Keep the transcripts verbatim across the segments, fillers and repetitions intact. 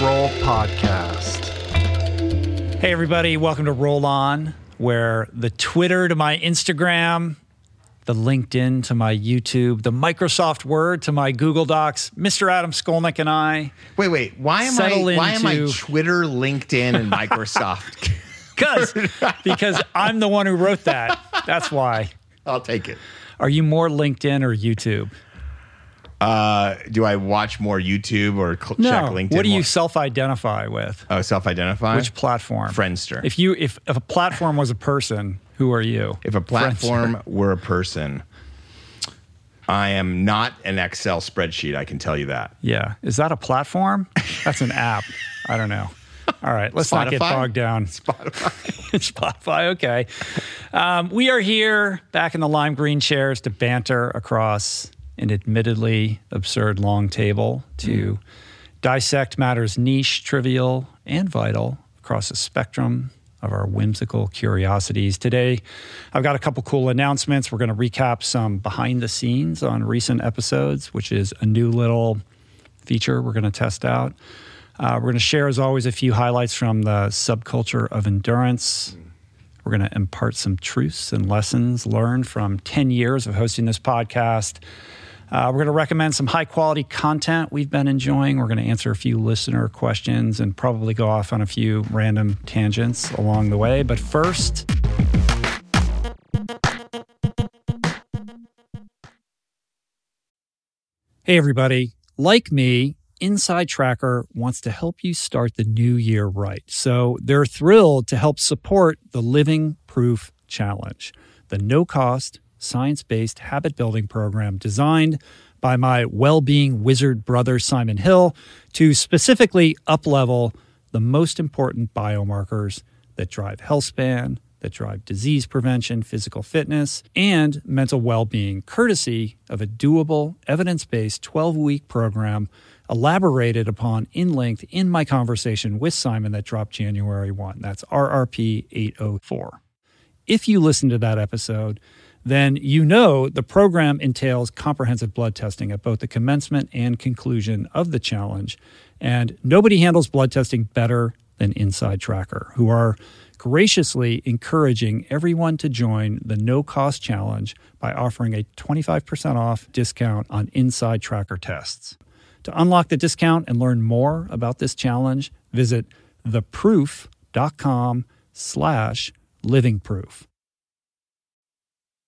Roll Podcast. Hey, everybody. Welcome to Roll On, where the Twitter to my Instagram, the LinkedIn to my YouTube, the Microsoft Word to my Google Docs, Mister Adam Skolnick and I. Wait, wait. Why am I why into, am I Twitter, LinkedIn, and Microsoft? Because because I'm the one who wrote that. That's why. I'll take it. Are you more LinkedIn or YouTube? Uh, do I watch more YouTube or cl- no. check LinkedIn? What do more? you self-identify with? Oh, self-identify? Which platform? Friendster. If you if, if a platform was a person, who are you? If a platform Friendster. were a person, I am not an Excel spreadsheet, I can tell you that. Yeah. Is that a platform? That's an app. I don't know. All right, let's Spotify? not get bogged down. Spotify. Spotify, okay. Um, we are here back in the lime green chairs to banter across an admittedly absurd long table to mm. dissect matters niche, trivial, and vital across a spectrum of our whimsical curiosities. Today, I've got a couple cool announcements. We're going to recap some behind the scenes on recent episodes, which is a new little feature we're going to test out. Uh, we're going to share, as always, a few highlights from the subculture of endurance. We're going to impart some truths and lessons learned from ten years of hosting this podcast. Uh, we're going to recommend some high-quality content we've been enjoying. We're going to answer a few listener questions and probably go off on a few random tangents along the way. But first, hey, everybody. Like me, Inside Tracker wants to help you start the new year right. So they're thrilled to help support the Living Proof Challenge, the no-cost, science-based habit-building program designed by my well-being wizard brother, Simon Hill, to specifically up-level the most important biomarkers that drive health span, that drive disease prevention, physical fitness, and mental well-being, courtesy of a doable, evidence-based twelve-week program elaborated upon in length in my conversation with Simon that dropped January first. That's R R P eight oh four. If you listen to that episode, then you know the program entails comprehensive blood testing at both the commencement and conclusion of the challenge. And nobody handles blood testing better than Inside Tracker, who are graciously encouraging everyone to join the no-cost challenge by offering a twenty-five percent off discount on Inside Tracker tests. To unlock the discount and learn more about this challenge, visit theproof.com slash livingproof.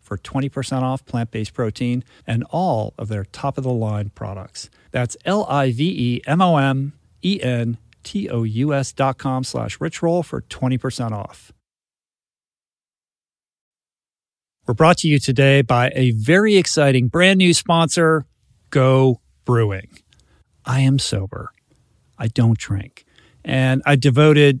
for twenty percent off plant-based protein and all of their top-of-the-line products. That's L-I-V-E-M-O-M-E-N-T-O-U-S dot com slash richroll for twenty percent off. We're brought to you today by a very exciting brand new sponsor, Go Brewing. I am sober. I don't drink. And I devoted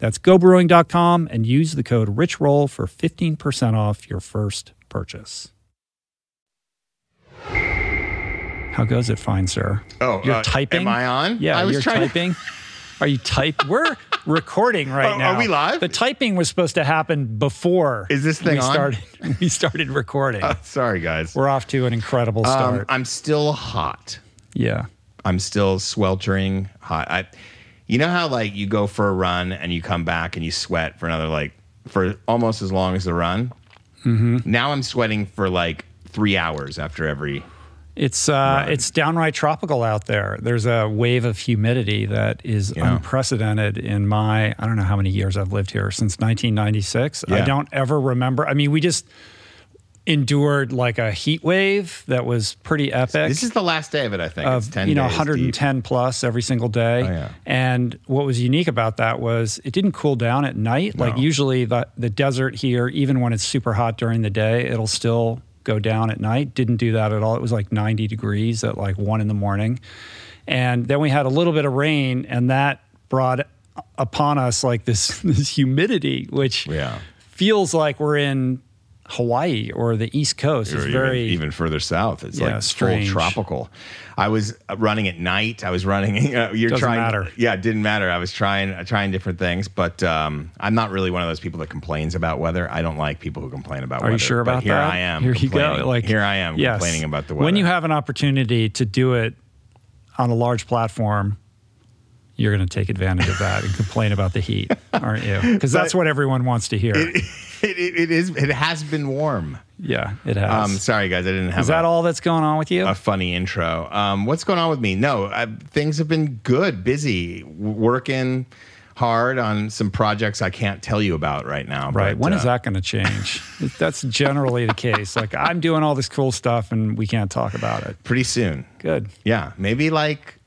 That's go brewing dot com, and use the code RichRoll for fifteen percent off your first purchase. How goes it, fine sir? Oh, you're uh, typing. Am I on? Yeah, I was you're typing. To... Are you type? We're recording right oh, now. Are we live? The typing was supposed to happen before. Is this thing we on? Started, we started recording. Uh, sorry, guys. We're off to an incredible start. Um, I'm still hot. Yeah, I'm still sweltering hot. I. You know how like you go for a run and you come back and you sweat for another like for almost as long as the run? Mm-hmm. Now I'm sweating for like three hours after every It's uh, run. It's downright tropical out there. There's a wave of humidity that is yeah. unprecedented in my, I don't know how many years I've lived here, since nineteen ninety-six. Yeah. I don't ever remember. I mean, we just endured like a heat wave that was pretty epic. This is the last day of it, I think. Of, it's ten you know, days one hundred ten deep. Plus every single day. Oh, yeah. And what was unique about that was it didn't cool down at night. No. Like usually the, the desert here, even when it's super hot during the day, it'll still go down at night. Didn't do that at all. It was like ninety degrees at like one in the morning. And then we had a little bit of rain, and that brought upon us like this, this humidity, which yeah. feels like we're in Hawaii or the East Coast. Is very even, even further south. It's yeah, like strange. Full tropical. I was running at night. I was running. Uh, you're Doesn't trying. Matter. Yeah, it didn't matter. I was trying uh, trying different things, but um, I'm not really one of those people that complains about weather. I don't like people who complain about Are weather. Are you sure about but here that? Here I am. Here you go. Like, here I am yes. complaining about the weather. When you have an opportunity to do it on a large platform, you're going to take advantage of that and complain about the heat, aren't you? Because that's what everyone wants to hear. It, it, it, it is. It has been warm. Yeah, it has. Um, sorry, guys, I didn't have. Is that a, all that's going on with you? A funny intro. Um, what's going on with me? No, I, things have been good. Busy working hard on some projects I can't tell you about right now. Right. But, when uh, is that going to change? That's generally the case. Like I'm doing all this cool stuff and we can't talk about it. Pretty soon. Good. Yeah, maybe like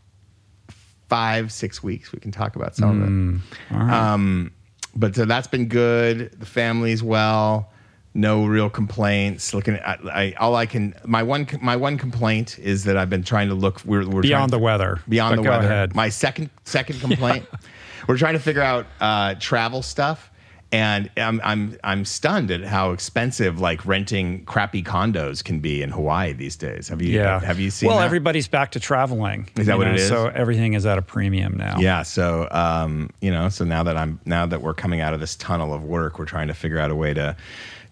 Five, six weeks, we can talk about some mm, of it. Right. Um, but so that's been good. The family's well, no real complaints. Looking at I, all I can, my one, my one complaint is that I've been trying to look. We're, we're beyond the weather. Beyond the go weather. Ahead. My second, second complaint. yeah. We're trying to figure out uh, travel stuff, and I'm, I'm, I'm stunned at how expensive like renting crappy condos can be in Hawaii these days. Have you, yeah. have you seen? Well, that? Everybody's back to traveling. Is that what know? It is? So everything is at a premium now. Yeah. So, um, you know, so now that I'm, now that we're coming out of this tunnel of work, we're trying to figure out a way to,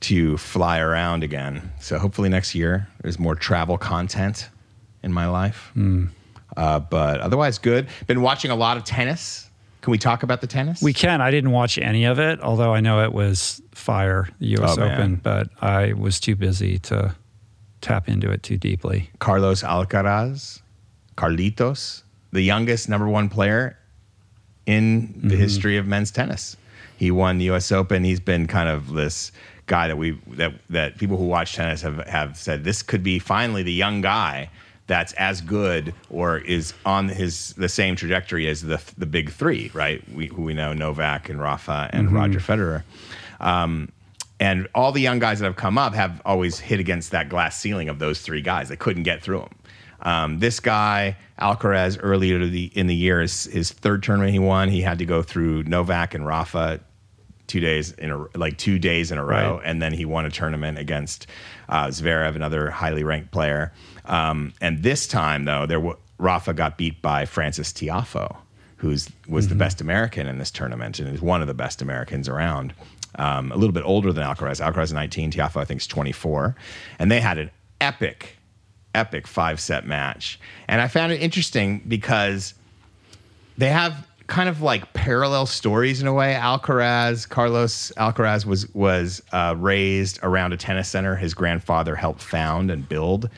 to fly around again. So hopefully next year there's more travel content in my life. Mm. Uh, but otherwise good. Been watching a lot of tennis. Can we talk about the tennis? We can. I didn't watch any of it, although I know it was fire, the U S oh, Open, but I was too busy to tap into it too deeply. Carlos Alcaraz, Carlitos, the youngest number one player in the mm-hmm. history of men's tennis. He won the U S Open. He's been kind of this guy that we that that people who watch tennis have, have said, this could be finally the young guy that's as good or is on his the same trajectory as the the big three, right? We, who we know, Novak and Rafa and mm-hmm. Roger Federer. Um, and all the young guys that have come up have always hit against that glass ceiling of those three guys. They couldn't get through them. Um, this guy, Alcaraz, earlier in the year, is his third tournament he won. He had to go through Novak and Rafa two days in a like two days in a row, right. And then he won a tournament against uh, Zverev, another highly ranked player. Um, and this time, though, there w- Rafa got beat by Francis Tiafoe, who was mm-hmm. the best American in this tournament and is one of the best Americans around. Um, a little bit older than Alcaraz. Alcaraz is nineteen, Tiafoe I think is twenty-four, and they had an epic, epic five-set match. And I found it interesting because they have kind of like parallel stories in a way. Alcaraz, Carlos Alcaraz was was uh, raised around a tennis center his grandfather helped found and build.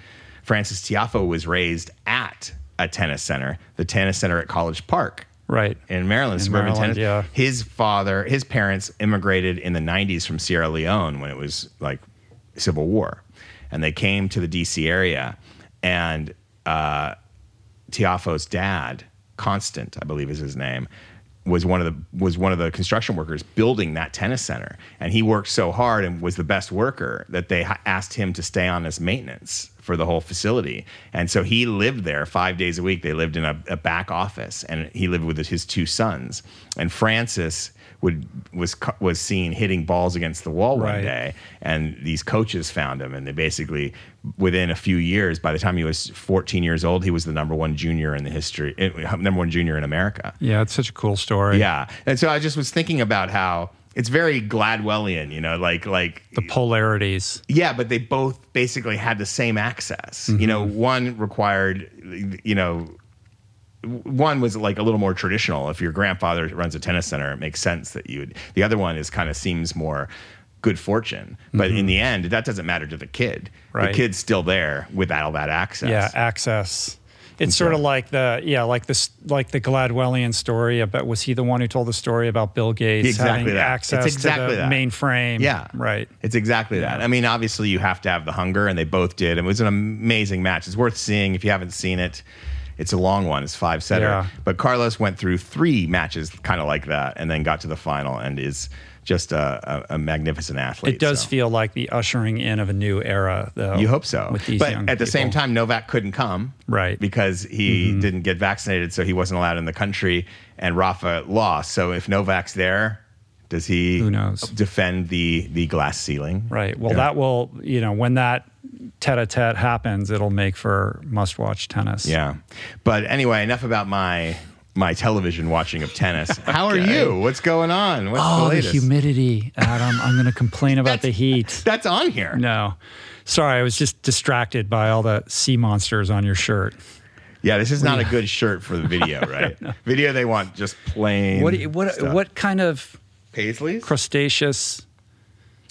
Francis Tiafoe was raised at a tennis center, the tennis center at College Park, right in Maryland, in suburban Maryland, tennis. Yeah. His father, his parents immigrated in the nineties from Sierra Leone when it was like Civil War, and they came to the D C area, and uh, Tiafoe's dad, Constant, I believe is his name, was one of the was one of the construction workers building that tennis center, and he worked so hard and was the best worker that they ha- asked him to stay on as maintenance for the whole facility. And so he lived there five days a week. They lived in a, a back office, and he lived with his two sons. And Francis would was was seen hitting balls against the wall right. one day, and these coaches found him, and they basically, within a few years, by the time he was fourteen years old, he was the number one junior in the history, number one junior in America. Yeah, it's such a cool story. Yeah, and so I just was thinking about how it's very Gladwellian, you know, like like the polarities. Yeah, but they both basically had the same access. Mm-hmm. You know, one required, you know, one was like a little more traditional. If your grandfather runs a tennis center, it makes sense that you would. The other one is kind of seems more good fortune, but mm-hmm. in the end, that doesn't matter to the kid. Right. The kid's still there with all that access. Yeah, access. It's so, sort of like the yeah, like this, like the Gladwellian story about, was he the one who told the story about Bill Gates exactly having that. access it's exactly to the that. mainframe? Yeah, right. It's exactly yeah. that. I mean, obviously, you have to have the hunger, and they both did. It was an amazing match. It's worth seeing if you haven't seen it. It's a long one. It's five setter. Yeah. But Carlos went through three matches kind of like that, and then got to the final, and is just a, a, a magnificent athlete. It does so. feel like the ushering in of a new era, though. You hope so. With these but young at the people. Same time, Novak couldn't come, right? Because he mm-hmm. didn't get vaccinated, so he wasn't allowed in the country, and Rafa lost. So if Novak's there, does he Who knows? defend the the glass ceiling? Right. Well, yeah. that will, you know, when that tête-à-tête happens, it'll make for must-watch tennis. Yeah. But anyway, enough about my my television watching of tennis. Okay. How are you? What's going on? What's oh, the latest? The humidity, Adam. I'm going to complain about the heat. That's on here. No. Sorry, I was just distracted by all the sea monsters on your shirt. Yeah, this is not a good shirt for the video, right? Video, they want just plain What What? stuff. What kind of... Paisleys? Crustaceous...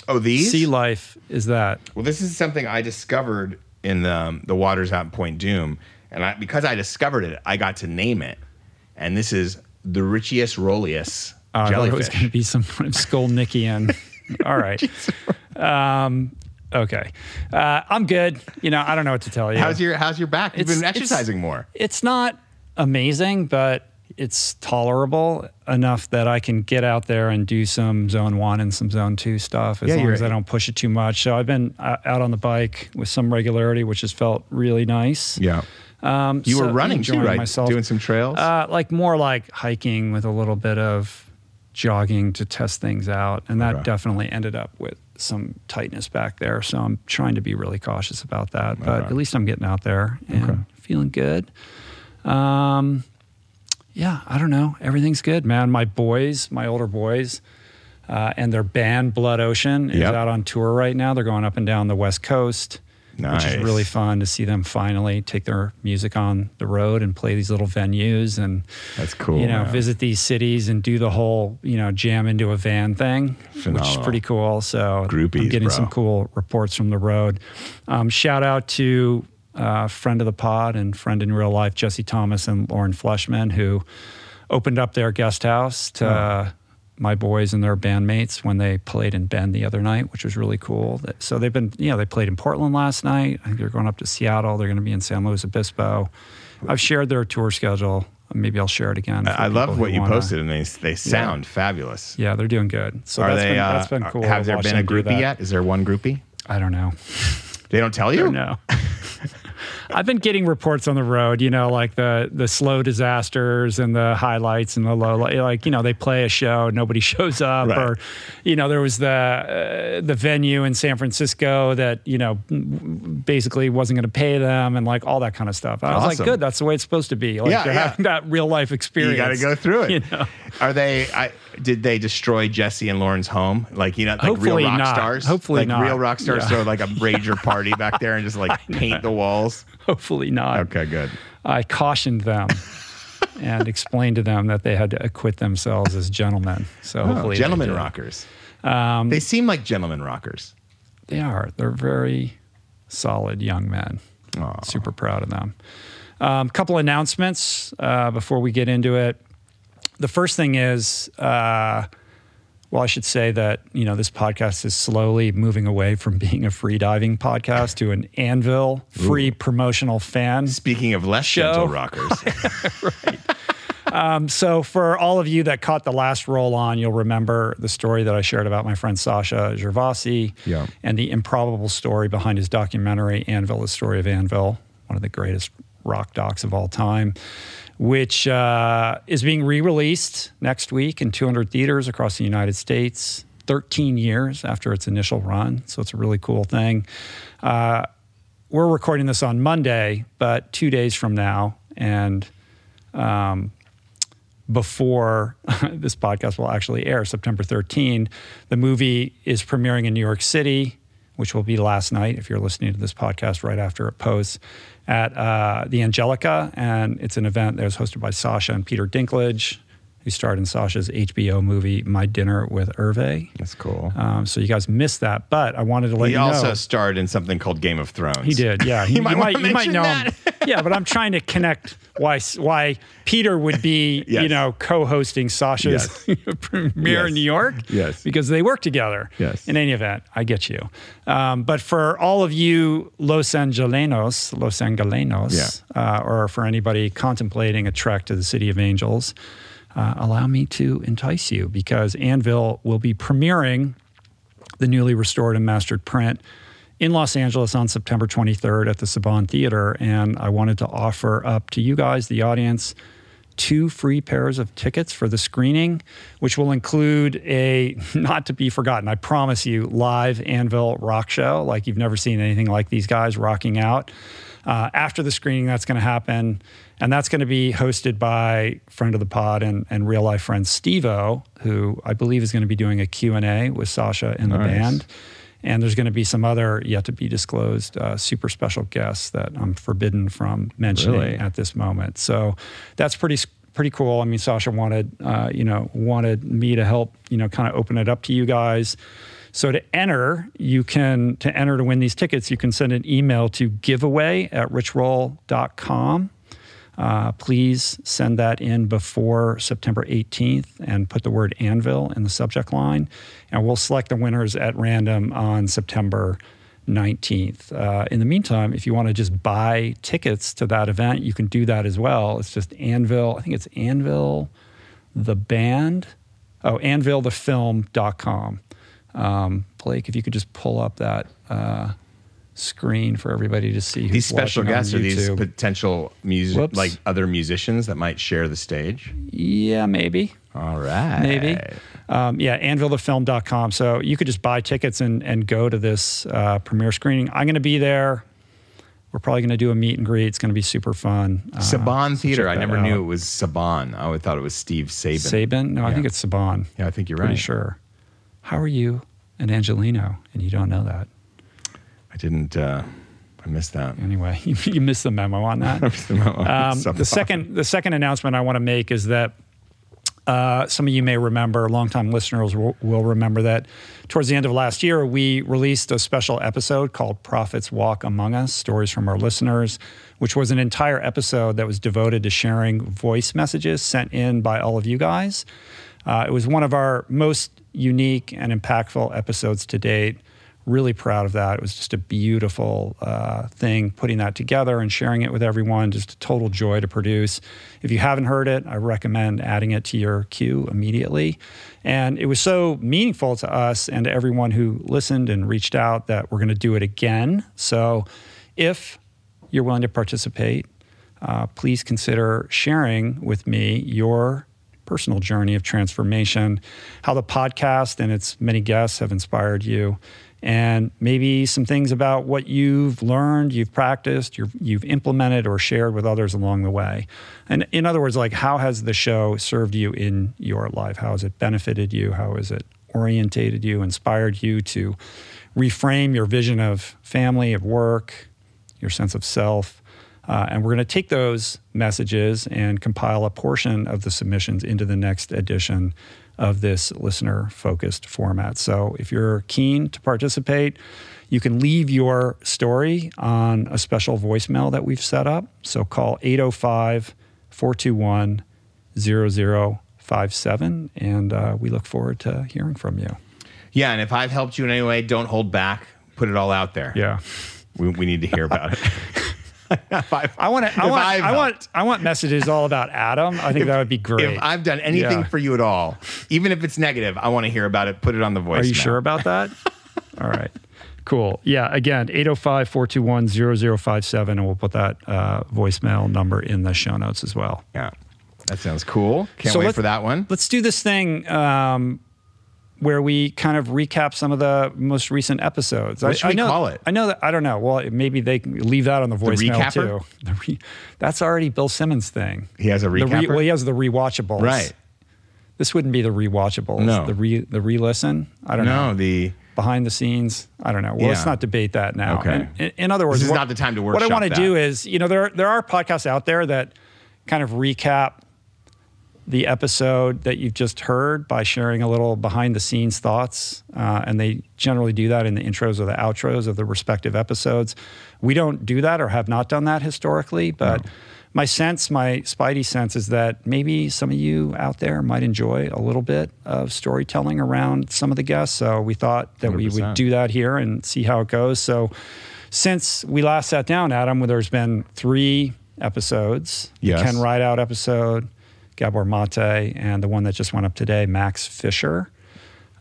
Oh, these? Sea life is that. Well, this is something I discovered in the, um, the waters out in Point Doom. And I, because I discovered it, I got to name it. And this is the Richius Rolius uh, jellyfish. I thought it was going to be some kind of Skolnickian. All right. Um, okay. Uh, I'm good. You know, I don't know what to tell you. How's your, how's your back? You've it's, been exercising it's, more. It's not amazing, but... it's tolerable enough that I can get out there and do some zone one and some zone two stuff as yeah, long as I don't push it too much. So I've been uh, out on the bike with some regularity, which has felt really nice. Yeah. Um, you so were running too, right? Myself. Doing some trails? Uh, like more like hiking with a little bit of jogging to test things out. And that right. definitely ended up with some tightness back there. So I'm trying to be really cautious about that, but right. at least I'm getting out there and okay. feeling good. Um, Yeah, I don't know. Everything's good, man. My boys, my older boys, uh, and their band Blood Ocean is yep. out on tour right now. They're going up and down the West Coast, nice. which is really fun to see them finally take their music on the road and play these little venues and that's cool. You know, yeah. visit these cities and do the whole, you know, jam into a van thing, Phenomenal. which is pretty cool. So Groupies, I'm getting bro. some cool reports from the road. Um, shout out to... Uh, friend of the pod and friend in real life, Jesse Thomas and Lauren Fleshman, who opened up their guest house to uh, my boys and their bandmates when they played in Bend the other night, which was really cool. So they've been, you know, they played in Portland last night. I think they're going up to Seattle. They're going to be in San Luis Obispo. I've shared their tour schedule. Maybe I'll share it again. I love what you wanna. posted, and they they sound yeah. fabulous. Yeah, they're doing good. So that's, they, been, uh, that's been cool. Have there been a groupie yet? Is there one groupie? I don't know. They don't tell you? No. I've been getting reports on the road, you know, like the the slow disasters and the highlights and the low, like, you know, they play a show, nobody shows up, right. or, you know, there was the uh, the venue in San Francisco that, you know, basically wasn't going to pay them and like all that kind of stuff. I awesome. was like, good, that's the way it's supposed to be. Like yeah, you're yeah. having that real life experience. You got to go through it. You know? Are they, I, did they destroy Jesse and Lauren's home? Like, you know, like Hopefully real rock not. stars? Hopefully like not. Like real rock stars yeah. throw like a rager party back there and just like paint the walls? Hopefully not. Okay, good. I cautioned them and explained to them that they had to acquit themselves as gentlemen. So oh, hopefully gentlemen rockers. Um, they seem like gentlemen rockers. They are. They're very solid young men. Oh. Super proud of them. A um, couple announcements uh, before we get into it. The first thing is, uh, well, I should say that, you know, this podcast is slowly moving away from being a free diving podcast to an Anvil free Ooh. promotional fan. Speaking of less show. gentle rockers. Right. um, so for all of you that caught the last roll on, you'll remember the story that I shared about my friend Sasha Gervasi yeah. and the improbable story behind his documentary, Anvil, The Story of Anvil, one of the greatest rock docs of all time, which uh, is being re-released next week in two hundred theaters across the United States, thirteen years after its initial run. So it's a really cool thing. Uh, we're recording this on Monday, but two days from now, and um, before this podcast will actually air, September thirteenth, the movie is premiering in New York City, which will be last night if you're listening to this podcast right after it posts, at uh, the Angelica. And it's an event that was hosted by Sasha and Peter Dinklage, who starred in Sasha's H B O movie, My Dinner with Hervé. That's cool. Um, so you guys missed that, but I wanted to let he you know. He also starred in something called Game of Thrones. He did, yeah. He, you, might you, might, you might know that. him. Yeah, but I'm trying to connect why why Peter would be yes. you know, co-hosting Sasha's yes. premiere yes. in New York. Yes. Because they work together. Yes. In any event, I get you. Um, but for all of you Los Angelenos, Los Angelenos, yeah. uh, or for anybody contemplating a trek to the City of Angels, Uh, allow me to entice you, because Anvil will be premiering the newly restored and mastered print in Los Angeles on September twenty-third at the Saban Theater. And I wanted to offer up to you guys, the audience, two free pairs of tickets for the screening, which will include a, not to be forgotten, I promise you, live Anvil rock show. Like, you've never seen anything like these guys rocking out. Uh, after the screening, that's going to happen. And that's going to be hosted by friend of the pod and, and real life friend Steve-O, who I believe is going to be doing a Q and A with Sasha and the nice. band. And there's going to be some other yet to be disclosed uh, super special guests that I'm forbidden from mentioning really? at this moment. So that's pretty pretty cool. I mean, Sasha wanted uh, you know wanted me to help you know kind of open it up to you guys. So to enter, you can, to enter to win these tickets, you can send an email to giveaway at rich roll dot com. Uh, please send that in before September eighteenth and put the word Anvil in the subject line. And we'll select the winners at random on September nineteenth. Uh, in the meantime, if you want to just buy tickets to that event, you can do that as well. It's just Anvil, I think it's Anvil, the band, oh, anvil the film dot com. Um, Blake, if you could just pull up that uh, screen for everybody to see. These special guests are these potential music, like other musicians that might share the stage? Yeah, maybe. All right. Maybe. Um, yeah, anvil the film dot com. So you could just buy tickets and, and go to this uh, premiere screening. I'm going to be there. We're probably going to do a meet and greet. It's going to be super fun. Uh, Saban Theater. I never out. knew it was Saban. I always thought it was Steve Saban. Saban? No, yeah. I think it's Saban. Yeah, I think you're right. Pretty sure. How are you an Angeleno and you don't know that? I didn't, uh, I missed that. Anyway, you, you missed the memo on that. I missed the memo on um, the second, the second announcement I want to make is that uh, some of you may remember, longtime listeners will, will remember that towards the end of last year, we released a special episode called Prophets Walk Among Us, Stories from Our Listeners, which was an entire episode that was devoted to sharing voice messages sent in by all of you guys. Uh, it was one of our most unique and impactful episodes to date. Really proud of that. It was just a beautiful uh, thing, putting that together and sharing it with everyone. Just a total joy to produce. If you haven't heard it, I recommend adding it to your queue immediately. And it was so meaningful to us and to everyone who listened and reached out that we're going to do it again. So if you're willing to participate, uh, please consider sharing with me your personal journey of transformation, how the podcast and its many guests have inspired you, and maybe some things about what you've learned, you've practiced, you've, you've implemented or shared with others along the way. And in other words, like, how has the show served you in your life? How has it benefited you? How has it orientated you, inspired you to reframe your vision of family, of work, your sense of self? Uh, and we're going to take those messages and compile a portion of the submissions into the next edition of this listener-focused format. So if you're keen to participate, you can leave your story on a special voicemail that we've set up. So call eight oh five, four two one, zero zero five seven, and uh, we look forward to hearing from you. Yeah, and if I've helped you in any way, don't hold back. Put it all out there. Yeah. We, we need to hear about it. I, I want to. I want. I want. I want messages all about Adam. I think if, that would be great. If I've done anything yeah. for you at all, even if it's negative, I want to hear about it. Put it on the voicemail. Are you sure about that? All right. Cool. Yeah. Again, eight oh five, four two one, zero zero five seven, and we'll put that uh, voicemail number in the show notes as well. Yeah. That sounds cool. Can't so wait for that one. Let's do this thing. Um, where we kind of recap some of the most recent episodes. What should I, I we know, call it? I know that, I don't know. Well, maybe they can leave that on the voicemail too. The re, that's already Bill Simmons' thing. He has a recapper? Re, well, he has the rewatchables. Right. This wouldn't be the rewatchables. No. The, re, the re-listen? I don't no, know. No, the... Behind the scenes? I don't know. Well, yeah. Let's not debate that now. Okay. In, in other words, this is what, not the time to workshop that. What I want to do is, you know, there there are podcasts out there that kind of recap the episode that you've just heard by sharing a little behind the scenes thoughts. Uh, and they generally do that in the intros or the outros of the respective episodes. We don't do that or have not done that historically, but no. my sense, my spidey sense is that maybe some of you out there might enjoy a little bit of storytelling around some of the guests. So we thought that one hundred percent we would do that here and see how it goes. So since we last sat down, Adam, where there's been three episodes, yes. the Ken Rideout episode, Gabor Mate, and the one that just went up today, Max Fisher.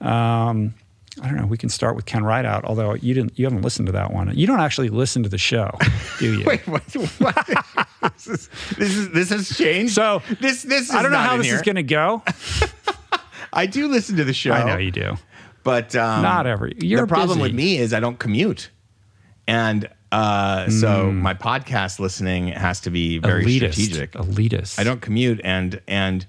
Um, I don't know. We can start with Ken Rideout, although you didn't. You haven't listened to that one. You don't actually listen to the show, do you? Wait, what? what? this, is, this is this has changed. So this this is I don't know how this here. is going to go. I do listen to the show. I know you do, but um, not every. You're the problem busy. with me is I don't commute, and. Uh, so mm. my podcast listening has to be very elitist. strategic. Elitist. I don't commute, and and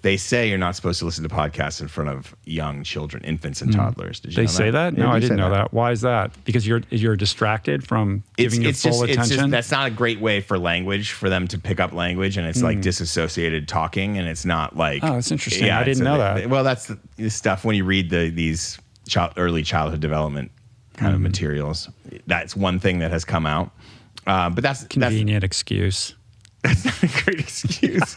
they say you're not supposed to listen to podcasts in front of young children, infants and toddlers. Did you they know say that? that? No, I didn't know that. that. Why is that? Because you're you're distracted from giving it's, your it's full just, attention? It's just, that's not a great way for language, for them to pick up language, and it's mm. like disassociated talking, and it's not like... Oh, that's interesting. Yeah, I didn't know a, that. Well, that's the, the stuff when you read the these child, early childhood development kind of materials. That's one thing that has come out. Uh, but that's... Convenient that's, excuse. That's not a great excuse.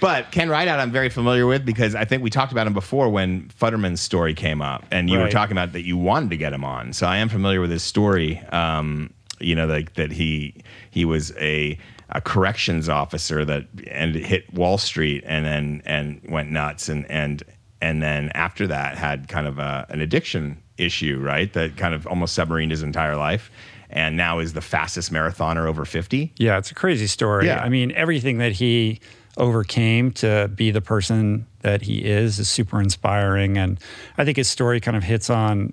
But Ken Rideout I'm very familiar with because I think we talked about him before when Futterman's story came up and you right. were talking about that you wanted to get him on. So I am familiar with his story, um, you know, like that he he was a, a corrections officer that and hit Wall Street and then and went nuts and and and then after that had kind of a, an addiction issue, right? That kind of almost submarined his entire life and now is the fastest marathoner over fifty. Yeah, it's a crazy story. Yeah. I mean, everything that he overcame to be the person that he is is super inspiring. And I think his story kind of hits on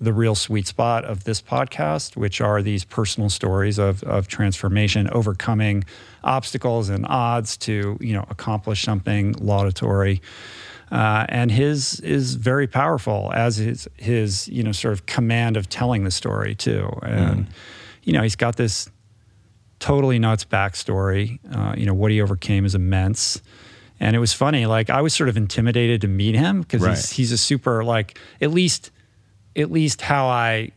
the real sweet spot of this podcast, which are these personal stories of of transformation, overcoming obstacles and odds to, you know, accomplish something laudatory. Uh, and his is very powerful, as is his, you know, sort of command of telling the story too. And, mm. you know, he's got this totally nuts backstory. Uh, you know, what he overcame is immense. And it was funny, like I was sort of intimidated to meet him because right. he's, he's a super, like, at least, at least how I,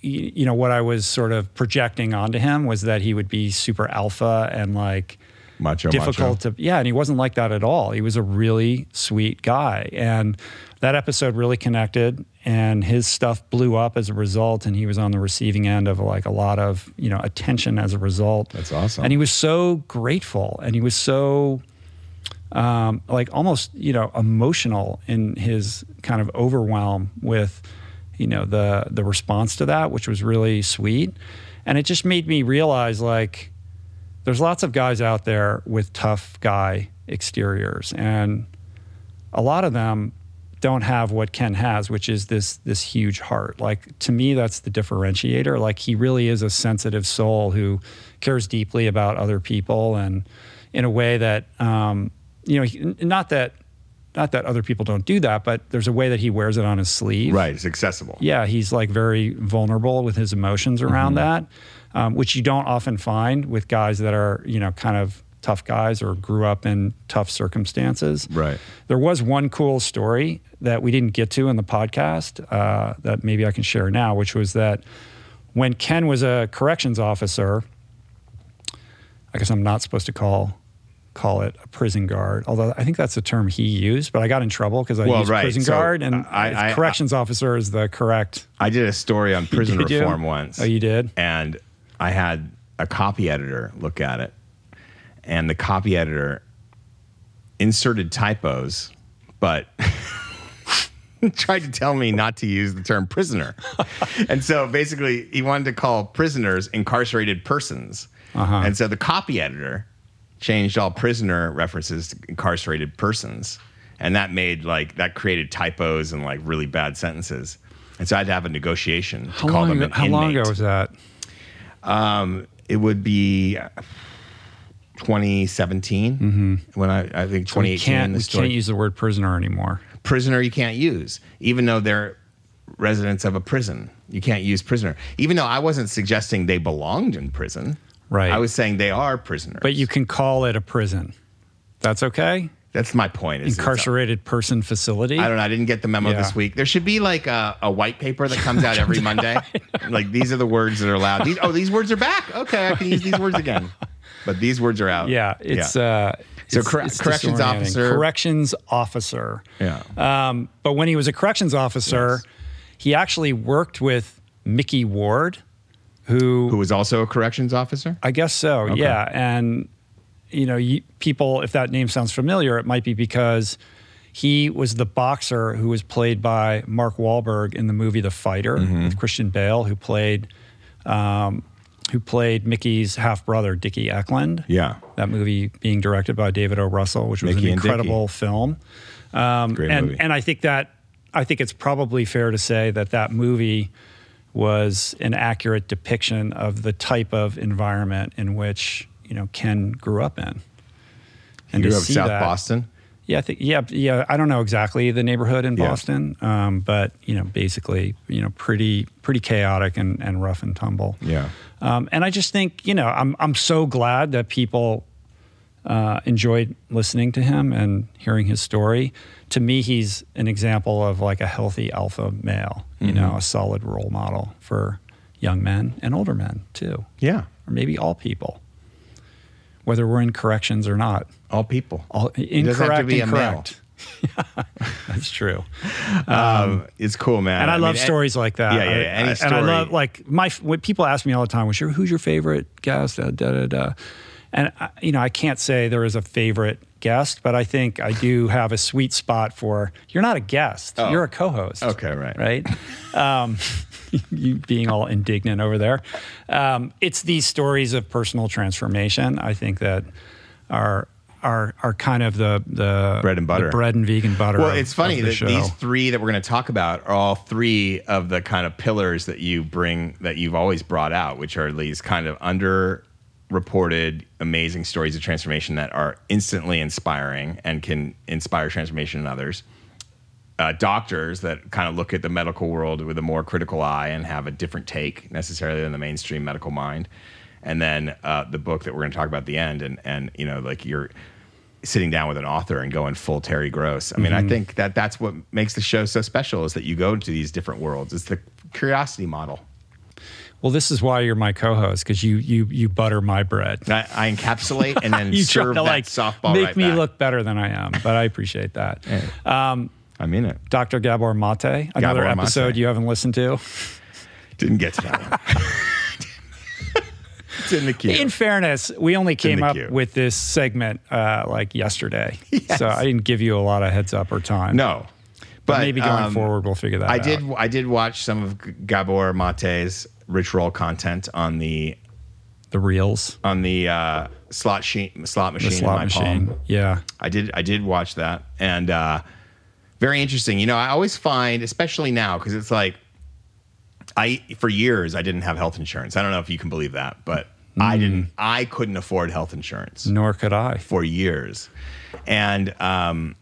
you know, what I was sort of projecting onto him was that he would be super alpha and like, macho, difficult macho. to, yeah. And he wasn't like that at all. He was a really sweet guy. And that episode really connected, and his stuff blew up as a result. And he was on the receiving end of like a lot of, you know, attention as a result. That's awesome. And he was so grateful, and he was so um, like almost, you know, emotional in his kind of overwhelm with, you know, the, the response to that, which was really sweet. And it just made me realize, like, there's lots of guys out there with tough guy exteriors, and a lot of them don't have what Ken has, which is this this huge heart. Like, to me, that's the differentiator. Like, he really is a sensitive soul who cares deeply about other people, and in a way that, um, you know, not that not that other people don't do that, but there's a way that he wears it on his sleeve. Right, it's accessible. Yeah, he's like very vulnerable with his emotions around mm-hmm. that. Um, which you don't often find with guys that are, you know, kind of tough guys or grew up in tough circumstances. Right. There was one cool story that we didn't get to in the podcast uh, that maybe I can share now, which was that when Ken was a corrections officer, I guess I'm not supposed to call call it a prison guard, although I think that's the term he used, but I got in trouble because I well, used right. prison so guard, and I, I, corrections I, officer is the correct. I did a story on prison reform do? once. Oh, you did? And I had a copy editor look at it, and the copy editor inserted typos, but tried to tell me not to use the term prisoner. And so basically he wanted to call prisoners incarcerated persons. Uh-huh. And so the copy editor changed all prisoner references to incarcerated persons. And that made like, that created typos and like really bad sentences. And so I had to have a negotiation to how call long, them an how inmate. How long ago was that? Um, it would be twenty seventeen mm-hmm. when I, I think so twenty eighteen. Can't, the story. We can't use the word prisoner anymore. Prisoner you can't use, even though they're residents of a prison. You can't use prisoner. Even though I wasn't suggesting they belonged in prison. Right. I was saying they are prisoners. But you can call it a prison. That's okay? That's my point. Is Incarcerated person facility? I don't know. I didn't get the memo yeah. this week. There should be like a, a white paper that comes out every Monday. Like, these are the words that are allowed. These, oh, these words are back. Okay, I can use yeah. these words again. But these words are out. Yeah, it's... Yeah. Uh, so it's, cor- it's corrections officer. Corrections officer. Yeah. Um, but when he was a corrections officer, yes. he actually worked with Mickey Ward, who... Who was also a corrections officer? I guess so, okay. yeah. And... you know, you, people, if that name sounds familiar, it might be because he was the boxer who was played by Mark Wahlberg in the movie The Fighter mm-hmm. with Christian Bale, who played um, who played Mickey's half-brother, Dickie Eklund. Yeah. That movie being directed by David O. Russell, which was Mickey an incredible film. Um, Great and, movie. And I think that, I think it's probably fair to say that that movie was an accurate depiction of the type of environment in which... you know, Ken grew up in. And you grew up in South that, Boston? Yeah, I think, yeah, yeah. I don't know exactly the neighborhood in yeah. Boston, um, but, you know, basically, you know, pretty pretty chaotic and, and rough and tumble. Yeah. Um, and I just think, you know, I'm I'm so glad that people uh, enjoyed listening to him and hearing his story. To me, he's an example of like a healthy alpha male, you mm-hmm. know, a solid role model for young men and older men too. Yeah. Or maybe all people. Whether we're in corrections or not, all people, all incorrect, incorrect. Yeah, that's true. Um, um, it's cool, man. And I, I love mean, stories any, like that. Yeah, yeah. yeah. Any I, story. And I love like my when people ask me all the time, "Who's your who's your favorite guest?" Da da da. da. And I, you know, I can't say there is a favorite guest, but I think I do have a sweet spot for. You're not a guest. Oh. You're a co-host. Okay, right, right. Um, you being all indignant over there. Um, it's these stories of personal transformation, I think, that are are are kind of the the bread and butter, the bread and vegan butter. Well, of, it's funny the that show. These three that we're going to talk about are all three of the kind of pillars that you bring that you've always brought out, which are these kind of underreported, amazing stories of transformation that are instantly inspiring and can inspire transformation in others. Uh, doctors that kind of look at the medical world with a more critical eye and have a different take necessarily than the mainstream medical mind. And then uh, the book that we're going to talk about at the end and, and, you know, like you're sitting down with an author and going full Terry Gross. I mean, mm-hmm. I think that that's what makes the show so special is that you go to these different worlds. It's the curiosity model. Well, this is why you're my co-host, because you you you butter my bread. I, I encapsulate and then you serve try to, that like, softball make right me back. Look better than I am, but I appreciate that. Yeah. Um, I mean it. Doctor Gabor Mate, another Gabor episode Mate. You haven't listened to. Didn't get to that one. It's in the queue. In fairness, we only came up queue. with this segment uh, like yesterday. Yes. So I didn't give you a lot of heads up or time. No. But, but maybe going um, forward, we'll figure that I out. Did, I did watch some of Gabor Mate's rich roll content on the... The reels? On the uh, slot, sheen, slot machine the slot in my machine. Palm. Yeah. I did, I did watch that. And uh, very interesting. You know, I always find, especially now, because it's like, I for years, I didn't have health insurance. I don't know if you can believe that, but mm. I didn't. I couldn't afford health insurance. Nor could I. For years. And um,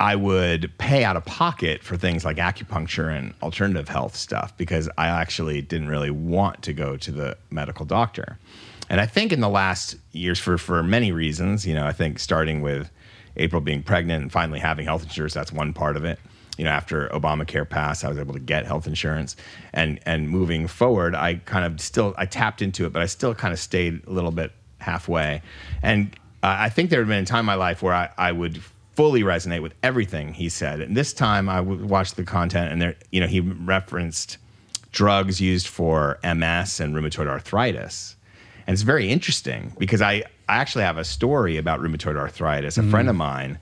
I would pay out of pocket for things like acupuncture and alternative health stuff because I actually didn't really want to go to the medical doctor. And I think in the last years, for, for many reasons, you know, I think starting with April being pregnant and finally having health insurance, that's one part of it. You know, after Obamacare passed, I was able to get health insurance, and and moving forward, I kind of still I tapped into it, but I still kind of stayed a little bit halfway. And uh, I think there had been a time in my life where I, I would fully resonate with everything he said. And this time, I w- watched the content, and there, you know, he referenced drugs used for M S and rheumatoid arthritis, and it's very interesting because I I actually have a story about rheumatoid arthritis. A mm. friend of mine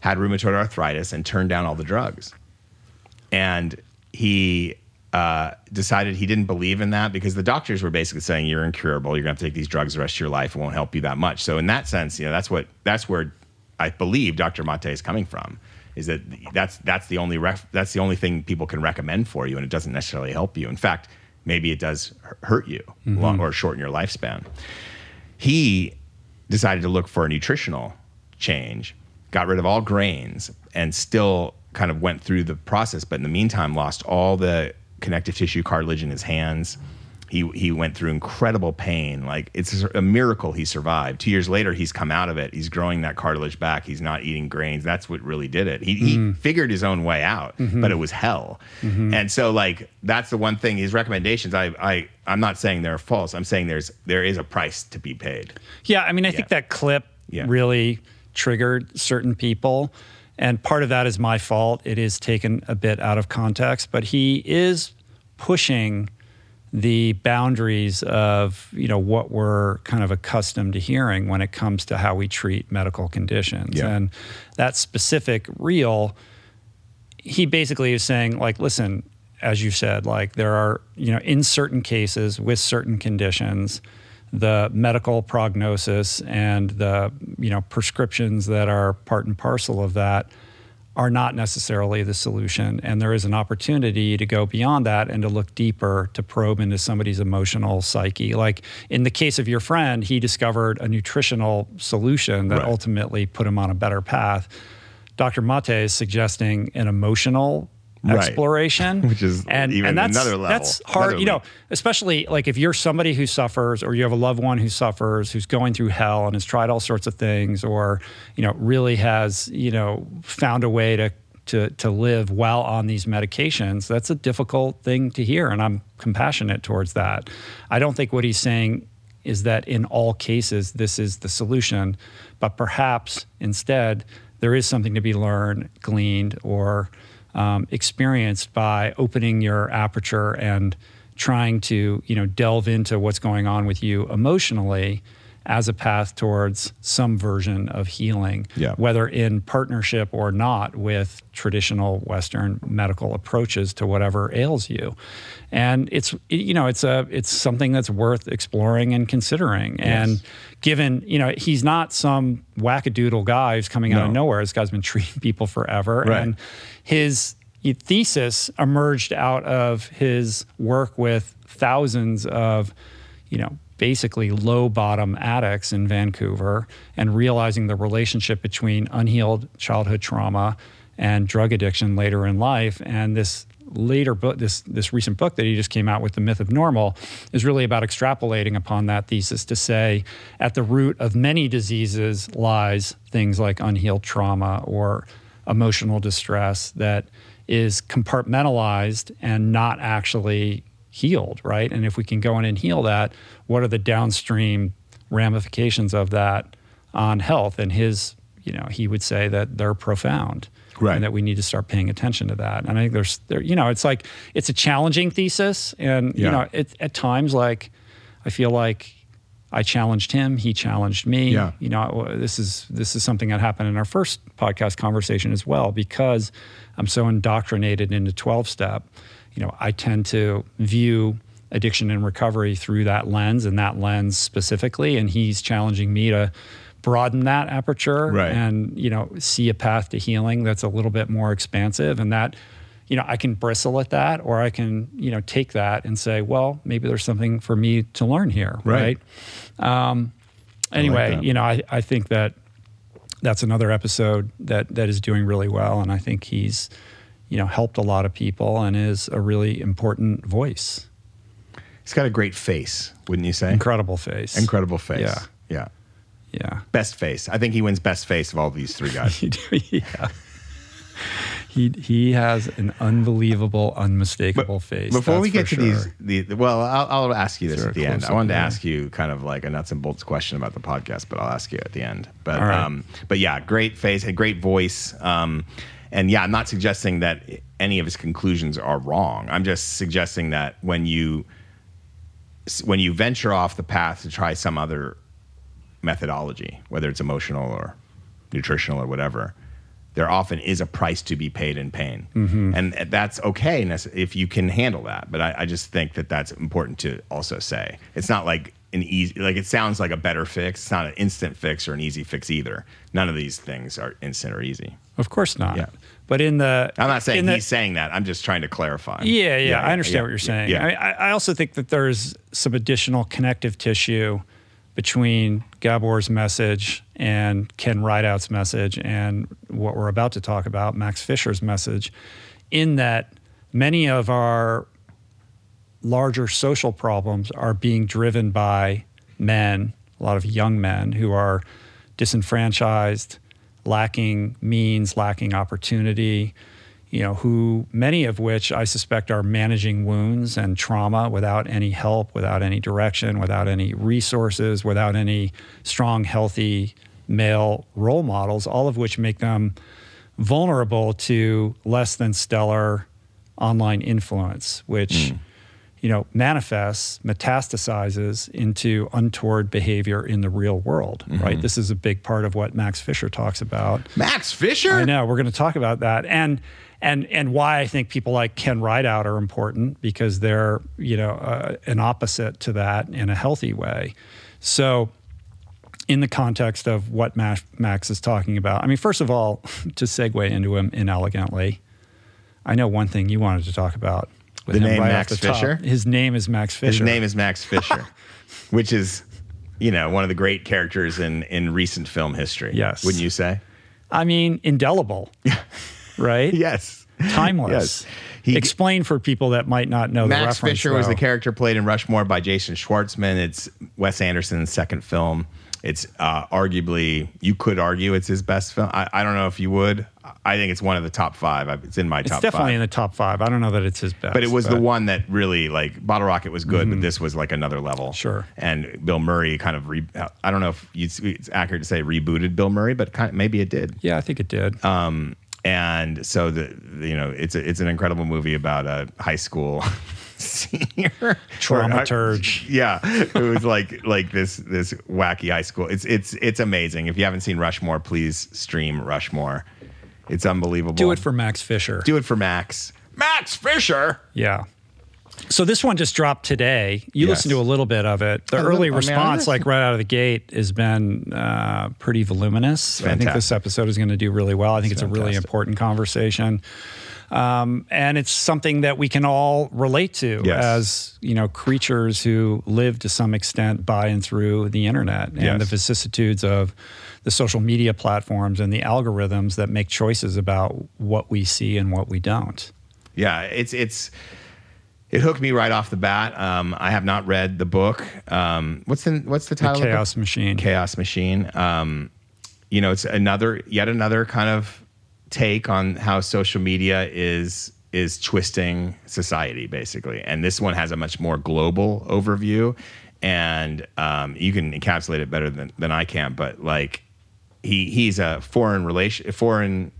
had rheumatoid arthritis and turned down all the drugs. And he uh, decided he didn't believe in that because the doctors were basically saying, you're incurable, you're gonna have to take these drugs the rest of your life, it won't help you that much. So in that sense, you know, that's what that's where I believe Doctor Mate is coming from, is that that's that's the only ref, that's the only thing people can recommend for you, and it doesn't necessarily help you. In fact, maybe it does hurt you mm-hmm. long, or shorten your lifespan. He decided to look for a nutritional change, got rid of all grains, and still kind of went through the process, but in the meantime lost all the connective tissue cartilage in his hands. He he went through incredible pain. Like, it's a miracle he survived. Two years later, he's come out of it. He's growing that cartilage back. He's not eating grains. That's what really did it. He, mm-hmm. he figured his own way out, mm-hmm. but it was hell. Mm-hmm. And so, like, that's the one thing. His recommendations, I, I, I'm not saying they're false. I'm saying there's there is a price to be paid. Yeah, I mean, I yeah. think that clip yeah. really... triggered certain people, and part of that is my fault. It is taken a bit out of context, but he is pushing the boundaries of, you know, what we're kind of accustomed to hearing when it comes to how we treat medical conditions. Yeah. And that specific reel, he basically is saying, like, listen, as you said, like, there are, you know, in certain cases with certain conditions, the medical prognosis and the, you know, prescriptions that are part and parcel of that are not necessarily the solution. And there is an opportunity to go beyond that and to look deeper, to probe into somebody's emotional psyche. Like in the case of your friend, he discovered a nutritional solution that right. ultimately put him on a better path. Doctor Mate is suggesting an emotional exploration, right. which is and, even and that's, another level. That's hard, another you know, especially like if you're somebody who suffers, or you have a loved one who suffers, who's going through hell and has tried all sorts of things, or, you know, really has, you know, found a way to to to live while on these medications. That's a difficult thing to hear, and I'm compassionate towards that. I don't think what he's saying is that in all cases this is the solution, but perhaps instead there is something to be learned, gleaned, or Um, experienced by opening your aperture and trying to, you know, delve into what's going on with you emotionally as a path towards some version of healing, yeah. whether in partnership or not with traditional Western medical approaches to whatever ails you. And it's, you know, it's a it's something that's worth exploring and considering. Yes. And given, you know, he's not some wackadoodle guy who's coming no. out of nowhere. This guy's been treating people forever. Right. And his thesis emerged out of his work with thousands of, you know, basically low-bottom addicts in Vancouver, and realizing the relationship between unhealed childhood trauma and drug addiction later in life. And this later book, this this recent book that he just came out with, The Myth of Normal, is really about extrapolating upon that thesis to say at the root of many diseases lies things like unhealed trauma or emotional distress that is compartmentalized and not actually healed, right? And if we can go in and heal that, what are the downstream ramifications of that on health? And his, you know, he would say that they're profound, right? And that we need to start paying attention to that. And I think there's, there, you know, it's like, it's a challenging thesis. And, yeah. you know, it, at times, like, I feel like I challenged him, he challenged me. Yeah. You know, this is, this is something that happened in our first podcast conversation as well, because I'm so indoctrinated into twelve step. You know, I tend to view addiction and recovery through that lens and that lens specifically. And he's challenging me to broaden that aperture, right, and, you know, see a path to healing that's a little bit more expansive. And that, you know, I can bristle at that, or I can, you know, take that and say, well, maybe there's something for me to learn here, right? right? Um, anyway, I like that. you know, I, I think that that's another episode that that is doing really well. And I think he's, you know, helped a lot of people and is a really important voice. He's got a great face, wouldn't you say? Incredible face. Incredible face. Yeah. Yeah. Yeah. Best face. I think he wins best face of all these three guys. yeah. He he has an unbelievable, unmistakable but face. Before we get to sure. these, the, the, well, I'll, I'll ask you this at the end. I wanted to ask you kind of like a nuts and bolts question about the podcast, but I'll ask you at the end. But right. um, but yeah, great face, a great voice. Um, and yeah, I'm not suggesting that any of his conclusions are wrong. I'm just suggesting that when you when you venture off the path to try some other methodology, whether it's emotional or nutritional or whatever, there often is a price to be paid in pain. Mm-hmm. And that's okay if you can handle that. But I, I just think that that's important to also say. It's not like an easy, like it sounds like a better fix. It's not an instant fix or an easy fix either. None of these things are instant or easy. Of course not. Yeah. But in the- I'm not saying he's the, saying that. I'm just trying to clarify. Yeah, yeah, yeah I understand yeah, what you're saying. Yeah. I mean, I also think that there's some additional connective tissue between Gabor's message and Ken Rideout's message and what we're about to talk about, Max Fisher's message, in that many of our larger social problems are being driven by men, a lot of young men who are disenfranchised, lacking means, lacking opportunity, you know, who many of which I suspect are managing wounds and trauma without any help, without any direction, without any resources, without any strong, healthy male role models, all of which make them vulnerable to less than stellar online influence, which, mm. you know, manifests, metastasizes into untoward behavior in the real world, mm-hmm. right? This is a big part of what Max Fisher talks about. Max Fisher? I know, we're gonna talk about that. And And and why I think people like Ken Rideout are important, because they're, you know, uh, an opposite to that in a healthy way. So in the context of what Max is talking about, I mean, first of all, to segue into him inelegantly, I know one thing you wanted to talk about. With the name right Max the Fisher? Top. His name is Max Fisher. His name is Max Fisher, which is, you know, one of the great characters in, in recent film history. Yes. Wouldn't you say? I mean, indelible. Right? Yes. Timeless. Yes. He, Explain for people that might not know Max the reference. Max Fisher though. was the character played in Rushmore by Jason Schwartzman. It's Wes Anderson's second film. It's uh, arguably, you could argue it's his best film. I, I don't know if you would. I think it's one of the top five. It's in my it's top five. It's definitely in the top five. I don't know that it's his best. But it was but. the one that really, like, Bottle Rocket was good, mm-hmm. but this was like another level. Sure. And Bill Murray kind of, re- I don't know if it's accurate to say rebooted Bill Murray, but kind of, maybe it did. Yeah, I think it did. Um, And so, the, the you know, it's a, it's an incredible movie about a high school senior traumaturge. Yeah, it was like like this this wacky high school. It's it's it's amazing. If you haven't seen Rushmore, please stream Rushmore. It's unbelievable. Do it for Max Fisher. Do it for Max. Max Fisher. Yeah. So this one just dropped today. You yes. listened to a little bit of it. The a early little, response, I mean, like right out of the gate, has been uh, pretty voluminous. Fantastic. I think this episode is going to do really well. I think it's, it's a really important conversation. Um, and it's something that we can all relate to yes. as, you know, creatures who live to some extent by and through the internet and yes. the vicissitudes of the social media platforms and the algorithms that make choices about what we see and what we don't. Yeah, it's it's... It hooked me right off the bat. Um, I have not read the book. Um, what's the what's the title? The Chaos of the Machine. Chaos Machine. Um, you know, it's another yet another kind of take on how social media is is twisting society, basically. And this one has a much more global overview, and um, you can encapsulate it better than, than I can. But like, he he's a foreign relation, foreign.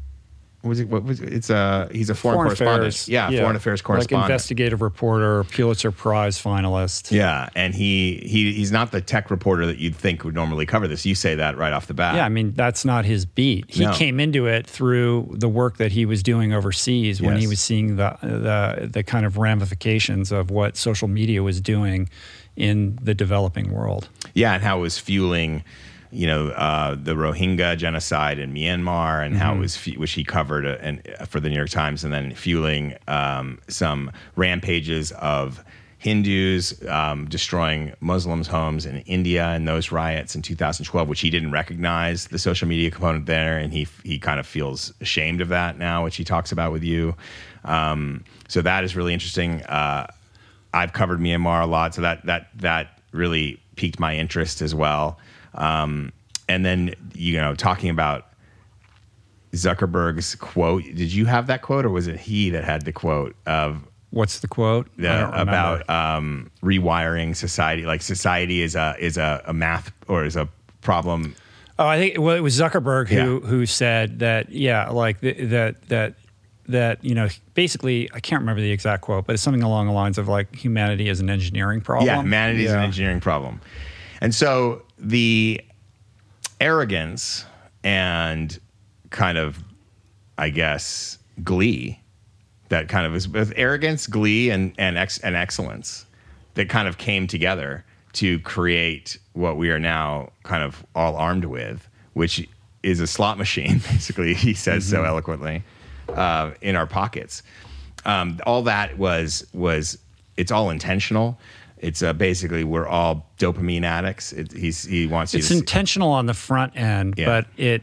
What was it? What was it? It's a he's a foreign, foreign correspondent. Affairs. Yeah, yeah, foreign affairs correspondent, like investigative reporter, Pulitzer Prize finalist. Yeah, and he he he's not the tech reporter that you'd think would normally cover this. You say that right off the bat. Yeah, I mean that's not his beat. He no. came into it through the work that he was doing overseas when yes. he was seeing the the the kind of ramifications of what social media was doing in the developing world. Yeah, and how it was fueling, you know, uh, the Rohingya genocide in Myanmar, and mm-hmm. how it was, which he covered uh, and, uh, for the New York Times, and then fueling um, some rampages of Hindus um, destroying Muslims' homes in India and those riots in two thousand twelve, which he didn't recognize the social media component there, and he he kind of feels ashamed of that now, which he talks about with you. Um, so that is really interesting. Uh, I've covered Myanmar a lot, so that that that really piqued my interest as well. Um, and then, you know, talking about Zuckerberg's quote, did you have that quote, or was it he that had the quote of what's the quote the, I don't about, um, rewiring society? Like society is a, is a, a math or is a problem. Oh, I think well, it was Zuckerberg who, yeah. who said that, yeah, like the, that, that, that, you know, basically, I can't remember the exact quote, but it's something along the lines of like humanity is an engineering problem. Yeah. Humanity yeah. is an engineering problem. And so the arrogance and kind of, I guess, glee that kind of is with arrogance, glee, and and, ex, and excellence that kind of came together to create what we are now kind of all armed with, which is a slot machine, basically, he says mm-hmm. so eloquently, uh, in our pockets. Um, all that was, was, it's all intentional. It's uh, basically we're all dopamine addicts. It, he's, he wants you it's to It's intentional see. on the front end, yeah. but it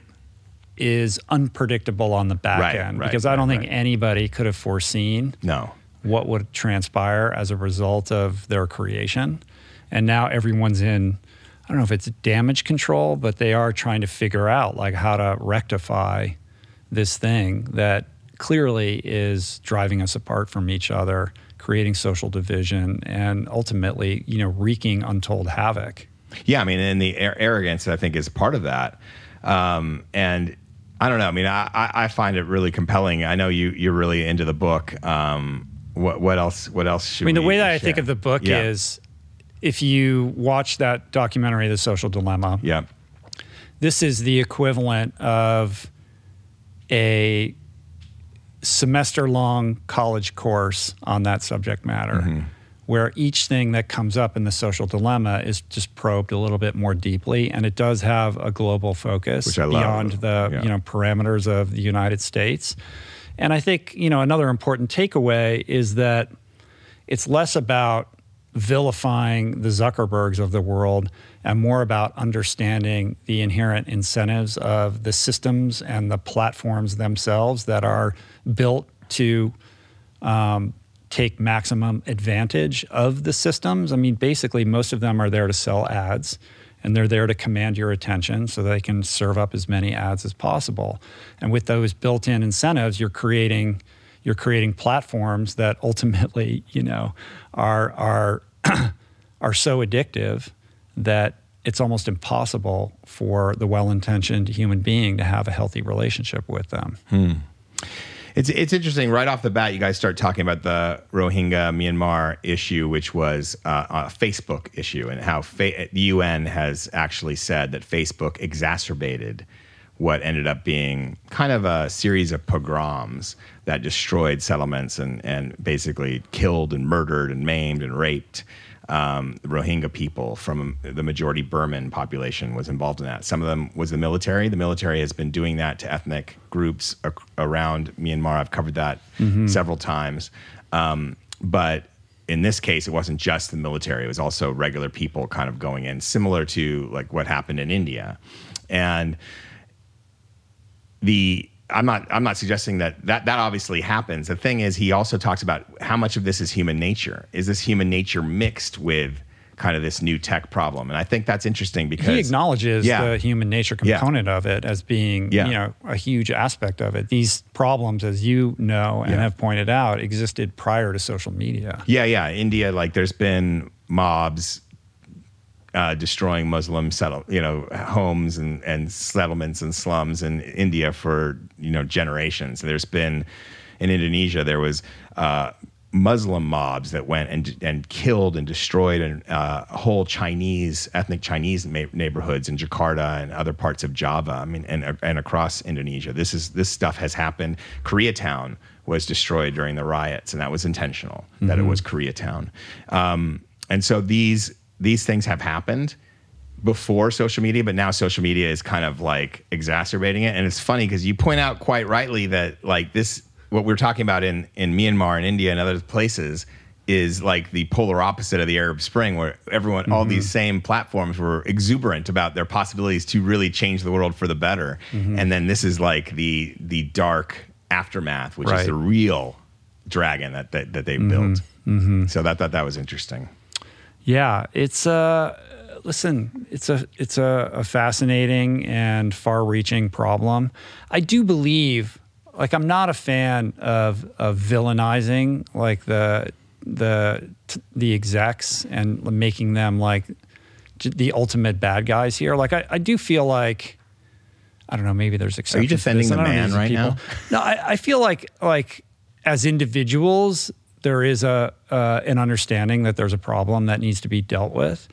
is unpredictable on the back right, end right, because I don't right, think right. anybody could have foreseen no. what would transpire as a result of their creation. And now everyone's in, I don't know if it's damage control, but they are trying to figure out like how to rectify this thing that clearly is driving us apart from each other, creating social division, and ultimately, you know, wreaking untold havoc. Yeah, I mean, and the ar- arrogance, I think, is part of that. Um, and I don't know. I mean, I, I find it really compelling. I know you you're really into the book. Um, what what else? What else should we? I mean, the we way that share? I think of the book yeah. is if you watch that documentary, The Social Dilemma. Yeah. This is the equivalent of a semester-long college course on that subject matter, mm-hmm. where each thing that comes up in The Social Dilemma is just probed a little bit more deeply, and it does have a global focus, which I love, beyond the yeah. you know parameters of the United States. And I think you know another important takeaway is that it's less about vilifying the Zuckerbergs of the world and more about understanding the inherent incentives of the systems and the platforms themselves that are built to um, take maximum advantage of the systems. I mean, basically, most of them are there to sell ads, and they're there to command your attention so they can serve up as many ads as possible. And with those built-in incentives, you're creating you're creating platforms that ultimately, you know, are are are so addictive that it's almost impossible for the well-intentioned human being to have a healthy relationship with them. Hmm. It's it's interesting. Right off the bat, you guys start talking about the Rohingya Myanmar issue, which was uh, a Facebook issue, and how fa- the U N has actually said that Facebook exacerbated what ended up being kind of a series of pogroms that destroyed settlements and and basically killed and murdered and maimed and raped Um, Rohingya people. From the majority Burman population was involved in that. Some of them was the military. The military has been doing that to ethnic groups ac- around Myanmar. I've covered that mm-hmm. several times. Um, but in this case, it wasn't just the military. It was also regular people kind of going in, similar to like what happened in India. And the I'm not I'm not suggesting that, that that obviously happens. The thing is, he also talks about how much of this is human nature. Is this human nature mixed with kind of this new tech problem. And I think that's interesting because he acknowledges yeah. the human nature component yeah. of it as being yeah. you know, a huge aspect of it. These problems, as you know and yeah. have pointed out, existed prior to social media. Yeah, yeah. India, like there's been mobs uh, destroying Muslim settle, you know, homes and, and settlements and slums in India for, you know, generations. There's been, in Indonesia, there was uh, Muslim mobs that went and and killed and destroyed and uh, whole Chinese, ethnic Chinese neighborhoods in Jakarta and other parts of Java. I mean, and and across Indonesia, this is this stuff has happened. Koreatown was destroyed during the riots, and that was intentional. Mm-hmm. That it was Koreatown, um, and so these these things have happened before social media, but now social media is kind of like exacerbating it. And it's funny because you point out quite rightly that like this. What we're talking about in, in Myanmar and India and other places is like the polar opposite of the Arab Spring, where everyone, mm-hmm. all these same platforms were exuberant about their possibilities to really change the world for the better. Mm-hmm. And then this is like the the dark aftermath, which right. is the real dragon that that, that they mm-hmm. built. Mm-hmm. So I thought that was interesting. Yeah, it's uh, listen, it's a it's a, a fascinating and far-reaching problem. I do believe. Like I'm not a fan of of villainizing like the the the execs and making them like the ultimate bad guys here. Like I, I do feel like I don't know. Maybe there's exceptions. Are you defending the man right people. now? No, I, I feel like like as individuals there is a uh, an understanding that there's a problem that needs to be dealt with,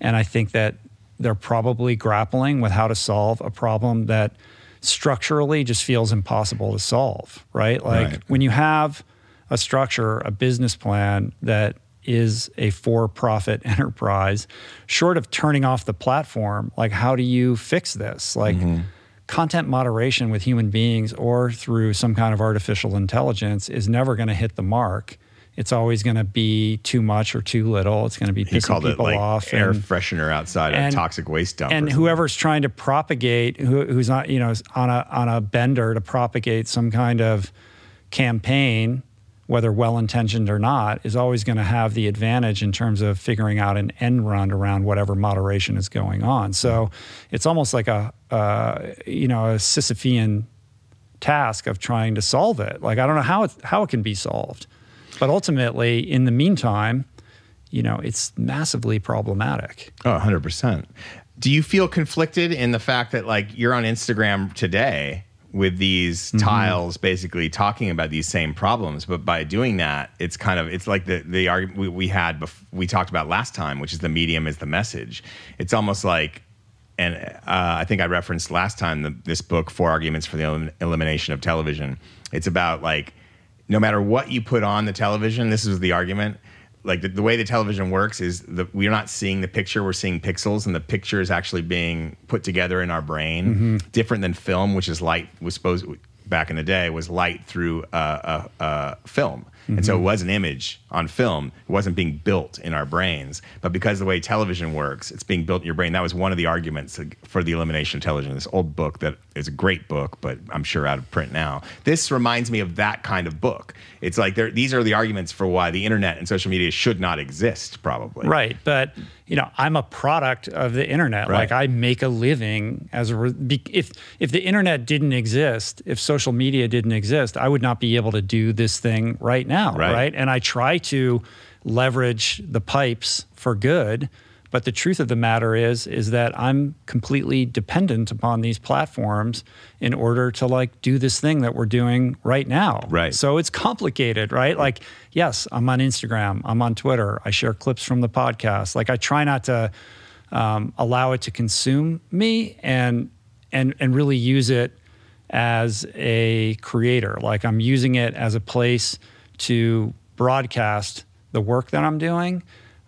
and I think that they're probably grappling with how to solve a problem that. Structurally just feels impossible to solve, right? Like right. when you have a structure, a business plan that is a for-profit enterprise, short of turning off the platform, like how do you fix this? Like mm-hmm. content moderation with human beings or through some kind of artificial intelligence is never gonna hit the mark. It's always going to be too much or too little. It's going to be pissing people like off. Air and, freshener outside and, a toxic waste dump. And whoever's trying to propagate, who, who's not, you know, on a on a bender to propagate some kind of campaign, whether well intentioned or not, is always going to have the advantage in terms of figuring out an end run around whatever moderation is going on. So it's almost like a uh, you know a Sisyphean task of trying to solve it. Like I don't know how it, how it can be solved. But ultimately, in the meantime, you know, it's massively problematic. Oh, one hundred percent. Do you feel conflicted in the fact that like you're on Instagram today with these mm-hmm. tiles basically talking about these same problems, but by doing that, it's kind of, it's like the, the argument we, we had, bef- we talked about last time, which is the medium is the message. It's almost like, and uh, I think I referenced last time the, this book, Four Arguments for the Elim- Elimination of Television. It's about like, no matter what you put on the television, this is the argument. Like the, the way the television works is the, we're not seeing the picture, we're seeing pixels, and the picture is actually being put together in our brain, mm-hmm. different than film, which is light was supposed back in the day was light through a, a, a film, mm-hmm. and so it was an image on film. It wasn't being built in our brains, but because of the way television works, it's being built in your brain. That was one of the arguments for the elimination of television. This old book that is a great book, but I'm sure out of print now. This reminds me of that kind of book. It's like there, these are the arguments for why the internet and social media should not exist, probably. Right, but you know, I'm a product of the internet. Right. Like I make a living as a re- if if the internet didn't exist, if social media didn't exist, I would not be able to do this thing right now, right? right? And I try to leverage the pipes for good, but the truth of the matter is is that I'm completely dependent upon these platforms in order to like do this thing that we're doing right now. Right. So it's complicated, right? Like, yes, I'm on Instagram, I'm on Twitter, I share clips from the podcast. Like I try not to um, allow it to consume me and and and really use it as a creator. Like I'm using it as a place to broadcast the work that I'm doing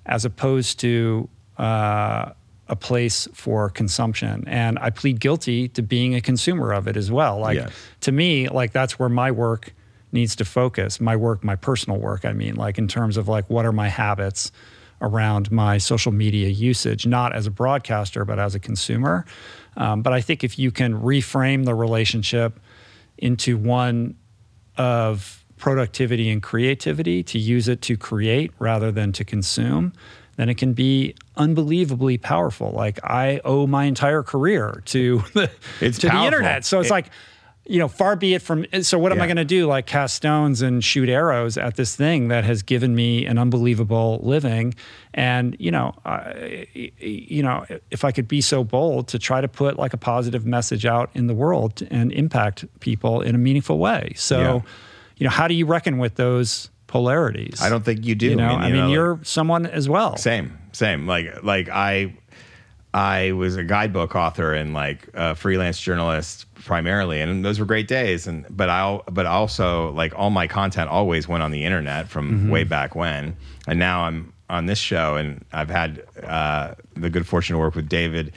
as opposed to Uh, a place for consumption. And I plead guilty to being a consumer of it as well. Like yes. to me, like that's where my work needs to focus. My work, my personal work, I mean, like in terms of like what are my habits around my social media usage, not as a broadcaster, but as a consumer. Um, but I think if you can reframe the relationship into one of productivity and creativity, to use it to create rather than to consume, then it can be unbelievably powerful. Like, I owe my entire career to the, it's to the internet. So it's it, like, you know, far be it from, so what yeah. am I going to do? Like, cast stones and shoot arrows at this thing that has given me an unbelievable living. And, you know, I, you know, if I could be so bold to try to put like a positive message out in the world and impact people in a meaningful way. So, yeah. you know, how do you reckon with those polarities? I don't think you do. You know, I mean, I mean you know, you're like, someone as well. Same, same. Like, like I, I was a guidebook author and like a freelance journalist primarily, and those were great days. And but I, but also like all my content always went on the internet from mm-hmm. way back when. And now I'm on this show, and I've had uh, the good fortune to work with David,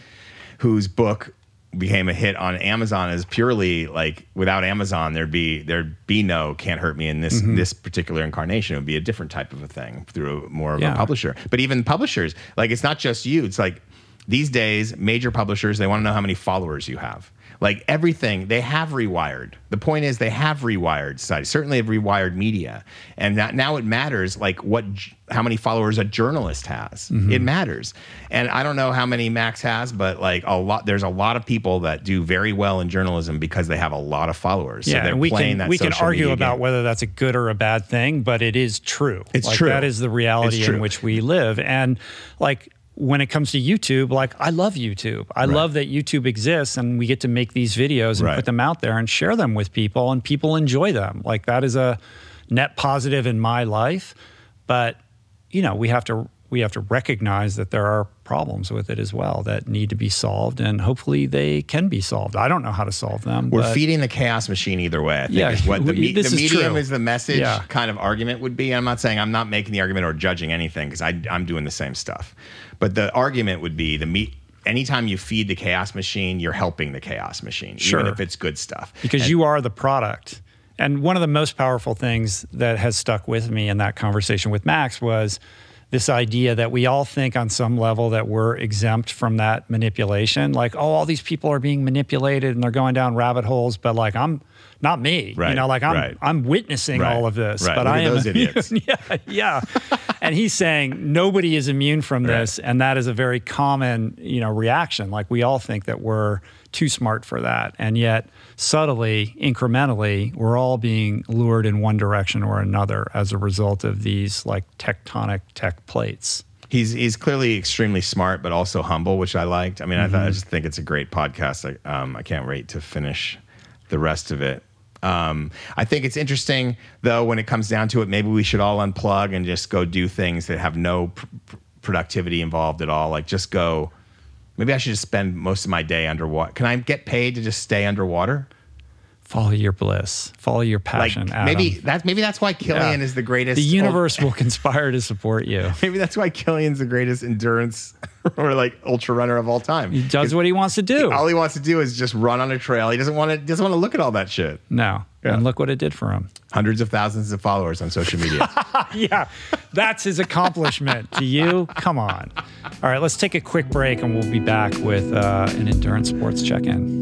whose book became a hit on Amazon. Is purely like, without Amazon, there'd be there'd be no Can't Hurt Me in this mm-hmm. this particular incarnation. It would be a different type of a thing through more of yeah. a publisher. But even publishers, like it's not just you. It's like, these days, major publishers, they want to know how many followers you have. Like everything, they have rewired. The point is, they have rewired society. Certainly, have rewired media, and that now it matters. Like what, how many followers a journalist has, mm-hmm. it matters. And I don't know how many Max has, but like a lot, there's a lot of people that do very well in journalism because they have a lot of followers. Yeah, so they're we playing can that we can argue about game. Whether that's a good or a bad thing, but it is true. It's like, true. That is the reality in which we live, and like. When it comes to YouTube, like I love YouTube. I right. love that YouTube exists and we get to make these videos and right. put them out there and share them with people, and people enjoy them. Like that is a net positive in my life. But you know, we have to we have to recognize that there are problems with it as well that need to be solved, and hopefully they can be solved. I don't know how to solve them. We're but, feeding the chaos machine either way, I think yeah, is what the, me the is medium true. Is the message yeah. kind of argument would be. I'm not saying I'm not making the argument or judging anything, because I'm doing the same stuff. But the argument would be the meat. Anytime you feed the chaos machine, you're helping the chaos machine, sure. even if it's good stuff. Because and, you are the product. And one of the most powerful things that has stuck with me in that conversation with Max was this idea that we all think on some level that we're exempt from that manipulation. Like, oh, all these people are being manipulated and they're going down rabbit holes, but like I'm not me. Right. You know, like I'm right. I'm witnessing right. all of this, right. but Look I am those idiots. yeah, yeah. And he's saying nobody is immune from this, right. and that is a very common, you know, reaction. Like we all think that we're too smart for that, and yet subtly, incrementally, we're all being lured in one direction or another as a result of these like tectonic tech plates. He's he's clearly extremely smart, but also humble, which I liked. I mean, mm-hmm. I, th I just think it's a great podcast. I, um, I can't wait to finish the rest of it. Um, I think it's interesting, though, when it comes down to it, maybe we should all unplug and just go do things that have no pr pr productivity involved at all. Like just go, maybe I should just spend most of my day underwater. Can I get paid to just stay underwater? Follow your bliss. Follow your passion, like, maybe Adam. That's, maybe that's why Killian yeah. is the greatest. The universe will conspire to support you. Maybe that's why Killian's the greatest endurance or like ultra runner of all time. He does what he wants to do. All he wants to do is just run on a trail. He doesn't want to, doesn't want to look at all that shit. No. Yeah. And look what it did for him. Hundreds of thousands of followers on social media. yeah. That's his accomplishment to you. Come on. All right, let's take a quick break and we'll be back with uh, an endurance sports check-in.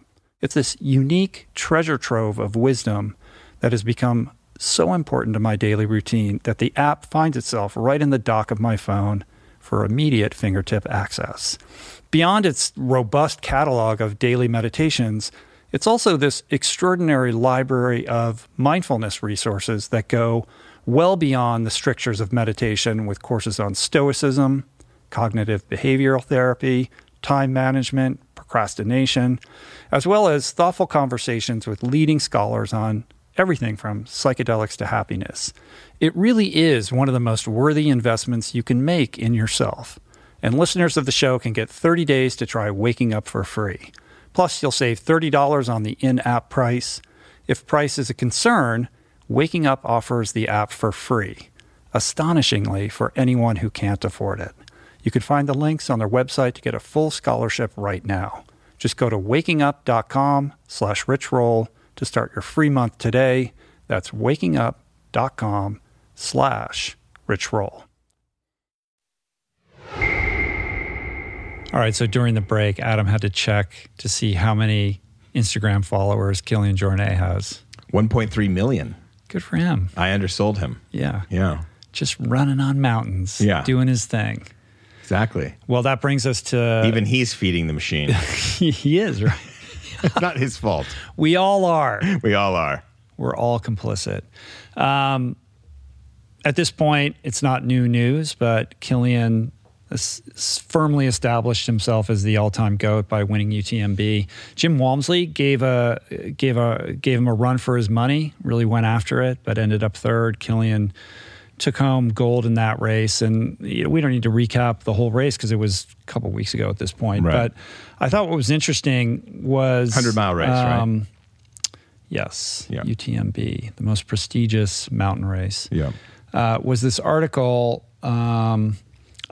It's this unique treasure trove of wisdom that has become so important to my daily routine that the app finds itself right in the dock of my phone for immediate fingertip access. Beyond its robust catalog of daily meditations, it's also this extraordinary library of mindfulness resources that go well beyond the strictures of meditation, with courses on stoicism, cognitive behavioral therapy, time management, procrastination, as well as thoughtful conversations with leading scholars on everything from psychedelics to happiness. It really is one of the most worthy investments you can make in yourself. And listeners of the show can get thirty days to try Waking Up for free. Plus, you'll save thirty dollars on the in-app price. If price is a concern, Waking Up offers the app for free, astonishingly, for anyone who can't afford it. You can find the links on their website to get a full scholarship right now. Just go to waking up dot com slash richroll to start your free month today. That's waking up dot com slash richroll. All right, so during the break, Adam had to check to see how many Instagram followers Killian Jornet has. one point three million. Good for him. I undersold him. Yeah. Yeah. Just running on mountains. Yeah. Doing his thing. Exactly. Well, that brings us to... Even he's feeding the machine. He is, right? It's not his fault. We all are. We all are. We're all complicit. Um, at this point, it's not new news, but Killian es- firmly established himself as the all-time GOAT by winning U T M B. Jim Walmsley gave a gave a gave him a run for his money, really went after it, but ended up third. Killian took home gold in that race, and you know, we don't need to recap the whole race because it was a couple of weeks ago at this point. Right. But I thought what was interesting was hundred mile race, um, right? Yes, yeah. U T M B, the most prestigious mountain race. Yeah, uh, was this article? Um,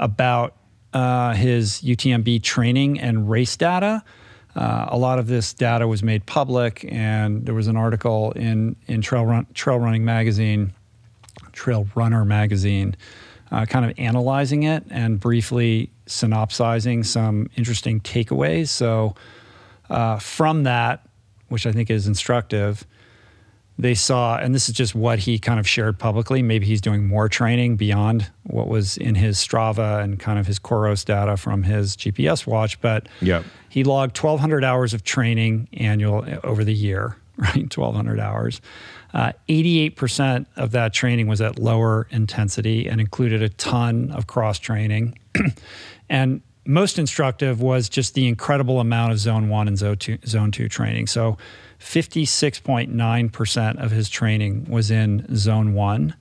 about uh, his U T M B training and race data. Uh, a lot of this data was made public, and there was an article in, in Trail Run, Trail Running Magazine, Trail Runner Magazine, uh, kind of analyzing it and briefly synopsizing some interesting takeaways. So uh, from that, which I think is instructive, they saw, and this is just what he kind of shared publicly, maybe he's doing more training beyond what was in his Strava and kind of his Coros data from his G P S watch, but yep. He logged twelve hundred hours of training annual over the year, right? twelve hundred hours. Uh, eighty-eight percent of that training was at lower intensity and included a ton of cross training. And most instructive was just the incredible amount of zone one and zone two, zone two training. So fifty-six point nine percent of his training was in zone one,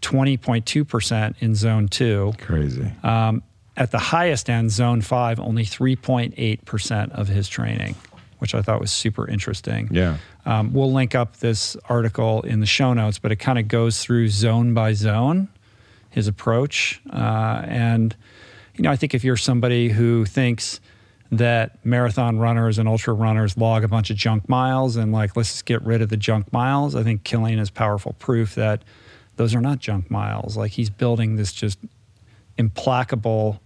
twenty point two percent in zone two. Crazy. Um, at the highest end, zone five, only three point eight percent of his training, which I thought was super interesting. Yeah. Um, we'll link up this article in the show notes, but it kind of goes through zone by zone, his approach. Uh, and, you know, I think if you're somebody who thinks that marathon runners and ultra runners log a bunch of junk miles and like, let's just get rid of the junk miles, I think Killian is powerful proof that those are not junk miles. Like, he's building this just implacable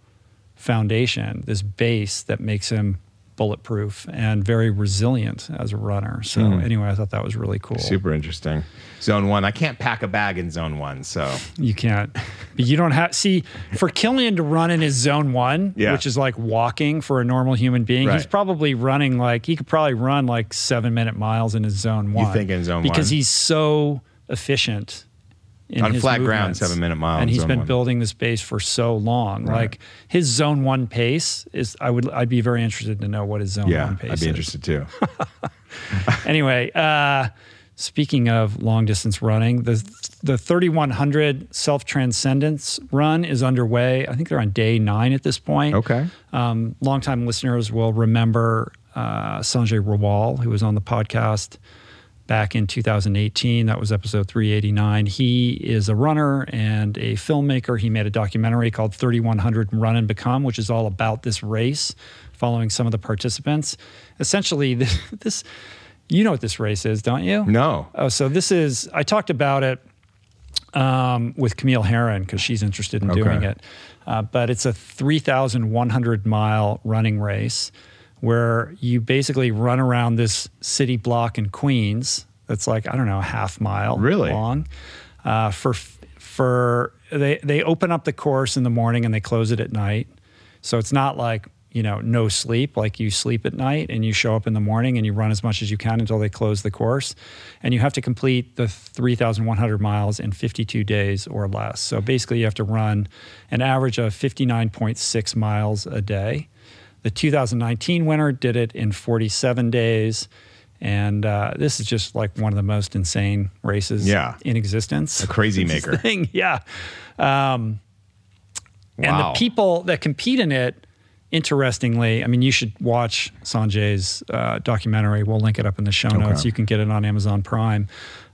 foundation, this base that makes him bulletproof and very resilient as a runner. So mm. anyway, I thought that was really cool. Super interesting. Zone one, I can't pack a bag in zone one, so. You can't, but you don't have, see, for Killian to run in his zone one, yeah. which is like walking for a normal human being, right. he's probably running like, he could probably run like seven minute miles in his zone one. You think in zone because one. Because he's so efficient in on his flat movements. Ground, seven minute miles. And he's been one. building this base for so long. Right. Like his zone one pace is, I would, I'd be very interested to know what his zone yeah, one pace is. I'd be interested is. too. Anyway, uh, speaking of long distance running, the the thirty-one hundred self transcendence run is underway. I think they're on day nine at this point. Okay. Um, longtime listeners will remember uh, Sanjay Rawal, who was on the podcast back in two thousand eighteen, that was episode three eighty-nine. He is a runner and a filmmaker. He made a documentary called thirty-one hundred Run and Become, which is all about this race, following some of the participants. Essentially, this, this you know what this race is, don't you? No. Oh, so this is, I talked about it um, with Camille Heron because she's interested in okay. doing it. Uh, but it's a three thousand one hundred mile running race, where you basically run around this city block in Queens that's like, I don't know, a half mile really? long. Uh, for for they, they open up the course in the morning and they close it at night. So it's not like, you know, no sleep, like you sleep at night and you show up in the morning and you run as much as you can until they close the course. And you have to complete the three thousand one hundred miles in fifty-two days or less. So basically you have to run an average of fifty-nine point six miles a day. The two thousand nineteen winner did it in forty-seven days. And uh, this is just like one of the most insane races yeah. in existence. A crazy maker. Thing. Yeah. Um, wow. And the people that compete in it, interestingly, I mean, you should watch Sanjay's uh, documentary. We'll link it up in the show okay. notes. You can get it on Amazon Prime.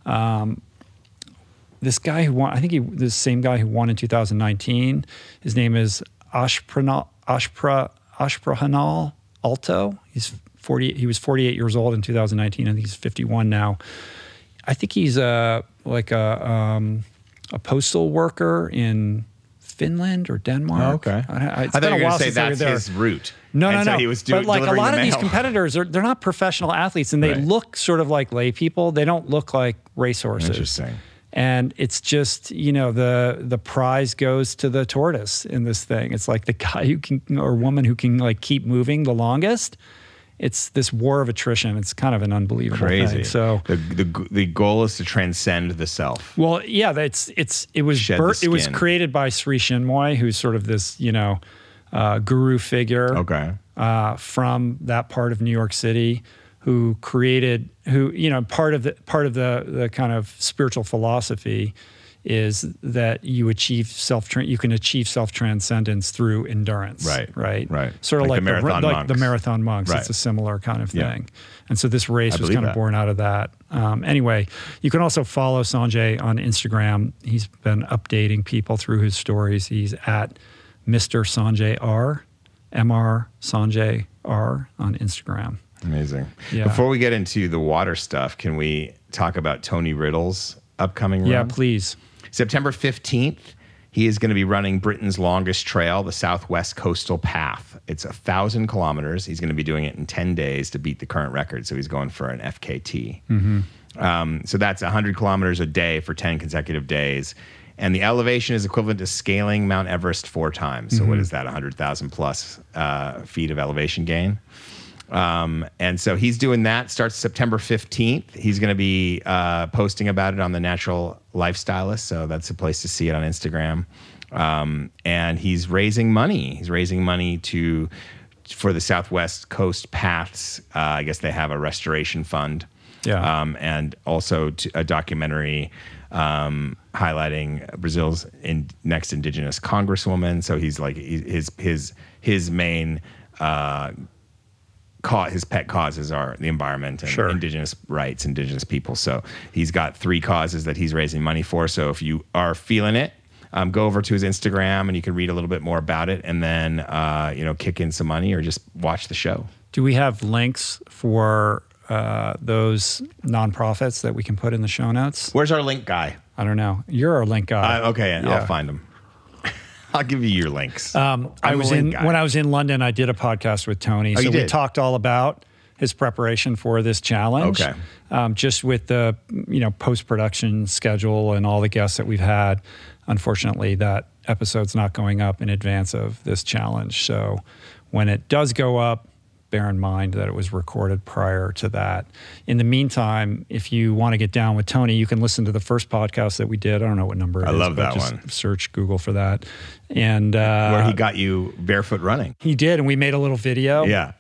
Um, this guy who won, I think he, the same guy who won in two thousand nineteen, his name is Ashpranal, Ashpra. Ashprahanal Alto. He's forty. He was forty-eight years old in two thousand nineteen. I think he's fifty-one now. I think he's a like a um, a postal worker in Finland or Denmark. Oh, okay. I, I, I thought you were going to say that's his route. No, no, no. So he was do, but like a lot the of mail. These competitors are they're not professional athletes, and they right. look sort of like lay people. They don't look like racehorses. Interesting. And it's just, you know, the the prize goes to the tortoise in this thing. It's like the guy who can, or woman who can like keep moving the longest. It's this war of attrition. It's kind of an unbelievable Crazy. thing. So the, the the goal is to transcend the self. Well, yeah, that's it's it was birth, it was created by Sri Chinmoy, who's sort of this, you know, uh, guru figure okay. uh, from that part of New York City, who created, who, you know, part of the part of the, the kind of spiritual philosophy is that you achieve self you can achieve self-transcendence through endurance. Right. Right. Right. Sort of like, like, the, marathon the, like the marathon monks. Right. It's a similar kind of yeah. thing. And so this race I was kind that. of born out of that. Um, anyway, you can also follow Sanjay on Instagram. He's been updating people through his stories. He's at Mister Sanjay R, M R Sanjay R on Instagram. Amazing. Yeah. Before we get into the water stuff, can we talk about Tony Riddle's upcoming run? Yeah, please. September fifteenth, he is going to be running Britain's longest trail, the Southwest Coastal Path. It's a thousand kilometers. He's going to be doing it in ten days to beat the current record. So he's going for an F K T. Mm-hmm. Um, so that's one hundred kilometers a day for ten consecutive days. And the elevation is equivalent to scaling Mount Everest four times. So mm-hmm. what is that, one hundred thousand plus uh, feet of elevation gain? Um, and so he's doing that, starts September fifteenth. He's going to be uh, posting about it on the Natural Lifestylist. So that's a place to see it on Instagram. Um, and he's raising money. He's raising money to for the Southwest Coast Paths. Uh, I guess they have a restoration fund. Yeah. Um, and also to a documentary um, highlighting Brazil's in, next indigenous congresswoman. So he's like his his his main uh, cause, his pet causes are the environment and sure. indigenous rights, indigenous people. So he's got three causes that he's raising money for. So if you are feeling it, Um, go over to his Instagram and you can read a little bit more about it, and then uh, you know, kick in some money or just watch the show. Do we have links for uh, those nonprofits that we can put in the show notes? Where's our link guy? I don't know. You're our link guy. Uh, okay, yeah. I'll find him. I'll give you your links. Um, I was in guy. When I was in London, I did a podcast with Tony, oh, so we talked all about his preparation for this challenge. Okay, um, just with the you know post production schedule and all the guests that we've had. Unfortunately, that episode's not going up in advance of this challenge. So when it does go up, bear in mind that it was recorded prior to that. In the meantime, if you want to get down with Tony, you can listen to the first podcast that we did. I don't know what number it I is. I love that just one. Search Google for that. And uh, where he got you barefoot running. He did, and we made a little video. Yeah,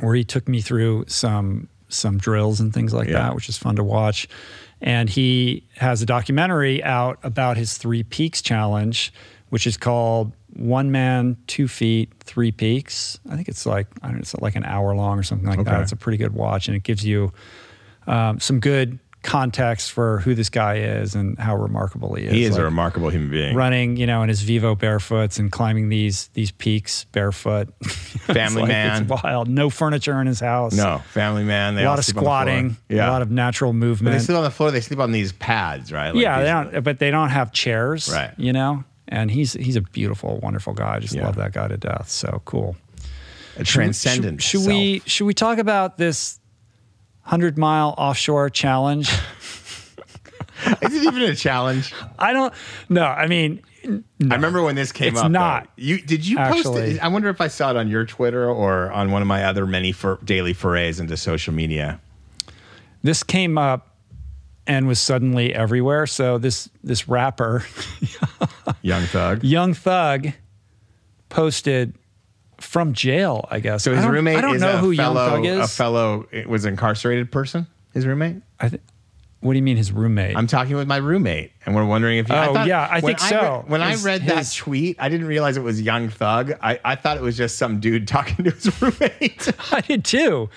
where he took me through some some drills and things like yeah. that, which is fun to watch. And he has a documentary out about his Three Peaks Challenge, which is called One Man, Two Feet, Three Peaks. I think it's like, I don't know, it's like an hour long or something like okay. that. It's a pretty good watch, and it gives you um, some good context for who this guy is and how remarkable he is. He is like a remarkable human being. Running, you know, in his Vivo barefoots and climbing these these peaks barefoot. Family like, man. It's wild. No furniture in his house. No, family man. They a lot of squatting, yeah. a lot of natural movement. But they sleep on the floor. They sleep on these pads, right? Like yeah, these, they don't, but they don't have chairs, right. you know? And he's he's a beautiful, wonderful guy. I just yeah. love that guy to death. So cool. A transcendent should, should, should we Should we talk about this one hundred mile offshore challenge? Is it even a challenge? I don't no, I mean no. I remember when this came it's up. It's not. You did you actually, post it? I wonder if I saw it on your Twitter or on one of my other many for, daily forays into social media. This came up and was suddenly everywhere. So this this rapper Young Thug. Young Thug posted from jail, I guess. So his roommate I don't is know a who fellow, Young Thug is. A fellow it was an incarcerated person. His roommate. I think. What do you mean his roommate? I'm talking with my roommate, and we're wondering if. You, oh I thought, yeah, I think I so. Re- when his, I read his, that tweet, I didn't realize it was Young Thug. I, I thought it was just some dude talking to his roommate. I did too,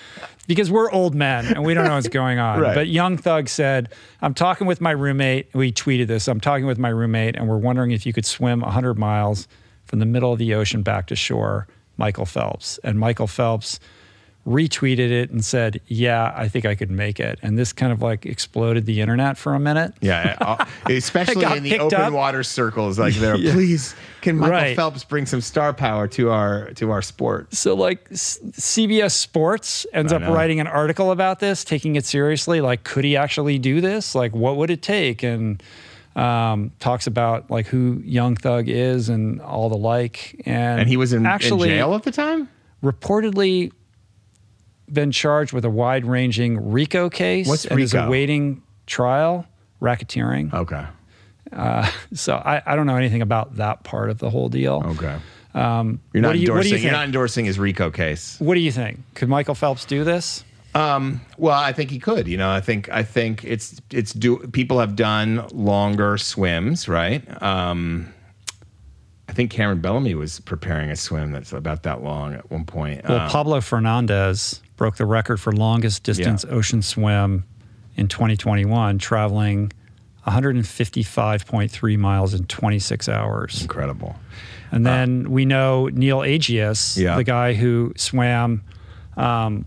because we're old men and we don't know what's going on. Right. But Young Thug said, "I'm talking with my roommate." We tweeted this. I'm talking with my roommate, and we're wondering if you could swim one hundred miles from the middle of the ocean back to shore. Michael Phelps. And Michael Phelps retweeted it and said, yeah, I think I could make it. And this kind of like exploded the internet for a minute. Yeah, especially in the open up. water circles. Like, there, yeah. please, can Michael right. Phelps bring some star power to our to our sport? So like C B S Sports ends up writing an article about this, taking it seriously. Like, could he actually do this? Like, what would it take? And Um, talks about like who Young Thug is and all the like. And, and he was in, actually, in jail at the time? Reportedly been charged with a wide-ranging RICO case. What's and RICO? Is awaiting trial, racketeering. Okay. Uh, so I, I don't know anything about that part of the whole deal. Okay. Um, you're, not you, endorsing, you you're not endorsing his RICO case. What do you think? Could Michael Phelps do this? Um, well, I think he could, you know, I think, I think it's, it's do people have done longer swims, right? Um, I think Cameron Bellamy was preparing a swim that's about that long at one point. Well, um, Pablo Fernandez broke the record for longest distance yeah. ocean swim in twenty twenty-one, traveling one hundred fifty-five point three miles in twenty-six hours. Incredible. And then uh, we know Neil Agius, yeah. the guy who swam, um,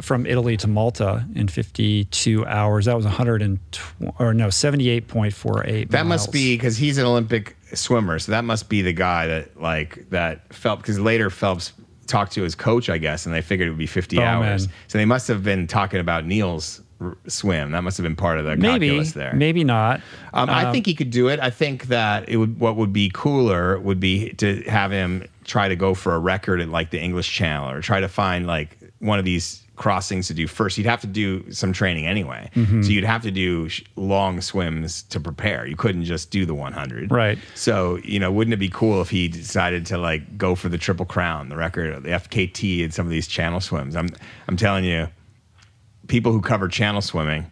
from Italy to Malta in fifty-two hours. That was one hundred and tw- or no, seventy-eight point four eight. That miles. Must be because he's an Olympic swimmer. So that must be the guy that like that Phelps, because later Phelps talked to his coach, I guess, and they figured it would be fifty oh, hours. Man. So they must have been talking about Neil's r- swim. That must have been part of the maybe, calculus there. Maybe not. Um, um, I think he could do it. I think that it would. What would be cooler would be to have him try to go for a record at like the English Channel or try to find like one of these crossings to do first, you'd have to do some training anyway. Mm-hmm. So you'd have to do sh- long swims to prepare. You couldn't just do the one hundred. Right. So, you know, wouldn't it be cool if he decided to like go for the Triple Crown, the record, the F K T, and some of these channel swims? I'm, I'm telling you, people who cover channel swimming.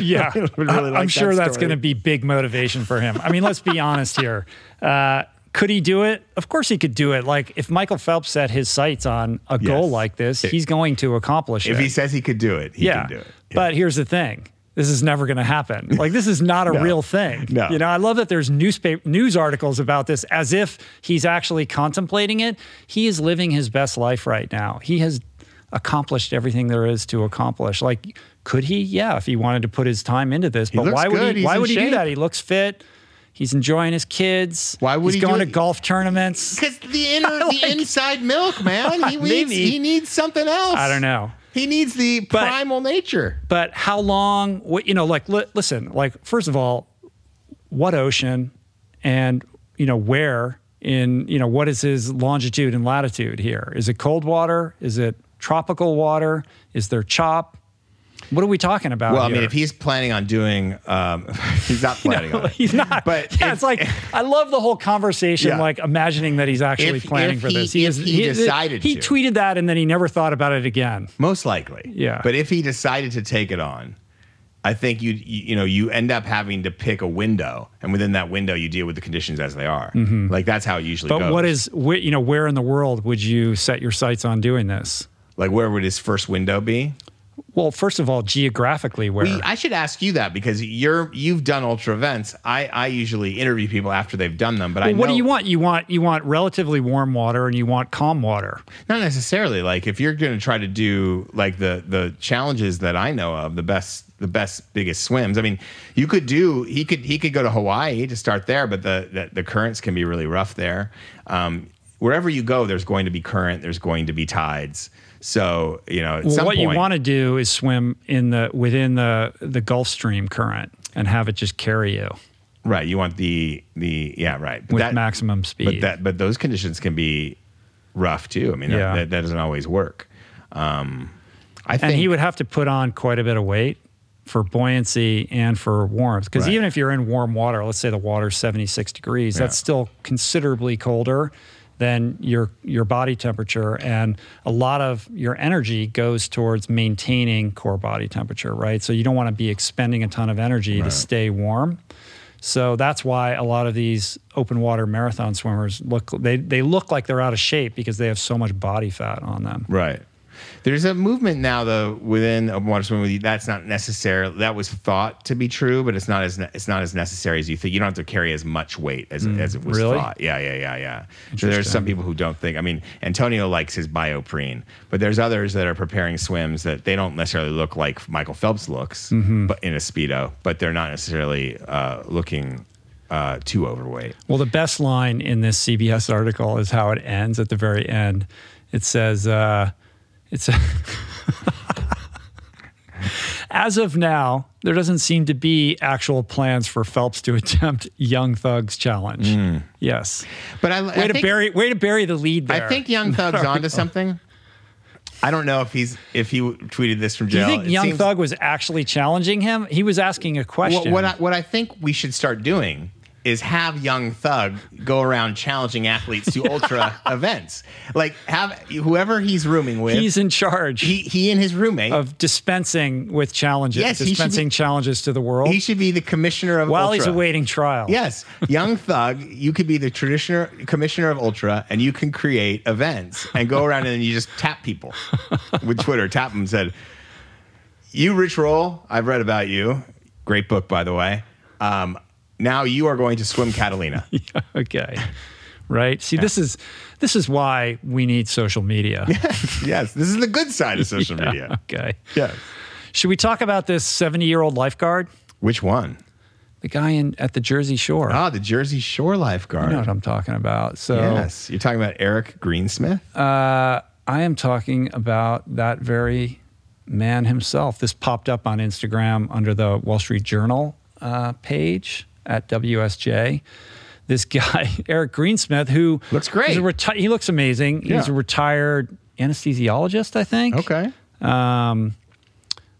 Yeah, really like I'm that sure that's going to be big motivation for him. I mean, let's be honest here. Uh, could he do it? Of course he could do it. Like, if Michael Phelps set his sights on a yes. goal like this, it, he's going to accomplish if it. If he says he could do it, he yeah. can do it. Yeah. But here's the thing. This is never going to happen. Like, this is not a no. real thing. No. You know, I love that there's newspaper news articles about this as if he's actually contemplating it. He is living his best life right now. He has accomplished everything there is to accomplish. Like, could he? Yeah, if he wanted to put his time into this. But why would he, why would he do that? He looks fit. He's enjoying his kids. Why would he? He's going to golf tournaments. Because the inner, the inside milk, man. He needs, he needs something else. I don't know. He needs the primal nature. But how long? What, you know, like, li- listen, like, first of all, what ocean and, you know, where in, you know, what is his longitude and latitude here? Is it cold water? Is it tropical water? Is there chop? What are we talking about? Well, here? I mean, if he's planning on doing, um, he's not planning no, on it. He's not. But yeah, if, it's like, if, I love the whole conversation, yeah. like imagining that he's actually if, planning if for he, this. He, if is, he, he decided he, to. He tweeted that and then he never thought about it again. Most likely. Yeah. But if he decided to take it on, I think you you know you end up having to pick a window, and within that window you deal with the conditions as they are. Mm-hmm. Like, that's how it usually but goes. But what is, you know, where in the world would you set your sights on doing this? Like, where would his first window be? Well, first of all, geographically, where? We, I should ask you that, because you're you've done ultra events. I, I usually interview people after they've done them, but well, I know, what do you want? You want you want relatively warm water and you want calm water. Not necessarily. Like, if you're going to try to do like the the challenges that I know of, the best the best biggest swims. I mean, you could do he could he could go to Hawaii to start there, but the the, the currents can be really rough there. Um, wherever you go, there's going to be current. There's going to be tides. So, you know, at well, some what point, you want to do is swim in the within the the Gulf Stream current and have it just carry you. Right. You want the the yeah right but with that, maximum speed. But that but those conditions can be rough too. I mean, yeah. that, that doesn't always work. Um, I think, and he would have to put on quite a bit of weight for buoyancy and for warmth, because right. even if you're in warm water, let's say the water's seventy-six degrees, yeah. that's still considerably colder than your your body temperature, and a lot of your energy goes towards maintaining core body temperature, right? So you don't want to be expending a ton of energy right. to stay warm. So that's why a lot of these open water marathon swimmers look they they look like they're out of shape, because they have so much body fat on them. Right. There's a movement now, though, within open water swimming. That's not necessary. That was thought to be true, but it's not as ne- it's not as necessary as you think. You don't have to carry as much weight as mm, as it was really? thought. Yeah, yeah, yeah, yeah. So there's some people who don't think. I mean, Antonio likes his Bioprene, but there's others that are preparing swims that they don't necessarily look like Michael Phelps looks, mm-hmm. but in a Speedo, but they're not necessarily uh, looking. Uh, too overweight. Well, the best line in this C B S article is how it ends at the very end. It says, uh, "It's a as of now, there doesn't seem to be actual plans for Phelps to attempt Young Thug's challenge." Mm. Yes, but I, way I to think, bury way to bury the lead there. I think Young Thug's onto something. I don't know if he's if he tweeted this from jail. Do you think Young seems, Thug was actually challenging him? He was asking a question. What, what, I, what I think we should start doing is have Young Thug go around challenging athletes to ultra events. Like, have whoever he's rooming with. He's in charge. He he and his roommate. Of dispensing with challenges. Yes, dispensing be, challenges to the world. He should be the commissioner of While ultra. While he's awaiting trial. Yes. Young Thug, you could be the traditioner, commissioner of ultra, and you can create events and go around and then you just tap people with Twitter. Tap them and said, "You, Rich Roll, I've read about you." Great book, by the way. Um, Now you are going to swim Catalina. Okay. Right. See, yeah. this is this is why we need social media. Yes. Yes. This is the good side of social yeah, media. Okay. Yes. Should we talk about this seventy-year-old lifeguard? Which one? The guy in at the Jersey Shore. Ah, the Jersey Shore lifeguard. You know what I'm talking about. So yes. You're talking about Eric Greensmith? Uh, I am talking about that very man himself. This popped up on Instagram under the Wall Street Journal uh, page. At W S J, this guy Eric Greensmith, who looks great, is a reti- he looks amazing. Yeah. He's a retired anesthesiologist, I think. Okay. Um,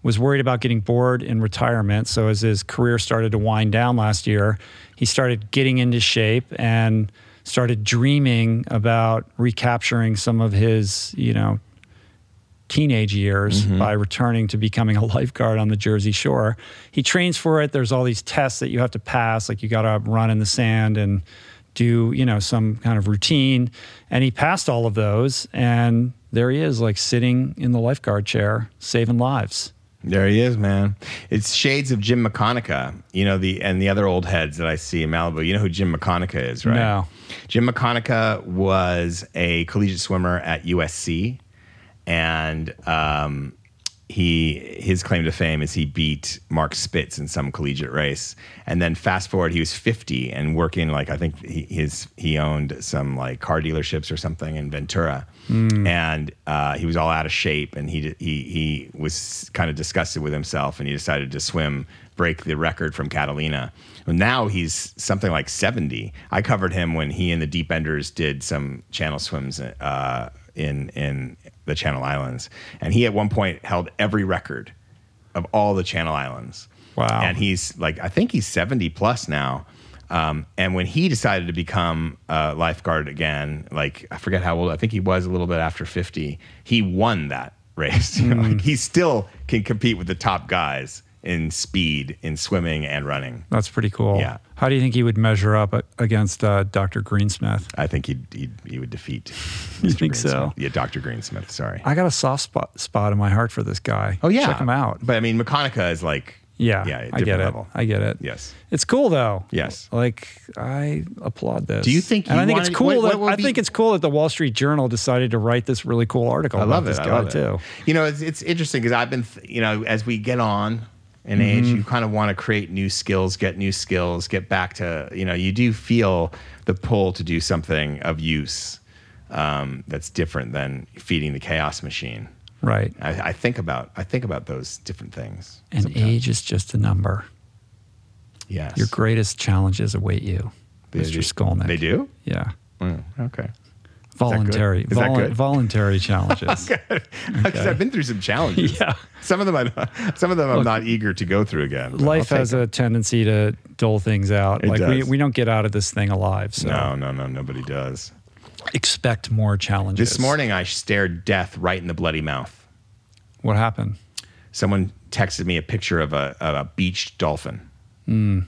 was worried about getting bored in retirement. So as his career started to wind down last year, he started getting into shape and started dreaming about recapturing some of his, you know, teenage years mm-hmm. by returning to becoming a lifeguard on the Jersey Shore. He trains for it. There's all these tests that you have to pass, like you got to run in the sand and do, you know, some kind of routine. And he passed all of those. And there he is, like sitting in the lifeguard chair, saving lives. There he is, man. It's shades of Jim McConaughey, you know, the and the other old heads that I see in Malibu. You know who Jim McConaughey is, right? No. Jim McConaughey was a collegiate swimmer at U S C. And um, he his claim to fame is he beat Mark Spitz in some collegiate race. And then fast forward, he was fifty and working like I think he, his he owned some like car dealerships or something in Ventura. Mm. And uh, he was all out of shape, and he he he was kind of disgusted with himself, and he decided to swim, break the record from Catalina. Now he's something like seventy. I covered him when he and the Deep Enders did some channel swims uh, in in. the Channel Islands. And he at one point held every record of all the Channel Islands. Wow. And he's like, I think he's seventy plus now. Um, and when he decided to become a lifeguard again, like I forget how old, I think he was a little bit after fifty, he won that race. Mm. Like, he still can compete with the top guys in speed, in swimming and running. That's pretty cool. Yeah. How do you think he would measure up against uh, Doctor Greensmith? I think he'd, he'd, he would defeat you Mister think Greensmith. So? Yeah, Doctor Greensmith, sorry. I got a soft spot, spot in my heart for this guy. Oh, yeah. Check him out. But I mean, McConaughey is like, yeah, yeah I get it. Level. I get it. Yes. It's cool, though. Yes. Like, I applaud this. Do you think you and I think wanted, it's cool what, what that, I be, think it's cool that the Wall Street Journal decided to write this really cool article I love about it, this guy, I love it. too. You know, it's, it's interesting because I've been, th- you know, as we get on, in age, mm-hmm. you kind of want to create new skills, get new skills, get back to, you know, you do feel the pull to do something of use um, that's different than feeding the chaos machine. Right. I, I think about I think about those different things. And sometimes. Age is just a number. Yes. Your greatest challenges await you, they Mister Do. Skolnick. They do? Yeah. Mm, okay. Voluntary, is that good? Is volu- that good? Voluntary challenges. Okay. Okay. I've been through some challenges. Yeah, some of them, I, some of them, Look, I'm not eager to go through again. Life has it. a tendency to dole things out. It like does. we, we don't get out of this thing alive. So. No, no, no, nobody does. Expect more challenges. This morning, I stared death right in the bloody mouth. What happened? Someone texted me a picture of a, of a beached dolphin. Mm.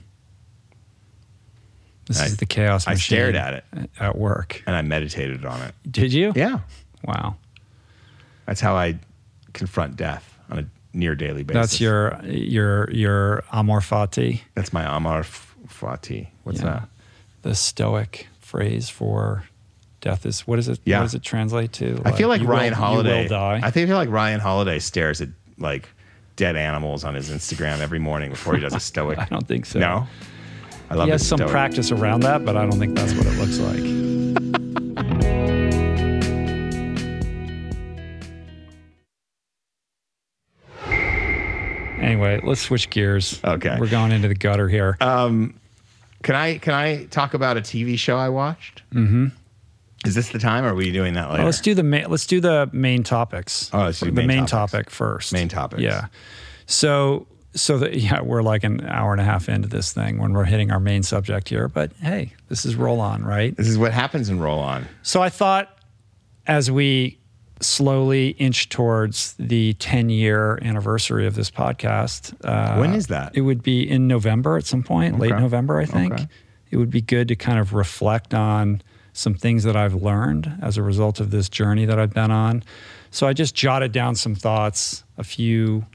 This I, is the chaos machine. I stared at it. At work. And I meditated on it. Did you? Yeah. Wow. That's how I confront death on a near daily basis. That's your your your amor fati? That's my amor fati. What's yeah. that? The Stoic phrase for death is, what is it? Yeah. What does it translate to? Like, I feel like Ryan will, Holiday. I feel like Ryan Holiday stares at like dead animals on his Instagram every morning before he does a Stoic. I don't think so. No? I love he has some dope. practice around that, but I don't think that's what it looks like. Anyway, let's switch gears. Okay, we're going into the gutter here. Um, can I can I talk about a T V show I watched? Mm-hmm. Is this the time, or are we doing that later? Well, let's do the ma- let's do the main topics. Oh, let's do the main, main topic first. Main topics. Yeah. So. So that, yeah, we're like an hour and a half into this thing when we're hitting our main subject here. But hey, this is Roll On, right? This is what happens in Roll On. So I thought as we slowly inch towards the ten-year anniversary of this podcast. Uh, when is that? It would be in November at some point, okay. late November, I think. Okay. It would be good to kind of reflect on some things that I've learned as a result of this journey that I've been on. So I just jotted down some thoughts, a few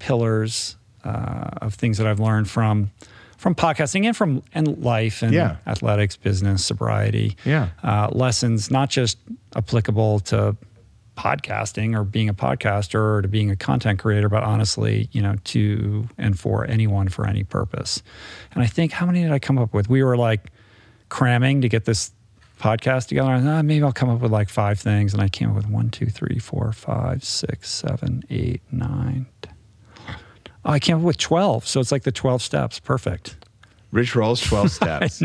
pillars Uh, of things that I've learned from from podcasting and from and life and yeah. athletics, business, sobriety. Yeah. Uh, lessons not just applicable to podcasting or being a podcaster or to being a content creator, but honestly, you know, to and for anyone for any purpose. And I think, how many did I come up with? We were like cramming to get this podcast together. I thought, oh, maybe I'll come up with like five things. And I came up with one, two, three, four, five, six, seven, eight, nine, ten. Oh, I came up with twelve, so it's like the twelve steps. Perfect. Rich Roll's twelve steps.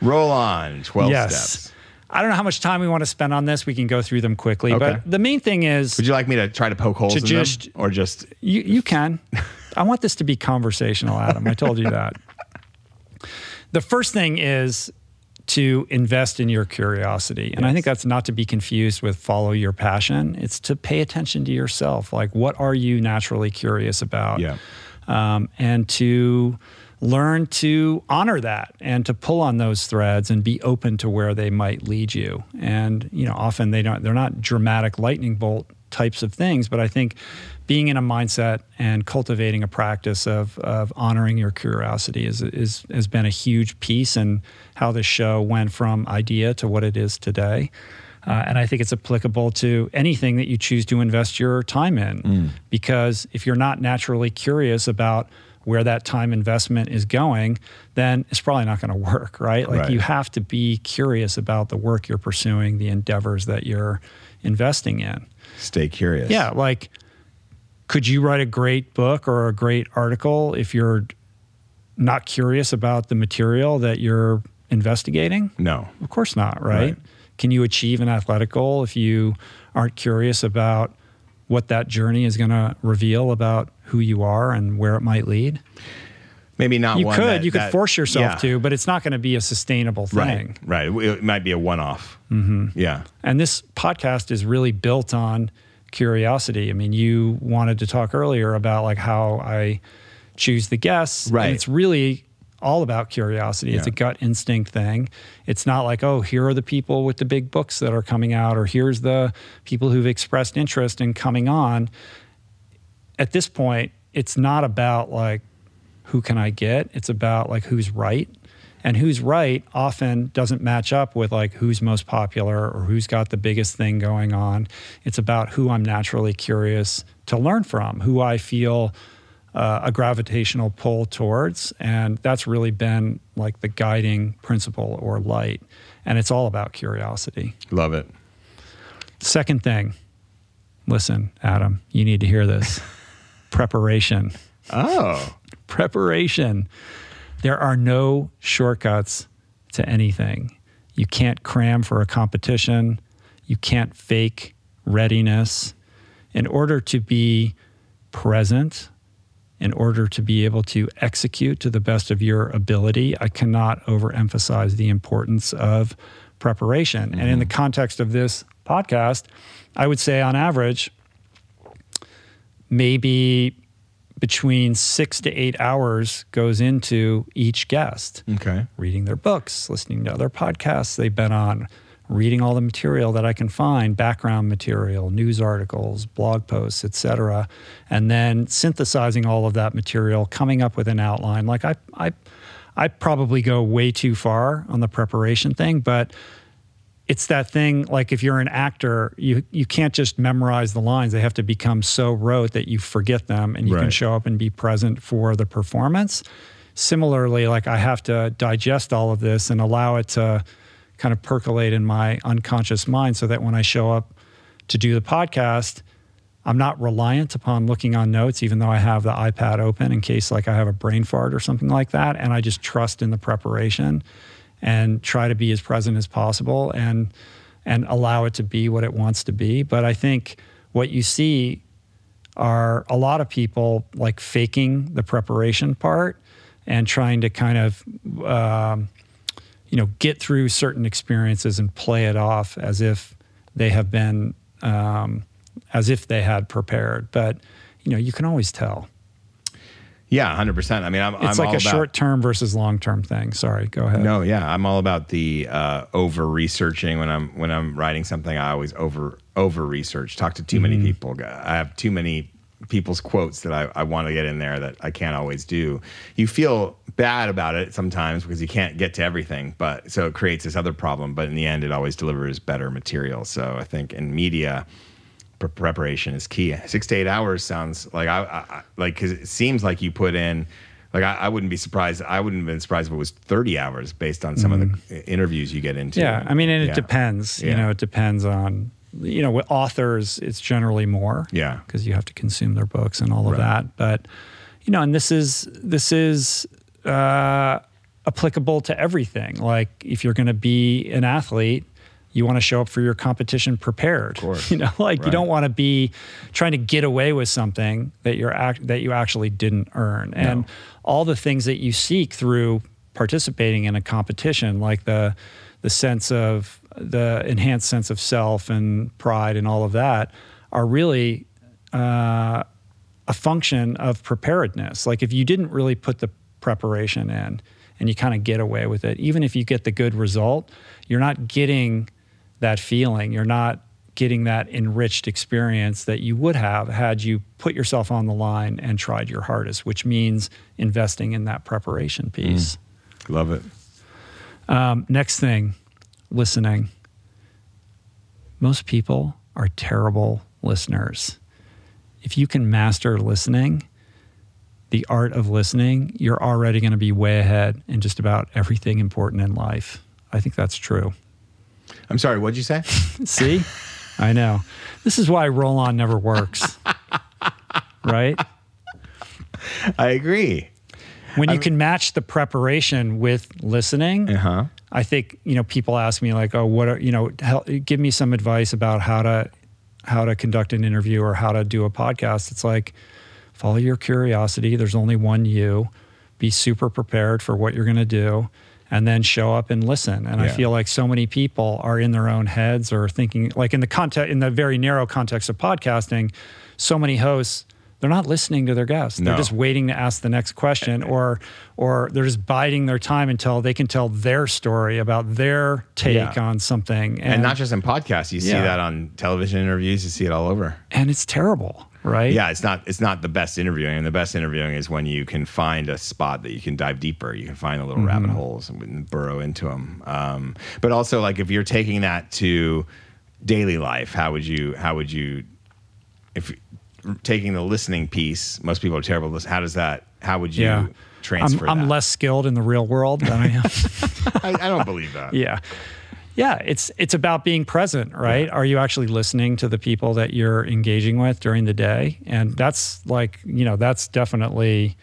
Roll On, twelve yes. steps. I don't know how much time we want to spend on this. We can go through them quickly, okay. But the main thing is... Would you like me to try to poke holes to in just, them? Or just... You, you can. I want this to be conversational, Adam. I told you that. The first thing is to invest in your curiosity. And yes. I think that's not to be confused with follow your passion. It's to pay attention to yourself. Like, what are you naturally curious about? Yeah. Um, and to... learn to honor that and to pull on those threads and be open to where they might lead you. And, you know, often they don't, they're not dramatic lightning bolt types of things, but I think being in a mindset and cultivating a practice of, of honoring your curiosity is, is, has been a huge piece in how this show went from idea to what it is today. Uh, and I think it's applicable to anything that you choose to invest your time in, mm. because if you're not naturally curious about where that time investment is going, then it's probably not going to work, right? Like right. You have to be curious about the work you're pursuing, the endeavors that you're investing in. Stay curious. Yeah, like, could you write a great book or a great article if you're not curious about the material that you're investigating? No. Of course not, right? right. Can you achieve an athletic goal if you aren't curious about what that journey is going to reveal about who you are and where it might lead? Maybe not you one could, that, You could that, force yourself yeah. to, but it's not going to be a sustainable thing. Right, right. It might be a one-off. Mm-hmm. Yeah. And this podcast is really built on curiosity. I mean, you wanted to talk earlier about like how I choose the guests. Right. And it's really all about curiosity. Yeah. It's a gut instinct thing. It's not like, oh, here are the people with the big books that are coming out, or here's the people who've expressed interest in coming on. At this point, it's not about like, who can I get? It's about like, who's right. And who's right often doesn't match up with like who's most popular or who's got the biggest thing going on. It's about who I'm naturally curious to learn from, who I feel Uh, a gravitational pull towards. And that's really been like the guiding principle or light. And it's all about curiosity. Love it. Second thing, listen, Adam, you need to hear this. Preparation. Oh. Preparation. There are no shortcuts to anything. You can't cram for a competition. You can't fake readiness. In order to be present, in order to be able to execute to the best of your ability, I cannot overemphasize the importance of preparation. Mm-hmm. And in the context of this podcast, I would say on average, maybe between six to eight hours goes into each guest. Okay. Reading their books, listening to other podcasts they've been on, reading all the material that I can find, background material, news articles, blog posts, et cetera, and then synthesizing all of that material, coming up with an outline. Like I, I, I probably go way too far on the preparation thing, but it's that thing, like if you're an actor, you, you can't just memorize the lines. They have to become so rote that you forget them and you right. can show up and be present for the performance. Similarly, like I have to digest all of this and allow it to kind of percolate in my unconscious mind so that when I show up to do the podcast, I'm not reliant upon looking on notes, even though I have the iPad open in case like I have a brain fart or something like that. And I just trust in the preparation and try to be as present as possible and, and allow it to be what it wants to be. But I think what you see are a lot of people like faking the preparation part and trying to kind of, um, you know, get through certain experiences and play it off as if they have been, um, as if they had prepared. But, you know, you can always tell. Yeah, one hundred percent. I mean, I'm, it's I'm like all a about, short-term versus long-term thing. Sorry, go ahead. No, yeah, I'm all about the uh, over-researching. When I'm when I'm writing something, I always over over-research. Talk to too mm-hmm. many people. I have too many people's quotes that I, I want to get in there that I can't always do. You feel bad about it sometimes because you can't get to everything, but so it creates this other problem, but in the end it always delivers better material. So I think in media, pre- preparation is key. Six to eight hours sounds like, I, I like, cause it seems like you put in, like I, I wouldn't be surprised. I wouldn't have been surprised if it was thirty hours based on some mm-hmm. of the interviews you get into. Yeah, I mean, and it yeah. depends, yeah. you know, it depends on, you know, with authors, it's generally more, yeah, because you have to consume their books and all of right. that. But, you know, and this is this is uh, applicable to everything. Like, if you're going to be an athlete, You want to show up for your competition prepared. Of course. You know, like right. you don't want to be trying to get away with something that you're act that you actually didn't earn. No. And all the things that you seek through participating in a competition, like the the sense of the enhanced sense of self and pride and all of that, are really uh, a function of preparedness. Like if you didn't really put the preparation in and you kind of get away with it, even if you get the good result, you're not getting that feeling. You're not getting that enriched experience that you would have had you put yourself on the line and tried your hardest, which means investing in that preparation piece. Mm. Love it. Um, next thing, listening. Most people are terrible listeners. If you can master listening, the art of listening, you're already going to be way ahead in just about everything important in life. I think that's true. I'm sorry, what'd you say? See? I know. This is why roll-on never works, right? I agree. When I'm, you can match the preparation with listening, uh-huh. I think, you know, people ask me like, oh, what are, you know, help, give me some advice about how to, how to conduct an interview or how to do a podcast. It's like, follow your curiosity. There's only one you. Be super prepared for what you're going to do and then show up and listen. And yeah. I feel like so many people are in their own heads or thinking, like in the context, in the very narrow context of podcasting, so many hosts, they're not listening to their guests. No. They're just waiting to ask the next question or or they're just biding their time until they can tell their story about their take yeah. on something. And, and not just in podcasts. You yeah. see that on television interviews. You see it all over. And it's terrible. Right? Yeah, it's not it's not the best interviewing. And the best interviewing is when you can find a spot that you can dive deeper. You can find the little mm-hmm. rabbit holes and burrow into them. Um, but also, like if you're taking that to daily life, how would you how would you if taking the listening piece? Most people are terrible at listening. How does that? How would you? Yeah. Transfer I'm, that? I'm less skilled in the real world than I am. I, I don't believe that. Yeah. Yeah, it's it's about being present, right? Yeah. Are you actually listening to the people that you're engaging with during the day? And that's like, you know, that's definitely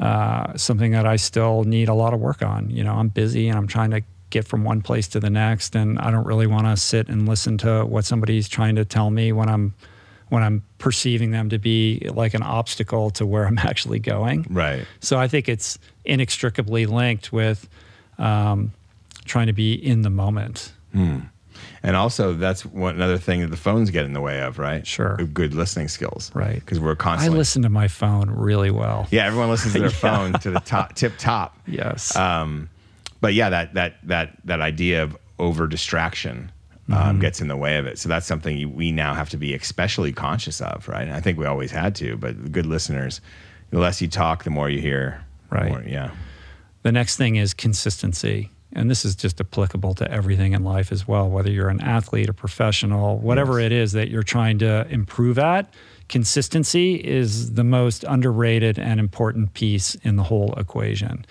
uh, something that I still need a lot of work on. You know, I'm busy and I'm trying to get from one place to the next, and I don't really want to sit and listen to what somebody's trying to tell me when I'm when I'm perceiving them to be like an obstacle to where I'm actually going. Right. So I think it's inextricably linked with. Um, trying to be in the moment. Mm. And also that's one another thing that the phones get in the way of, right? Sure. Good listening skills. Right. Because we're constantly- I listen to my phone really well. Yeah, everyone listens to their yeah. phone to the top, tip top. Yes. Um, but yeah, that that that that idea of over distraction um, mm-hmm. gets in the way of it. So that's something you, we now have to be especially conscious of, right? And I think we always had to, but good listeners, the less you talk, the more you hear. Right. More, yeah. The next thing is consistency. And this is just applicable to everything in life as well, whether you're an athlete, a professional, whatever yes. it is that you're trying to improve at, consistency is the most underrated and important piece in the whole equation.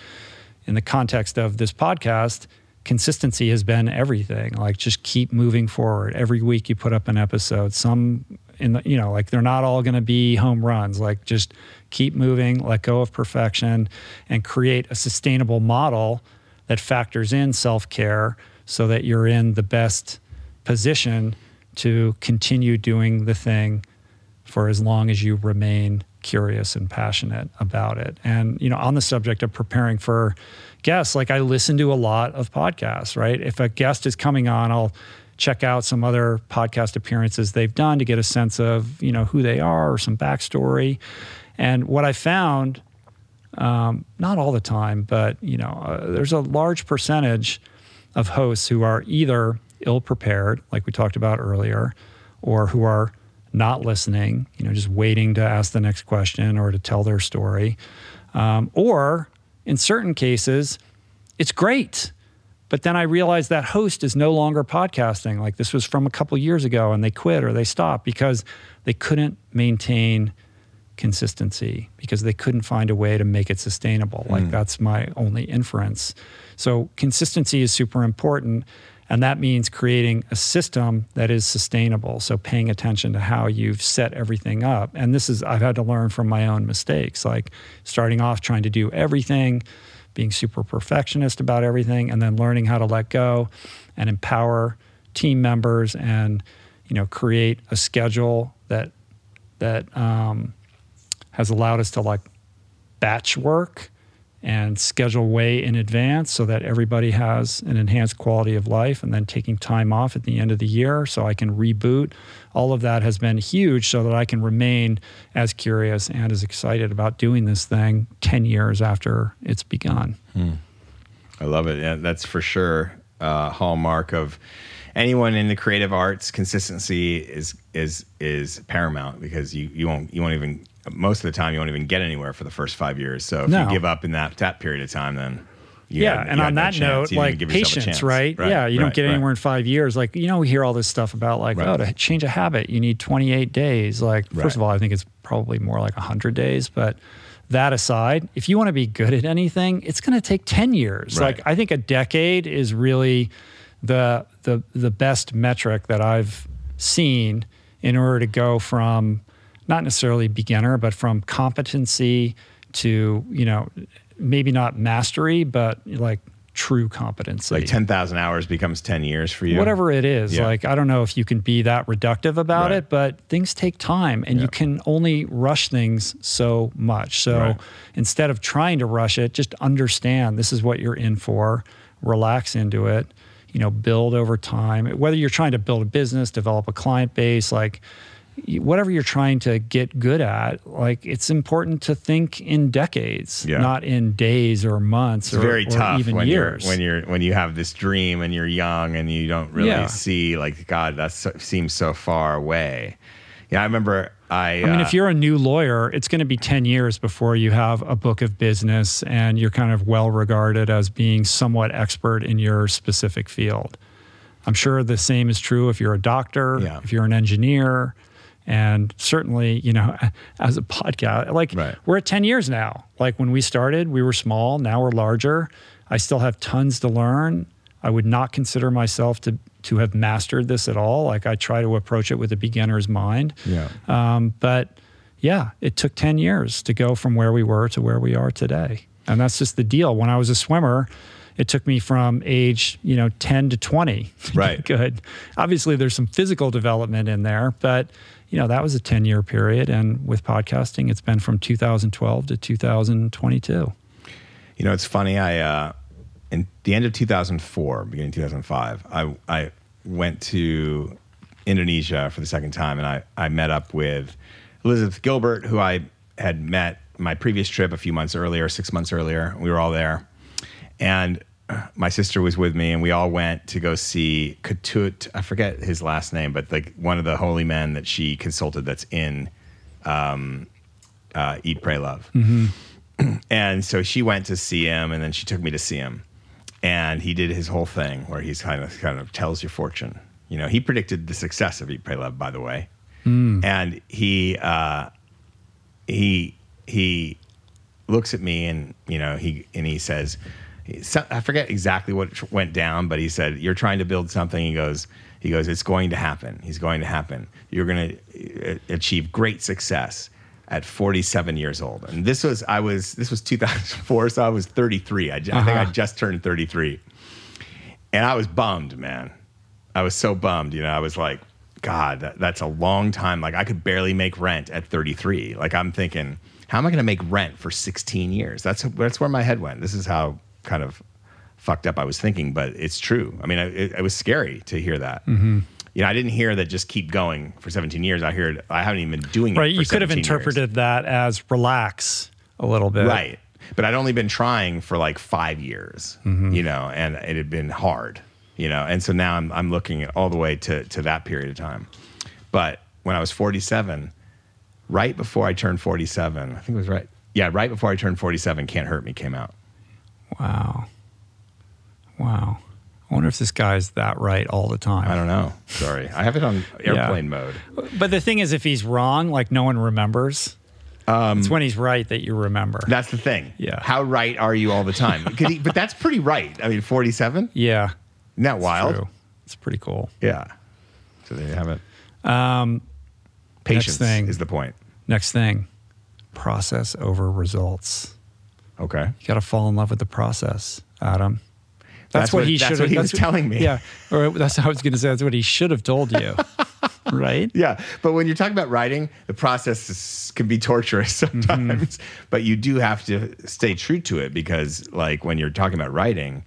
In the context of this podcast, consistency has been everything. Like just keep moving forward. Every week you put up an episode, some in the, you know, like they're not all going to be home runs. Like just keep moving, let go of perfection and create a sustainable model that factors in self-care so that you're in the best position to continue doing the thing for as long as you remain curious and passionate about it. And, you know, on the subject of preparing for guests, like I listen to a lot of podcasts, right? If a guest is coming on, I'll check out some other podcast appearances they've done to get a sense of, you know, who they are or some backstory. And what I found Um, not all the time, but you know, uh, there's a large percentage of hosts who are either ill-prepared, like we talked about earlier, or who are not listening, you know, just waiting to ask the next question or to tell their story. Um, or in certain cases, it's great. But then I realized that host is no longer podcasting. Like this was from a couple years ago and they quit or they stopped because they couldn't maintain consistency because they couldn't find a way to make it sustainable. Like mm. that's my only inference. So consistency is super important. And that means creating a system that is sustainable. So paying attention to how you've set everything up. And this is, I've had to learn from my own mistakes, like starting off trying to do everything, being super perfectionist about everything, and then learning how to let go and empower team members and, you know, create a schedule that that um, has allowed us to like batch work and schedule way in advance so that everybody has an enhanced quality of life, and then taking time off at the end of the year so I can reboot. All of that has been huge so that I can remain as curious and as excited about doing this thing ten years after it's begun. Hmm. I love it. Yeah, that's for sure a hallmark of anyone in the creative arts. Consistency is is is paramount, because you, you won't you won't even... most of the time you won't even get anywhere for the first five years. So if no. you give up in that, that period of time, then you yeah. Had, and you on that note, you like patience, right? right? Yeah. You right, don't get anywhere right. in five years. Like, you know, we hear all this stuff about like, right. oh, to change a habit, you need twenty-eight days. Like, right. first of all, I think it's probably more like a hundred days, but that aside, if you want to be good at anything, it's going to take ten years. Right. Like, I think a decade is really the, the, the best metric that I've seen in order to go from, not necessarily beginner, but from competency to, you know, maybe not mastery, but like true competency. Like ten thousand hours becomes ten years for you. Whatever it is. Yeah. Like, I don't know if you can be that reductive about right. it, but things take time, and yeah. you can only rush things so much. So right. instead of trying to rush it, just understand this is what you're in for, relax into it, you know, build over time. Whether you're trying to build a business, develop a client base, like, whatever you're trying to get good at, like, it's important to think in decades, yeah. not in days or months it's or, very tough or even when years. You're, when you're when you have this dream and you're young and you don't really yeah. see, like, God, that so, seems so far away. Yeah, I remember. I, I mean, uh, if you're a new lawyer, it's going to be ten years before you have a book of business and you're kind of well regarded as being somewhat expert in your specific field. I'm sure the same is true if you're a doctor, yeah. if you're an engineer. And certainly, you know, as a podcast, like right. we're at ten years now. Like, when we started, we were small. Now we're larger. I still have tons to learn. I would not consider myself to to have mastered this at all. Like, I try to approach it with a beginner's mind. Yeah. Um, but yeah, it took ten years to go from where we were to where we are today. And that's just the deal. When I was a swimmer, it took me from age, you know, ten to twenty. Right. Good. Obviously, there's some physical development in there, but you know, that was a ten-year period, and with podcasting, it's been from two thousand twelve to two thousand twenty-two. You know, it's funny. I uh, in the end of two thousand four, beginning of two thousand five, I I went to Indonesia for the second time, and I I met up with Elizabeth Gilbert, who I had met my previous trip a few months earlier, six months earlier. We were all there, and my sister was with me, and we all went to go see Khatut. I forget his last name, but like one of the holy men that she consulted that's in um, uh, Eat, Pray, Love. Mm-hmm. And so she went to see him, and then she took me to see him. And he did his whole thing where he's kind of kind of tells your fortune. You know, he predicted the success of Eat, Pray, Love, by the way. Mm. And he uh, he he looks at me, and you know, he and he says, I forget exactly what went down, but he said, "You're trying to build something." He goes, "He goes, it's going to happen. He's going to happen. You're going to achieve great success at forty-seven years old." And this was, I was, this was two thousand four, so I was thirty-three. I, uh-huh. I think I just turned thirty-three, and I was bummed, man. I was so bummed. You know, I was like, God, that, that's a long time. Like, I could barely make rent at thirty-three. Like, I'm thinking, how am I going to make rent for sixteen years? That's that's where my head went. This is how kind of fucked up I was thinking, but it's true. I mean, it, it was scary to hear that. Mm-hmm. You know, I didn't hear that just keep going for seventeen years. I heard I haven't even been doing right, it for seventeen years. Right, you could have interpreted years. That as relax a little bit. Right, but I'd only been trying for like five years, mm-hmm. you know, and it had been hard, you know, and so now I'm I'm looking at all the way to, to that period of time. But when I was forty-seven, right before I turned forty-seven, I think it was right, yeah, right before I turned forty-seven, Can't Hurt Me came out. Wow. Wow. I wonder if this guy's that right all the time. I don't know. Sorry. I have it on airplane yeah. mode. But the thing is, if he's wrong, like, no one remembers. Um, it's when he's right that you remember. That's the thing. Yeah. How right are you all the time? he, but that's pretty right. I mean, forty-seven? Yeah. Isn't that wild? True. It's pretty cool. Yeah. So there you have it. Um, Patience next thing, is the point. Next thing, process over results. Okay. You got to fall in love with the process, Adam. That's, that's what, what he should have. He was what, telling me. Yeah, or that's how I was going to say. That's what he should have told you, right? Yeah, but when you're talking about writing, the process is, can be torturous sometimes. Mm-hmm. But you do have to stay true to it because, like, when you're talking about writing,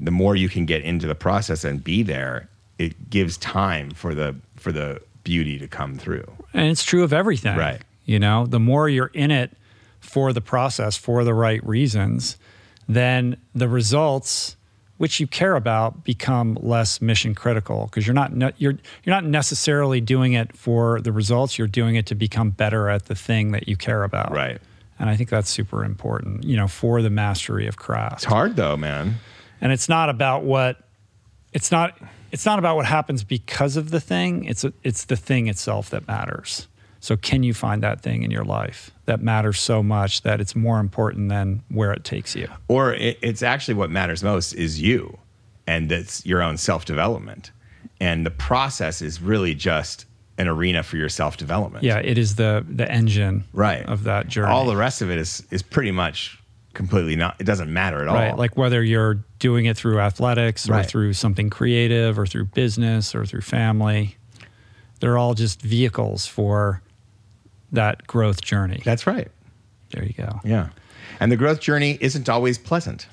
the more you can get into the process and be there, it gives time for the for the beauty to come through. And it's true of everything, right? You know, the more you're in it for the process, for the right reasons, then the results, which you care about, become less mission critical because you're not ne- you're you're not necessarily doing it for the results. You're doing it to become better at the thing that you care about. Right. And I think that's super important, you know, for the mastery of craft. It's hard though, man. And it's not about what it's not it's not about what happens because of the thing. It's it's the thing itself that matters. So can you find that thing in your life that matters so much that it's more important than where it takes you? Or it, it's actually what matters most is you, and that's your own self-development. And the process is really just an arena for your self-development. Yeah, it is the the engine right. of that journey. All the rest of it is is pretty much completely not, it doesn't matter at all. Right, like whether you're doing it through athletics or right. through something creative or through business or through family, they're all just vehicles for that growth journey. That's right. There you go. Yeah. And the growth journey isn't always pleasant.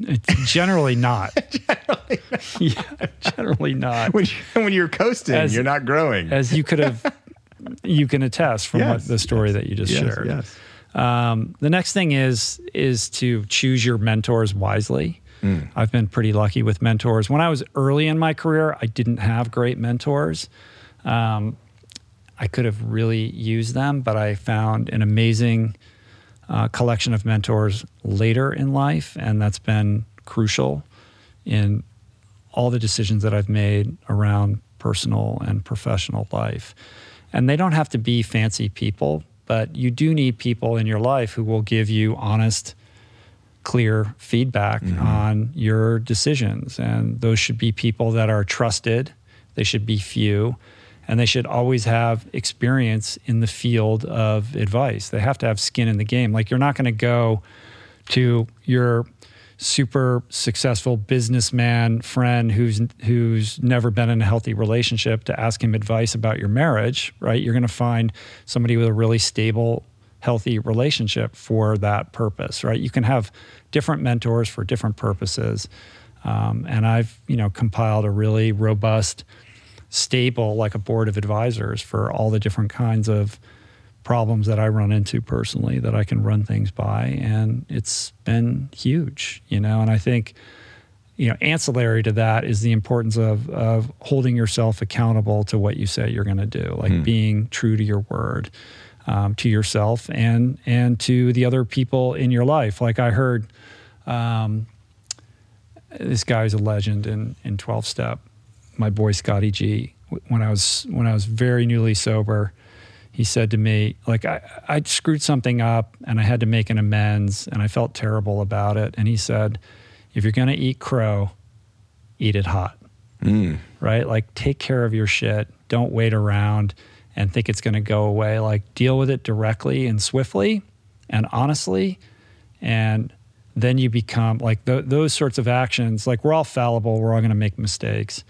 It's generally not. generally not. Yeah, generally not. When, you, when you're coasting, as, you're not growing. As you could have, you can attest from yes, what the story yes, that you just yes, shared. Yes. Um, the next thing is, is to choose your mentors wisely. Mm. I've been pretty lucky with mentors. When I was early in my career, I didn't have great mentors. Um, I could have really used them, but I found an amazing uh, collection of mentors later in life, and that's been crucial in all the decisions that I've made around personal and professional life. And they don't have to be fancy people, but you do need people in your life who will give you honest, clear feedback mm-hmm. on your decisions. And those should be people that are trusted. They should be few. And they should always have experience in the field of advice. They have to have skin in the game. Like, you're not going to go to your super successful businessman friend who's who's never been in a healthy relationship to ask him advice about your marriage, right? You're going to find somebody with a really stable, healthy relationship for that purpose, right? You can have different mentors for different purposes. Um, and I've, you know, compiled a really robust, stable, like a board of advisors for all the different kinds of problems that I run into personally that I can run things by. And it's been huge, you know, and I think, you know, ancillary to that is the importance of, of holding yourself accountable to what you say you're going to do, like hmm. being true to your word, um, to yourself and, and to the other people in your life. Like, I heard, um, this guy's a legend in, in twelve step. My boy Scotty G, when I was when I was very newly sober, he said to me, like, I I screwed something up and I had to make an amends and I felt terrible about it. And he said, if you're gonna eat crow, eat it hot, mm. right? Like, take care of your shit. Don't wait around and think it's gonna go away. Like, deal with it directly and swiftly and honestly. And then you become like th- those sorts of actions. Like, we're all fallible. We're all gonna make mistakes.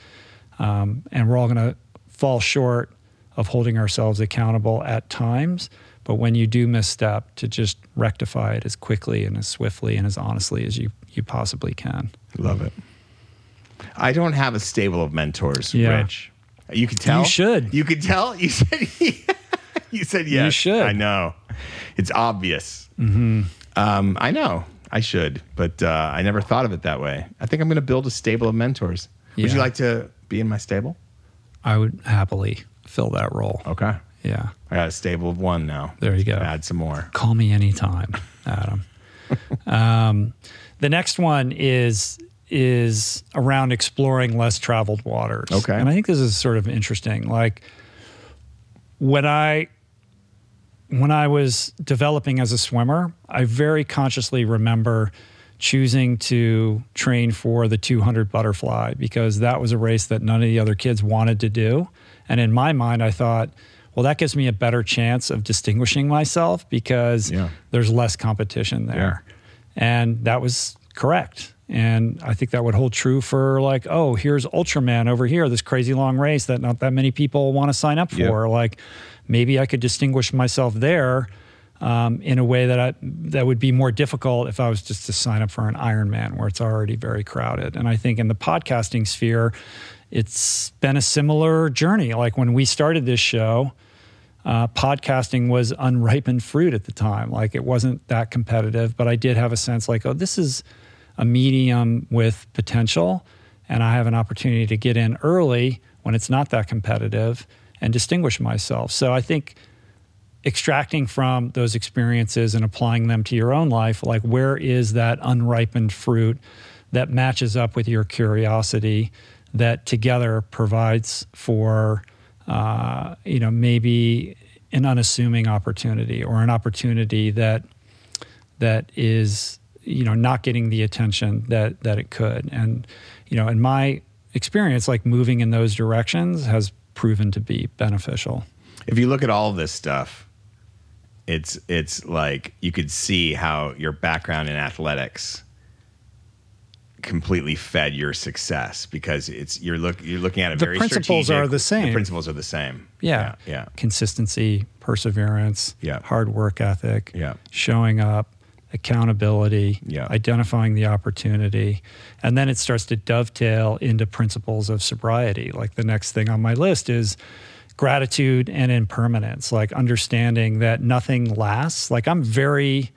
Um, and we're all going to fall short of holding ourselves accountable at times. But when you do misstep, to just rectify it as quickly and as swiftly and as honestly as you, you possibly can. Love it. I don't have a stable of mentors, yeah. Rich. You can tell. You should. You can tell. You said, you said yes. You should. I know. It's obvious. Mm-hmm. Um, I know. I should. But uh, I never thought of it that way. I think I'm going to build a stable of mentors. Yeah. Would you like to be in my stable? I would happily fill that role. Okay. Yeah. I got a stable of one now. There you go. Add some more. Call me anytime, Adam. um, the next one is is around exploring less traveled waters. Okay. And I think this is sort of interesting. Like, when I when I was developing as a swimmer, I very consciously remember choosing to train for the two hundred butterfly because that was a race that none of the other kids wanted to do. And in my mind, I thought, well, that gives me a better chance of distinguishing myself because yeah. there's less competition there. Yeah. And that was correct. And I think that would hold true for like, oh, here's Ultraman over here, this crazy long race that not that many people want to sign up for. Yep. Like maybe I could distinguish myself there um, in a way that I, that would be more difficult if I was just to sign up for an Ironman where it's already very crowded. And I think in the podcasting sphere, it's been a similar journey. Like when we started this show, Uh, podcasting was unripened fruit at the time. Like it wasn't that competitive, but I did have a sense like, oh, this is a medium with potential and I have an opportunity to get in early when it's not that competitive and distinguish myself. So I think extracting from those experiences and applying them to your own life, like where is that unripened fruit that matches up with your curiosity that together provides for Uh, you know, maybe an unassuming opportunity or an opportunity that that is, you know, not getting the attention that that it could. And, you know, in my experience, like moving in those directions has proven to be beneficial. If you look at all this stuff, it's it's like you could see how your background in athletics completely fed your success, because it's you're look you're looking at it very strategic. The principles are the same. The principles are the same. Yeah. Yeah. Yeah. Consistency, perseverance, yeah. hard work ethic, yeah. showing up, accountability, yeah. identifying the opportunity. And then it starts to dovetail into principles of sobriety. Like the next thing on my list is gratitude and impermanence, like understanding that nothing lasts. Like I'm very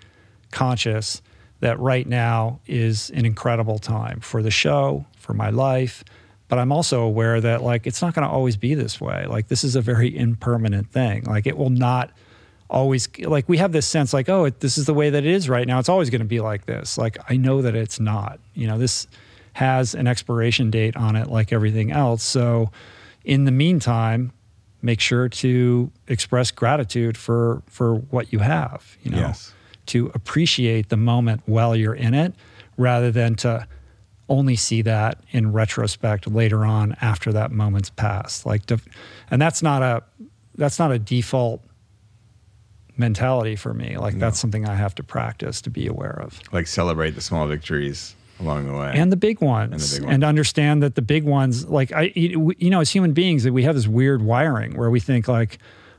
conscious that right now is an incredible time for the show, for my life. But I'm also aware that like, it's not gonna always be this way. Like this is a very impermanent thing. Like it will not always, like we have this sense like, oh, it, this is the way that it is right now. It's always gonna be like this. Like I know that it's not, you know, this has an expiration date on it like everything else. So in the meantime, make sure to express gratitude for, for what you have, you know? Yes. To appreciate the moment while you're in it, rather than to only see that in retrospect later on after that moment's passed. Like, to, and that's not a that's not a default mentality for me. Like, no. That's something I have to practice to be aware of. Like, celebrate the small victories along the way, and the big ones, and, the big ones. And understand that the big ones, like I, you know, as human beings, that we have this weird wiring where we think like,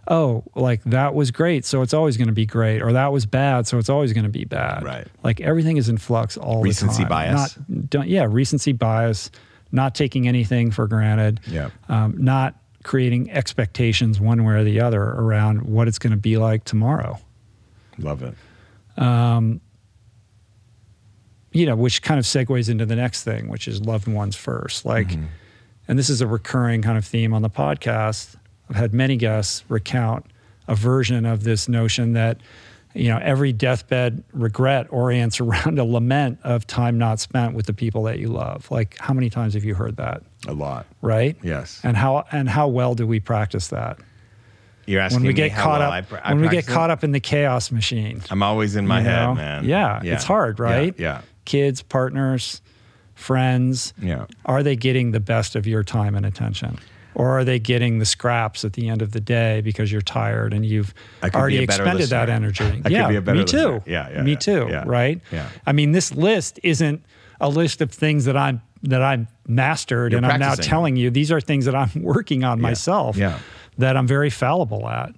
oh, like that was great, so it's always going to be great, or that was bad, so it's always going to be bad. Right. Like everything is in flux all recency the time. Recency bias. Not, don't, yeah, recency bias, not taking anything for granted, yeah. um, not creating expectations one way or the other around what it's going to be like tomorrow. Love it. Um, you know, which kind of segues into the next thing, which is loved ones first. Like, mm-hmm. and this is a recurring kind of theme on the podcast. I've had many guests recount a version of this notion that, you know, every deathbed regret orients around a lament of time not spent with the people that you love. Like, how many times have you heard that? A lot. Right? Yes. And how and how well do we practice that? You're asking when we get me how well up, I, pra- I When we get caught it? up in the chaos machine. I'm always in my head, know? man. Yeah, yeah. It's hard, right? Yeah. yeah. Kids, partners, friends. Yeah. Are they getting the best of your time and attention? Or are they getting the scraps at the end of the day because you're tired and you've already expended listener. that energy? I yeah, could be a better me too. Listener. Yeah, yeah, me yeah, too. Yeah, right? Yeah. I mean, this list isn't a list of things that I'm that I'm mastered you're and practicing. I'm now telling you these are things that I'm working on yeah. myself yeah. that I'm very fallible at.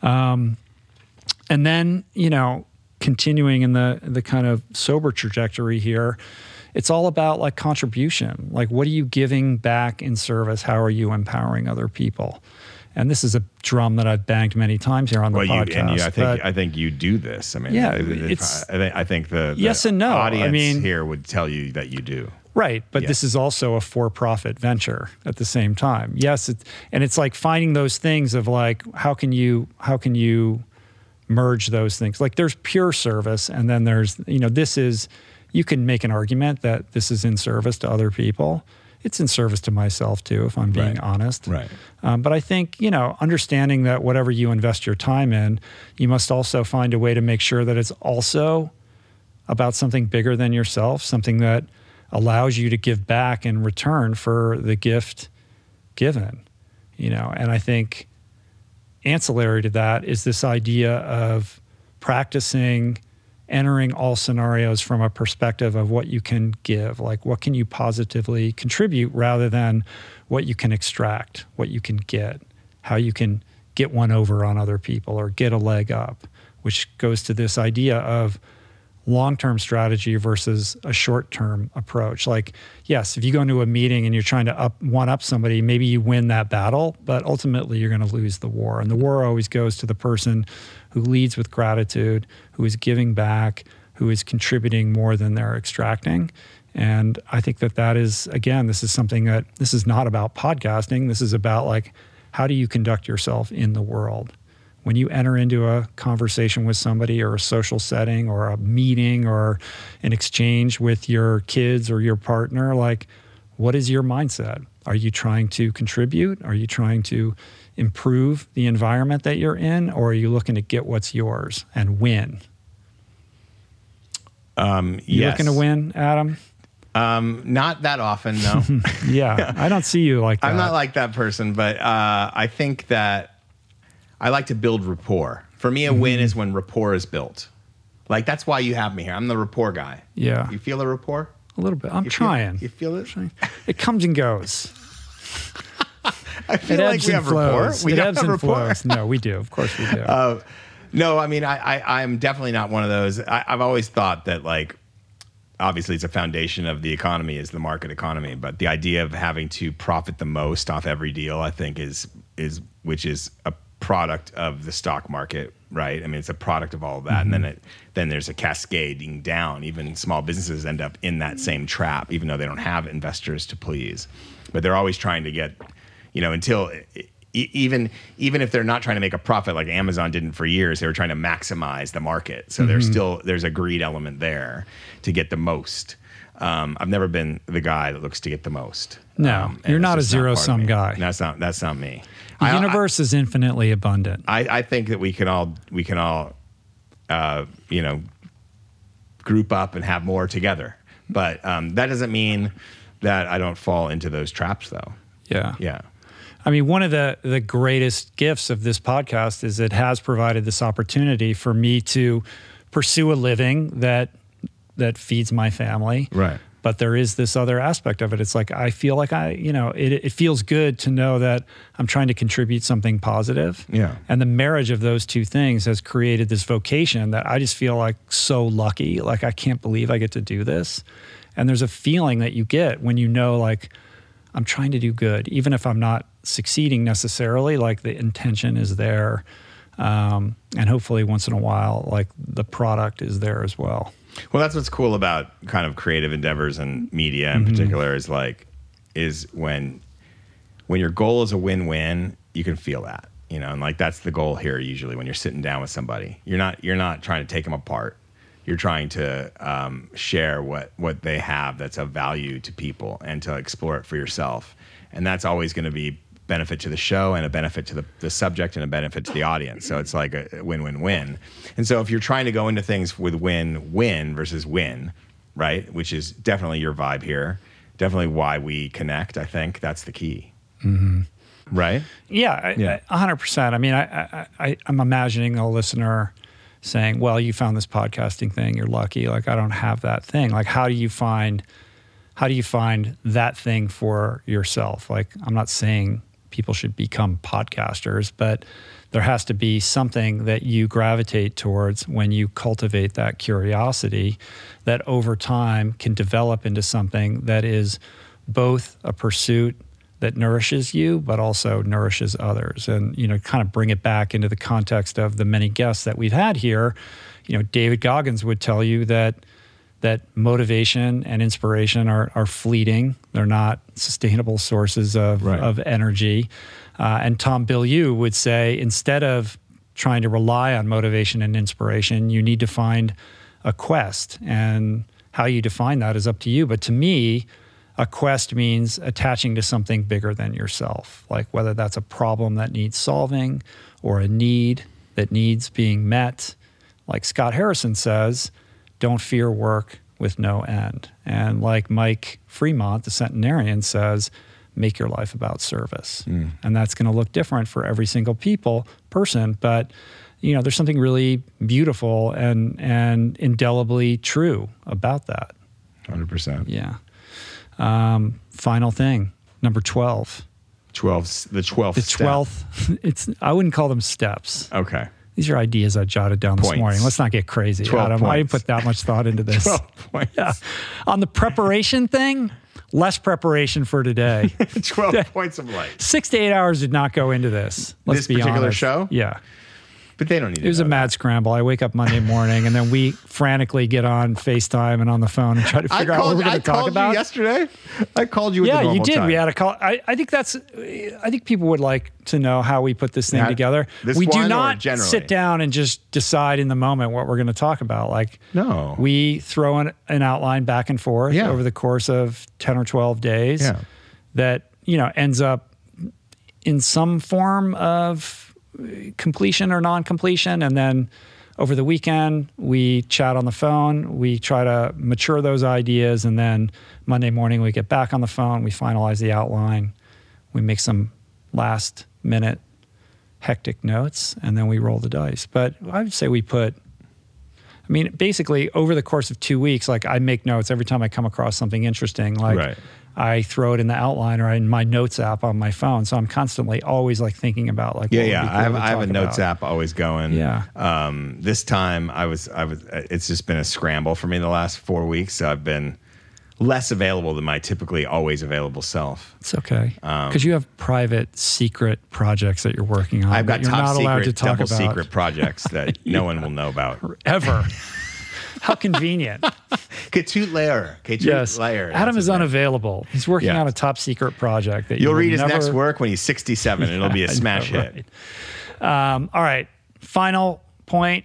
Um, and then you know, continuing in the the kind of sober trajectory here. It's all about like contribution. Like what are you giving back in service? How are you empowering other people? And this is a drum that I've banged many times here on the well, podcast. You, and you, I, think, I think you do this. I mean, yeah, it's, I think the, the yes and no. audience I mean, here would tell you that you do. Right, but yes. This is also a for-profit venture at the same time. Yes, it's, and it's like finding those things of like, how can you, how can you merge those things? Like there's pure service and then there's, you know, this is, you can make an argument that this is in service to other people. It's in service to myself too, if I'm being right. honest. Right. Um, but I think, you know, understanding that whatever you invest your time in, you must also find a way to make sure that it's also about something bigger than yourself, something that allows you to give back in return for the gift given, you know? And I think ancillary to that is this idea of practicing entering all scenarios from a perspective of what you can give, like what can you positively contribute rather than what you can extract, what you can get, how you can get one over on other people or get a leg up, which goes to this idea of long-term strategy versus a short-term approach. Like, yes, if you go into a meeting and you're trying to up, one-up somebody, maybe you win that battle, but ultimately you're going to lose the war. And the war always goes to the person who leads with gratitude, who is giving back, who is contributing more than they're extracting. And I think that that is, again, this is something that, this is not about podcasting. This is about like, how do you conduct yourself in the world? When you enter into a conversation with somebody or a social setting or a meeting or an exchange with your kids or your partner, like, what is your mindset? Are you trying to contribute? Are you trying to improve the environment that you're in? Or are you looking to get what's yours and win? Um, you yes. looking to win, Adam? Um, not that often, no. Yeah, I don't see you like that. I'm not like that person, but uh, I think that I like to build rapport. For me, a mm-hmm. win is when rapport is built. Like, that's why you have me here. I'm the rapport guy. Yeah. You feel the rapport? A little bit. I'm you trying. Feel, you feel it? It comes and goes. I feel it like we have flows. rapport. We it ebbs and rapport. flows. No, we do. Of course we do. Uh, no, I mean, I, I, I'm definitely not one of those. I, I've always thought that, like, obviously it's a foundation of the economy is the market economy, but the idea of having to profit the most off every deal, I think, is is which is a product of the stock market, right? I mean, it's a product of all of that. Mm-hmm. And then it, then there's a cascading down. Even small businesses end up in that same trap, even though they don't have investors to please. But they're always trying to get, you know, until even, even if they're not trying to make a profit like Amazon didn't for years, they were trying to maximize the market. So mm-hmm. there's still, there's a greed element there to get the most. Um, I've never been the guy that looks to get the most. No, um, you're not a zero-sum guy. That's not that's not me. The universe is infinitely abundant. I, I think that we can all we can all uh, you know, group up and have more together. But um, that doesn't mean that I don't fall into those traps, though. Yeah, yeah. I mean, one of the the greatest gifts of this podcast is it has provided this opportunity for me to pursue a living that. that feeds my family. Right. But there is this other aspect of it. It's like, I feel like I, you know, it, it feels good to know that I'm trying to contribute something positive. Yeah. And the marriage of those two things has created this vocation that I just feel like so lucky. Like, I can't believe I get to do this. And there's a feeling that you get when you know, like, I'm trying to do good. Even if I'm not succeeding necessarily, like, the intention is there. Um, and hopefully once in a while, like, the product is there as well. Well, that's what's cool about kind of creative endeavors and media in mm-hmm. particular is like, is when, when your goal is a win-win, you can feel that, you know, and like, that's the goal here. Usually when you're sitting down with somebody, you're not, you're not trying to take them apart. You're trying to um, share what, what they have that's of value to people and to explore it for yourself. And that's always going to be benefit to the show and a benefit to the, the subject and a benefit to the audience. So it's like a win-win-win. And so if you're trying to go into things with win-win versus win, right, which is definitely your vibe here, definitely why we connect, I think that's the key. Mm-hmm. Right? Yeah, yeah. one hundred percent. I mean, I, I, I, I'm imagining a listener saying, well, you found this podcasting thing, you're lucky. Like, I don't have that thing. Like, how do you find, how do you find that thing for yourself? Like, I'm not saying people should become podcasters, but there has to be something that you gravitate towards when you cultivate that curiosity that over time can develop into something that is both a pursuit that nourishes you, but also nourishes others. And, you know, kind of bring it back into the context of the many guests that we've had here. You know, David Goggins would tell you that that motivation and inspiration are, are fleeting. They're not sustainable sources of, right. of energy. Uh, and Tom Bilyeu would say, instead of trying to rely on motivation and inspiration, you need to find a quest. And how you define that is up to you. But to me, a quest means attaching to something bigger than yourself. Like, whether that's a problem that needs solving or a need that needs being met. Like Scott Harrison says, don't fear work with no end. And like Mike Fremont, the centenarian, says, make your life about service. Mm. And that's going to look different for every single people person. But you know, there's something really beautiful and and indelibly true about that. one hundred percent. Yeah. Um, final thing, number twelve. twelve, the twelfth The twelfth, it's, I wouldn't call them steps. Okay. These are ideas I jotted down points. This morning. Let's not get crazy. Adam, I didn't put that much thought into this. twelve points. Yeah. On the preparation thing, less preparation for today. twelve yeah. points of light. Six to eight hours did not go into this. Let's this be particular honest. show? Yeah. But they don't need it. It was a mad that. scramble. I wake up Monday morning and then we frantically get on FaceTime and on the phone and try to figure called, out what we're going to talk about. I called you yesterday. I called you at yeah, the normal time. Yeah, you did. We had a call. I, I think that's, I think people would like to know how we put this thing yeah, together. This we do not sit down and just decide in the moment what we're going to talk about. Like, no. We throw an, an outline back and forth yeah. over the course of ten or twelve days yeah. that, you know, ends up in some form of completion or non-completion, and then over the weekend we chat on the phone, we try to mature those ideas, and then Monday morning we get back on the phone, we finalize the outline, we make some last minute hectic notes, and then we roll the dice. But I would say we put, I mean, basically over the course of two weeks, like I make notes every time I come across something interesting, like right. I throw it in the outline or in my notes app on my phone. So I'm constantly always like thinking about like, yeah, what yeah. Would be cool I have, to I have a about. notes app always going. Yeah. Um, this time I was, I was, it's just been a scramble for me the last four weeks. So I've been less available than my typically always available self. It's okay. Um, Cause you have private secret projects that you're working on. I've got top you're not secret, allowed to talk double about. secret projects that yeah. no one will know about ever. How convenient. K two layer. K two yes. layer. Adam is unavailable. He's working yeah. on a top secret project that you'll you read his never... next work when he's sixty-seven yeah, and it'll be a smash know, hit. Right. Um, all right. Final point.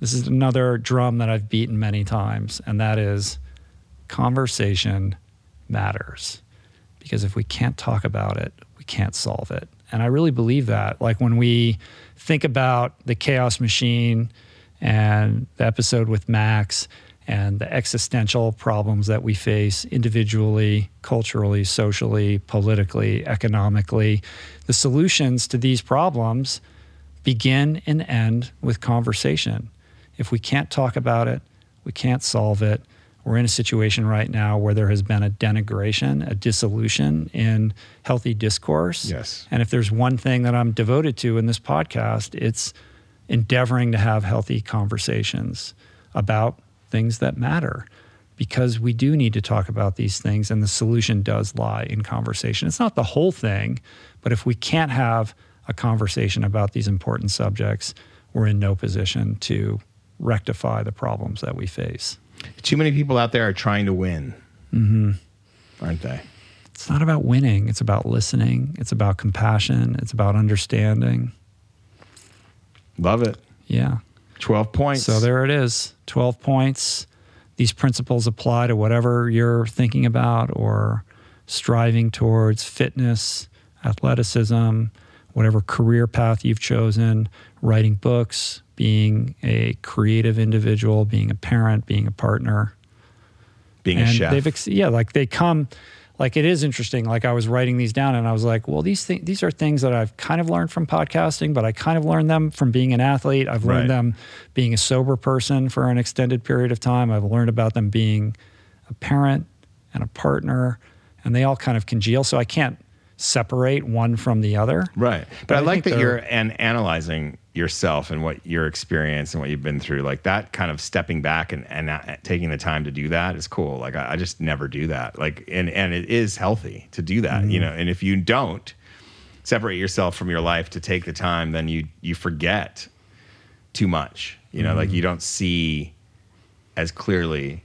This is another drum that I've beaten many times, and that is conversation matters. Because if we can't talk about it, we can't solve it. And I really believe that. Like when we think about the chaos machine and the episode with Max and the existential problems that we face individually, culturally, socially, politically, economically, the solutions to these problems begin and end with conversation. If we can't talk about it, we can't solve it. We're in a situation right now where there has been a denigration, a dissolution in healthy discourse. Yes. And if there's one thing that I'm devoted to in this podcast, it's endeavoring to have healthy conversations about things that matter, because we do need to talk about these things, and the solution does lie in conversation. It's not the whole thing, but if we can't have a conversation about these important subjects, we're in no position to rectify the problems that we face. Too many people out there are trying to win, mm-hmm. aren't they? It's not about winning. It's about listening. It's about compassion. It's about understanding. Love it. Yeah. twelve points. So there it is. twelve points. These principles apply to whatever you're thinking about or striving towards: fitness, athleticism, whatever career path you've chosen, writing books, being a creative individual, being a parent, being a partner. Being and a chef. They've ex- yeah, like they come... Like it is interesting, like I was writing these down and I was like, well, these things, these are things that I've kind of learned from podcasting, but I kind of learned them from being an athlete. I've learned right. them being a sober person for an extended period of time. I've learned about them being a parent and a partner, and they all kind of congeal. So I can't separate one from the other. Right. But, but I, I like that you're an analyzing yourself and what your experience and what you've been through, like that kind of stepping back and, and uh, taking the time to do that is cool. Like I, I just never do that. Like, and, and it is healthy to do that, mm-hmm. you know, and if you don't separate yourself from your life to take the time, then you, you forget too much, you know, mm-hmm. like you don't see as clearly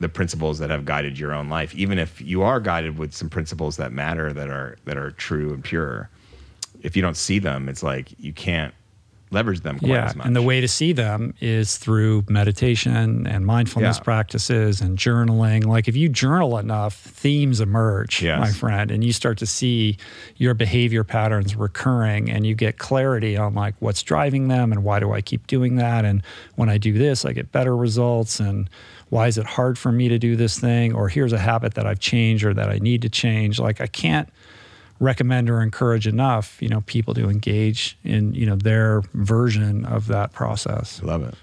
the principles that have guided your own life, even if you are guided with some principles that matter, that are, that are true and pure. If you don't see them, it's like, you can't leverage them quite yeah, as much. And the way to see them is through meditation and mindfulness yeah. practices and journaling. Like if you journal enough, themes emerge, yes. my friend, and you start to see your behavior patterns recurring, and you get clarity on like what's driving them and why do I keep doing that? And when I do this, I get better results, and why is it hard for me to do this thing? Or here's a habit that I've changed or that I need to change. Like I can't recommend or encourage enough, you know, people to engage in, you know, their version of that process. Love it.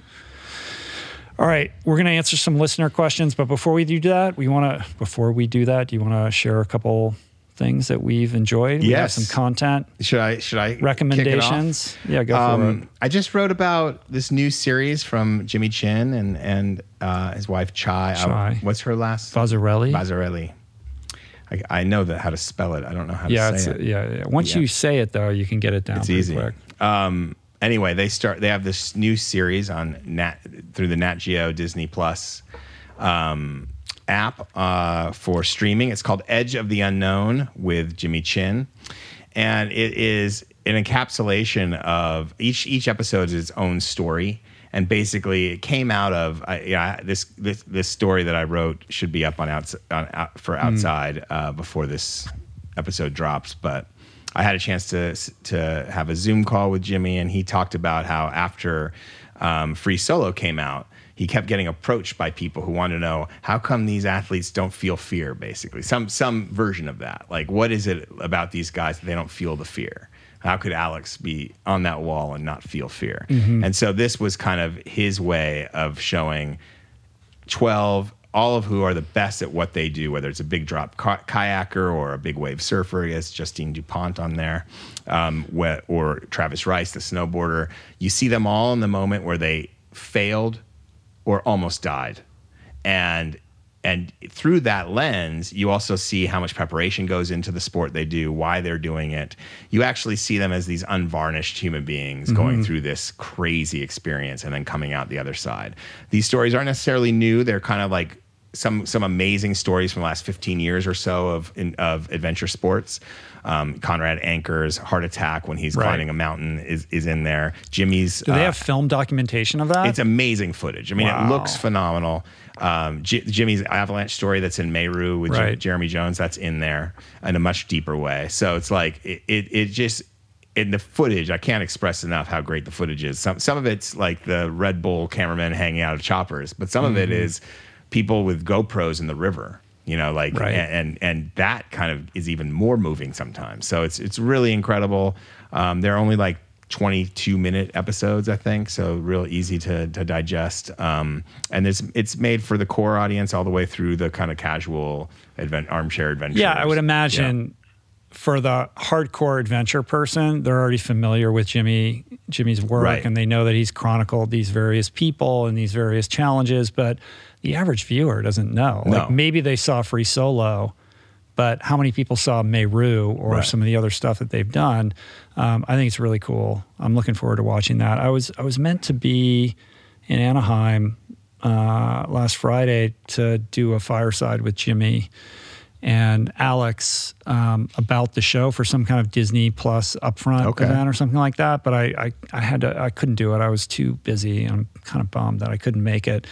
All right, we're going to answer some listener questions, but before we do that, we want to. Before we do that, do you want to share a couple things that we've enjoyed? We yes, have some content. Should I? Should I? Recommendations? Kick it off? Yeah, go um, for it. I just wrote about this new series from Jimmy Chin and and uh, his wife Chai. Chai. Uh, what's her last? Vazarelli. Vazarelli. I, I know that how to spell it. I don't know how yeah, to say it. Yeah, yeah. Once yeah. you say it though, you can get it down. It's easy. Quick. Um, Anyway, they start. They have this new series on Nat through the Nat Geo Disney Plus um, app uh, for streaming. It's called Edge of the Unknown with Jimmy Chin, and it is an encapsulation of each each episode is its own story. And basically, it came out of I, you know, this this this story that I wrote should be up on, outs- on out for outside mm. uh, before this episode drops, but. I had a chance to to have a Zoom call with Jimmy, and he talked about how after um, Free Solo came out, he kept getting approached by people who wanted to know how come these athletes don't feel fear, basically. Some some version of that. Like, what is it about these guys that they don't feel the fear? How could Alex be on that wall and not feel fear? Mm-hmm. And so this was kind of his way of showing twelve all of who are the best at what they do, whether it's a big drop kayaker or a big wave surfer, yes, Justine DuPont on there, um, or Travis Rice, the snowboarder. You see them all in the moment where they failed or almost died. And and through that lens, you also see how much preparation goes into the sport they do, why they're doing it. You actually see them as these unvarnished human beings mm-hmm. going through this crazy experience and then coming out the other side. These stories aren't necessarily new. They're kind of like, Some some amazing stories from the last fifteen years or so of in, of adventure sports. Um, Conrad Anker's heart attack when he's right. climbing a mountain is is in there. Jimmy's. Do they uh, have film documentation of that? It's amazing footage. I mean, wow. It looks phenomenal. Um, J- Jimmy's avalanche story that's in Meru with right. J- Jeremy Jones, that's in there in a much deeper way. So it's like it it, it just. In the footage, I can't express enough how great the footage is. Some some of it's like the Red Bull cameramen hanging out of choppers, but some mm-hmm. of it is. People with GoPros in the river, you know, like, right. and, and and that kind of is even more moving sometimes. So it's it's really incredible. Um, they're only like twenty-two minute episodes, I think, so real easy to to digest. Um, and it's it's made for the core audience all the way through the kind of casual advent, armchair adventure. Yeah, I would imagine. Yeah. For the hardcore adventure person, they're already familiar with Jimmy, Jimmy's work, right. and they know that he's chronicled these various people and these various challenges, but the average viewer doesn't know. No. Like maybe they saw Free Solo, but how many people saw Meru or right. some of the other stuff that they've done? Um, I think it's really cool. I'm looking forward to watching that. I was I was meant to be in Anaheim uh, last Friday to do a fireside with Jimmy and Alex um, about the show for some kind of Disney Plus upfront okay. event or something like that. But I, I, I had to, I couldn't do it. I was too busy. I'm kind of bummed that I couldn't make it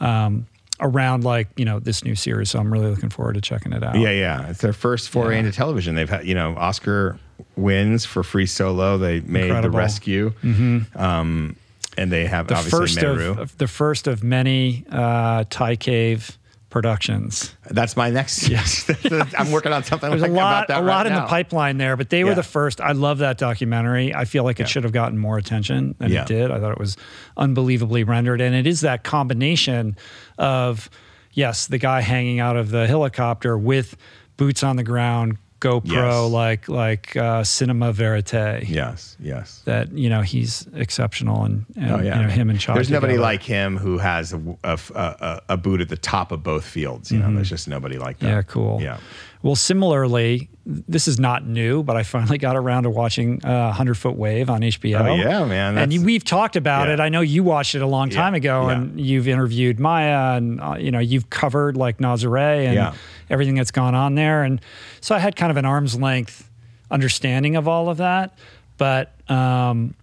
um, around like, you know, this new series. So I'm really looking forward to checking it out. Yeah, yeah. It's their first foray yeah. into television. They've had, you know, Oscar wins for Free Solo. They made Incredible. The Rescue. Mm-hmm. Um, and they have the obviously first Meru. Of, of the first of many uh, Thai Cave productions. That's my next. Yes. I'm working on something There's like a lot, about that a right lot in now. The pipeline there, but they were yeah. the first. I love that documentary. I feel like it yeah. should have gotten more attention than yeah. it did. I thought it was unbelievably rendered. And it is that combination of, yes, the guy hanging out of the helicopter with boots on the ground, GoPro, yes. like like uh, cinema verite. Yes, yes. That, you know, he's exceptional, and, and oh, yeah. you know, him and Chai. There's together. Nobody like him who has a, a, a, a boot at the top of both fields. You mm-hmm. know, there's just nobody like that. Yeah, cool. Yeah. Well, similarly, this is not new, but I finally got around to watching uh, one hundred foot wave on H B O. Oh, yeah, man. And we've talked about yeah. it. I know you watched it a long time yeah, ago, yeah. and you've interviewed Maya, and uh, you know, you've covered like Nazare and yeah. everything that's gone on there. And so I had kind of an arm's length understanding of all of that. But um,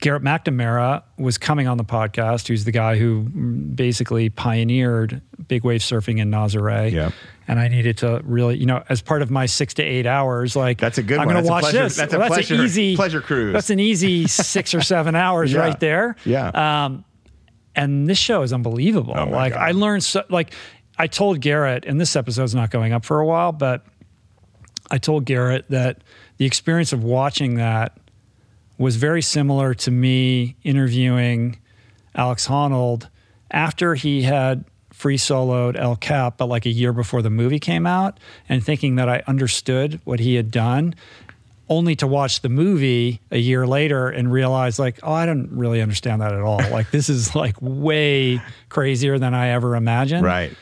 Garrett McNamara was coming on the podcast, who's the guy who basically pioneered big wave surfing in Nazare. Yeah. And I needed to really, you know, as part of my six to eight hours, like that's a good I'm going to watch this. That's a well, pleasure, that's an easy, pleasure cruise. That's an easy six or seven hours yeah. right there. Yeah. Um, and this show is unbelievable. Oh like God. I learned, so, like I told Garrett, and this episode's not going up for a while, but I told Garrett that the experience of watching that was very similar to me interviewing Alex Honnold after he had free soloed El Cap, but like a year before the movie came out, and thinking that I understood what he had done, only to watch the movie a year later and realize like, oh, I don't really understand that at all. Like, this is like way crazier than I ever imagined. Right.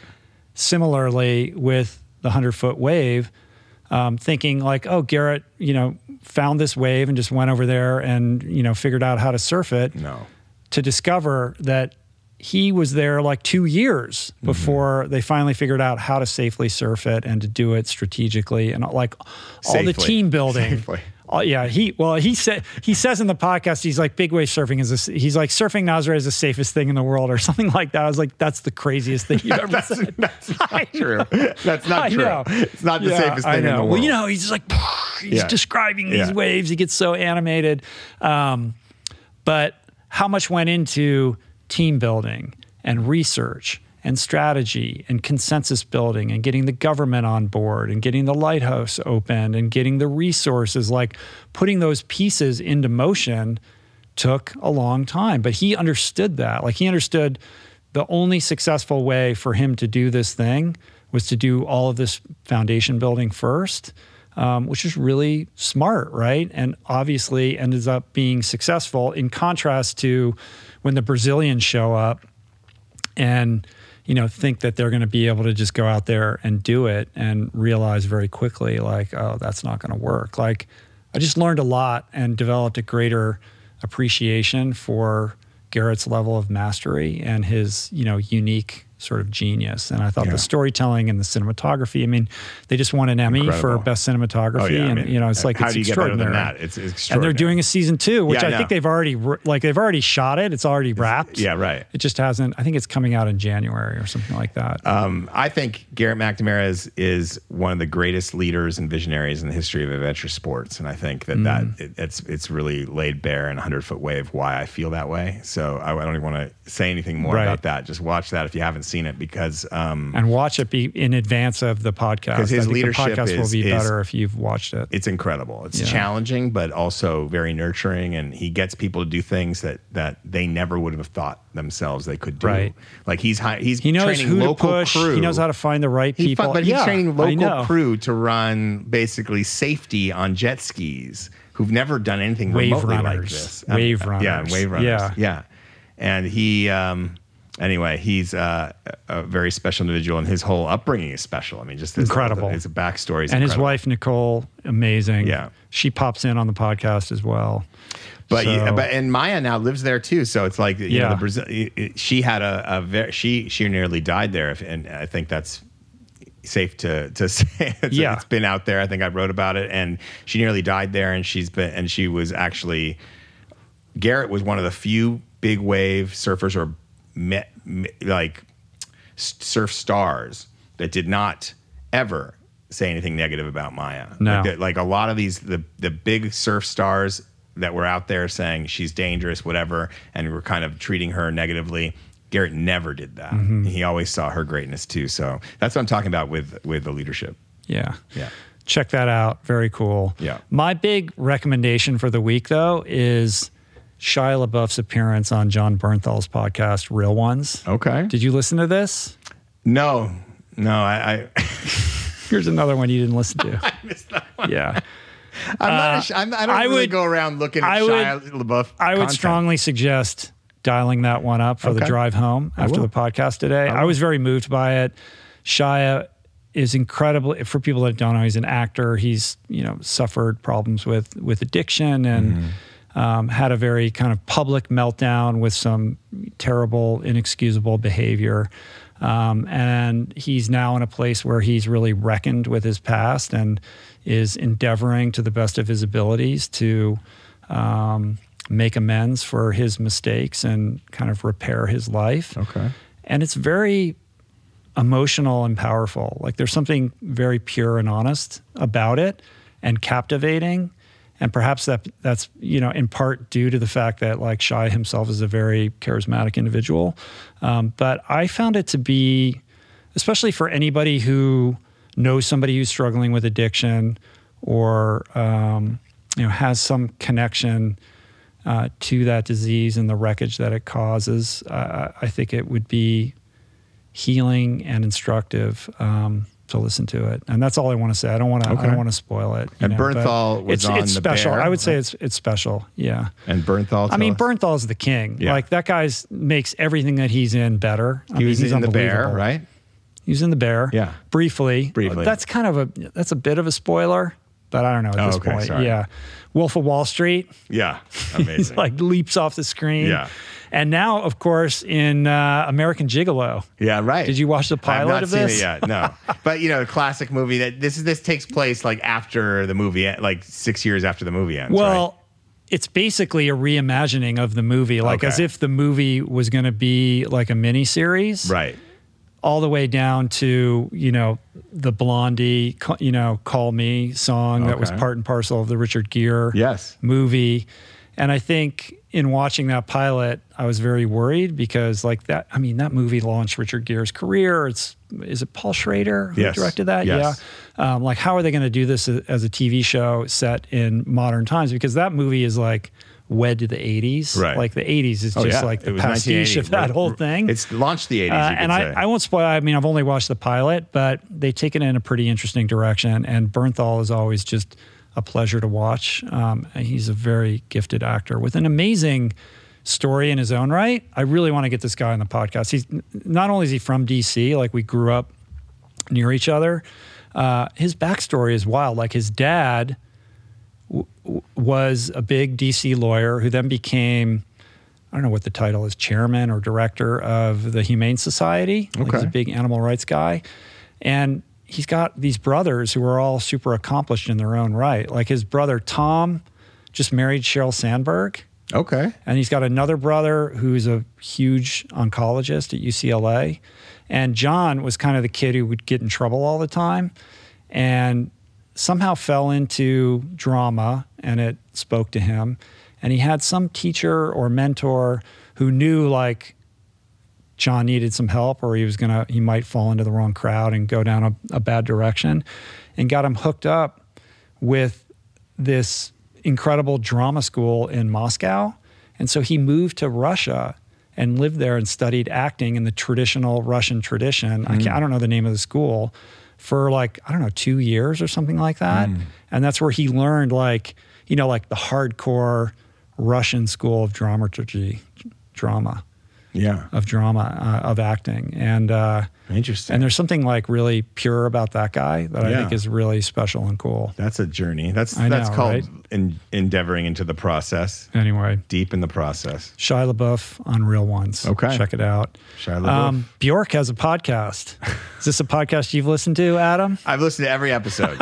Similarly with the hundred-foot wave, um, thinking like, oh, Garrett, you know, found this wave and just went over there and, you know, figured out how to surf it. No. To discover that he was there like two years before mm-hmm. they finally figured out how to safely surf it and to do it strategically and like safely. All the team building. Safely. All, yeah, he well he said he says in the podcast he's like big wave surfing is a, he's like surfing Nazaré is the safest thing in the world or something like that. I was like, that's the craziest thing you've ever that's, said. That's not true. That's not true. It's not the yeah, safest thing in the world. Well, you know, he's like he's yeah. describing these yeah. waves. He gets so animated, um, but how much went into team building and research and strategy and consensus building and getting the government on board and getting the lighthouse open and getting the resources, like putting those pieces into motion took a long time. But he understood that. Like, he understood the only successful way for him to do this thing was to do all of this foundation building first, um, which is really smart, right? And obviously ended up being successful, in contrast to when the Brazilians show up and, you know, think that they're going to be able to just go out there and do it and realize very quickly, like, oh, that's not going to work. Like, I just learned a lot and developed a greater appreciation for Garrett's level of mastery and his, you know, unique sort of genius. And I thought yeah. the storytelling and the cinematography, I mean, they just won an Emmy Incredible. for best cinematography. Oh, yeah. And, I mean, you know, it's like, how it's do you extraordinary. Get better than that? It's, it's extraordinary. And they're doing a season two, which yeah, I, I think they've already, like, they've already shot it. It's already wrapped. It's, yeah, right. It just hasn't, I think it's coming out in January or something like that. Um, I think Garrett McNamara is, is one of the greatest leaders and visionaries in the history of adventure sports. And I think that, mm. that it, it's, it's really laid bare in hundred-foot wave why I feel that way. So I, I don't even want to say anything more right. about that. Just watch that if you haven't seen it, because um and watch it be in advance of the podcast, because his leadership podcast is, will be is, better if you've watched it. It's incredible. It's yeah. challenging, but also very nurturing, and he gets people to do things that that they never would have thought themselves they could do. Right. Like, he's high, he's he knows training who local to push, crew. He knows how to find the right people. He, but he's yeah, training local crew to run basically safety on jet skis who've never done anything wave remotely runners. like this. Wave um, runners. Yeah, wave runners. Yeah. yeah. And he. um Anyway, he's uh, a very special individual, and his whole upbringing is special. I mean, just this, incredible. His backstory is incredible. And his wife, Nicole, amazing. Yeah. She pops in on the podcast as well. But, so, yeah, but and Maya now lives there too. So it's like, you yeah. know, the Brazil, she had a, a very, she, she nearly died there. And I think that's safe to, to say. It's, yeah. it's been out there. I think I wrote about it. And she nearly died there. And she's been, and she was actually, Garrett was one of the few big wave surfers or Met, like surf stars that did not ever say anything negative about Maya. No. Like, the, like a lot of these, the, the big surf stars that were out there saying she's dangerous, whatever, and were kind of treating her negatively. Garrett never did that. Mm-hmm. He always saw her greatness too. So that's what I'm talking about with, with the leadership. Yeah. Yeah. Check that out. Very cool. Yeah. My big recommendation for the week though is Shia LaBeouf's appearance on John Bernthal's podcast, Real Ones. Okay. Did you listen to this? No. No, I... I Here's another one you didn't listen to. I missed that one. Yeah. I'm not a, I'm, I don't I really would, go around looking at I Shia would, LaBeouf I content. Would strongly suggest dialing that one up for okay. the drive home after the podcast today. I, I was very moved by it. Shia is incredible. For people that don't know, he's an actor. He's, you know, suffered problems with, with addiction and... Mm. Um, had a very kind of public meltdown with some terrible, inexcusable behavior. Um, and he's now in a place where he's really reckoned with his past and is endeavoring to the best of his abilities to um, make amends for his mistakes and kind of repair his life. Okay. And it's very emotional and powerful. Like, there's something very pure and honest about it and captivating. And perhaps that that's, you know, in part due to the fact that, like, Shia himself is a very charismatic individual. Um, but I found it to be, especially for anybody who knows somebody who's struggling with addiction or um, you know, has some connection uh, to that disease and the wreckage that it causes, uh, I think it would be healing and instructive um, to listen to it. And that's all I want to say. I don't want to. Okay. I don't want to spoil it. And know, Bernthal was it's, on it's the special. Bear. I would say it's it's special. Yeah. And Bernthal. I mean, us? Bernthal is the king. Yeah. Like that guy's makes everything that he's in better. I he mean, was he's in the Bear, right? He was in the Bear. Yeah. Briefly. Briefly. That's kind of a that's a bit of a spoiler, but I don't know at oh, this okay, point. Sorry. Yeah. Wolf of Wall Street. Yeah. Amazing. He's like leaps off the screen. Yeah. And now, of course, in uh, American Gigolo. Yeah, right. Did you watch the pilot of this? I have not seen it yet, no. But, you know, a classic movie that this is this takes place like after the movie, like six years after the movie ends, Well, right? It's basically a reimagining of the movie, like okay. as if the movie was going to be like a miniseries. Right. All the way down to, you know, the Blondie, you know, Call Me song okay. that was part and parcel of the Richard Gere yes. movie. And I think in watching that pilot, I was very worried because like that, I mean, that movie launched Richard Gere's career. It's, is it Paul Schrader who yes. directed that? Yes. Yeah. Um, like how are they going to do this as a T V show set in modern times? Because that movie is like wed to the eighties. Right. Like the eighties is oh, just yeah. like the pastiche of that whole thing. It's launched the eighties, uh, you could And I, say. I won't spoil, I mean, I've only watched the pilot, but they take it in a pretty interesting direction. And Bernthal is always just a pleasure to watch. Um, he's a very gifted actor with an amazing story in his own right. I really want to get this guy on the podcast. He's not only is he from D C, like we grew up near each other. Uh, his backstory is wild. Like his dad w- w- was a big D C lawyer who then became, I don't know what the title is, chairman or director of the Humane Society. Okay. Like he's a big animal rights guy. And he's got these brothers who are all super accomplished in their own right. Like his brother, Tom, just married Sheryl Sandberg. Okay. And he's got another brother who's a huge oncologist at U C L A. And John was kind of the kid who would get in trouble all the time and somehow fell into drama and it spoke to him. And he had some teacher or mentor who knew like, John needed some help or he was gonna, he might fall into the wrong crowd and go down a, a bad direction, and got him hooked up with this incredible drama school in Moscow. And so he moved to Russia and lived there and studied acting in the traditional Russian tradition. Mm. I, can't, I don't know the name of the school for like, I don't know, two years or something like that. Mm. And that's where he learned like, you know, like the hardcore Russian school of dramaturgy, drama. Yeah, of drama, uh, of acting, and uh, interesting. And there's something like really pure about that guy that I yeah. think is really special and cool. That's a journey. That's I that's know, called right? en- endeavoring into the process. Anyway, deep in the process. Shia LaBeouf on Real Ones. Okay, check it out. Shia LaBeouf. Um, Bjork has a podcast. Is this a podcast you've listened to, Adam? I've listened to every episode.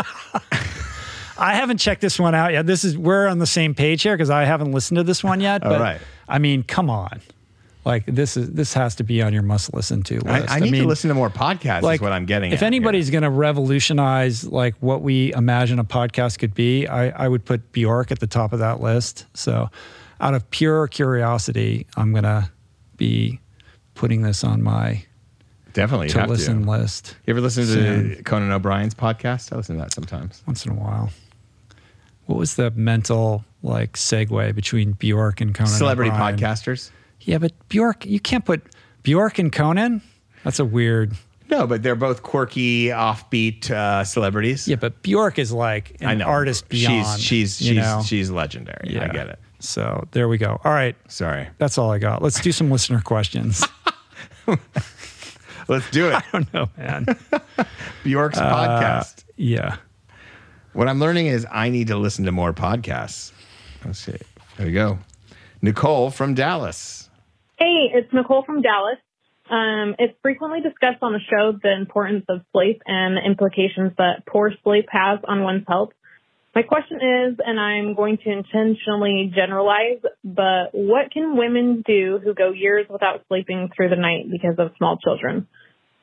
I haven't checked this one out yet. This is we're on the same page here because I haven't listened to this one yet. All but, right. I mean, come on. Like this is this has to be on your must listen to list. I, I need I mean, to listen to more podcasts. Like, is what I'm getting. If at, anybody's you know? going to revolutionize like what we imagine a podcast could be, I, I would put Bjork at the top of that list. So, out of pure curiosity, I'm gonna be putting this on my definitely to listen to. list. You ever listen soon. to Conan O'Brien's podcast? I listen to that sometimes. Once in a while. What was the mental like segue between Bjork and Conan? Celebrity O'Brien? Podcasters. Yeah, but Bjork, you can't put Bjork and Conan. That's a weird. No, but they're both quirky, offbeat uh, celebrities. Yeah, but Bjork is like an artist beyond. She's she's she's, know? she's legendary. Yeah. I get it. So there we go. All right. Sorry. That's all I got. Let's do some listener questions. Let's do it. I don't know, man. Bjork's uh, podcast. Yeah. What I'm learning is I need to listen to more podcasts. Let's see. There we go. Nicole from Dallas. Hey, it's Nicole from Dallas. Um, it's frequently discussed on the show the importance of sleep and the implications that poor sleep has on one's health. My question is, and I'm going to intentionally generalize, but what can women do who go years without sleeping through the night because of small children?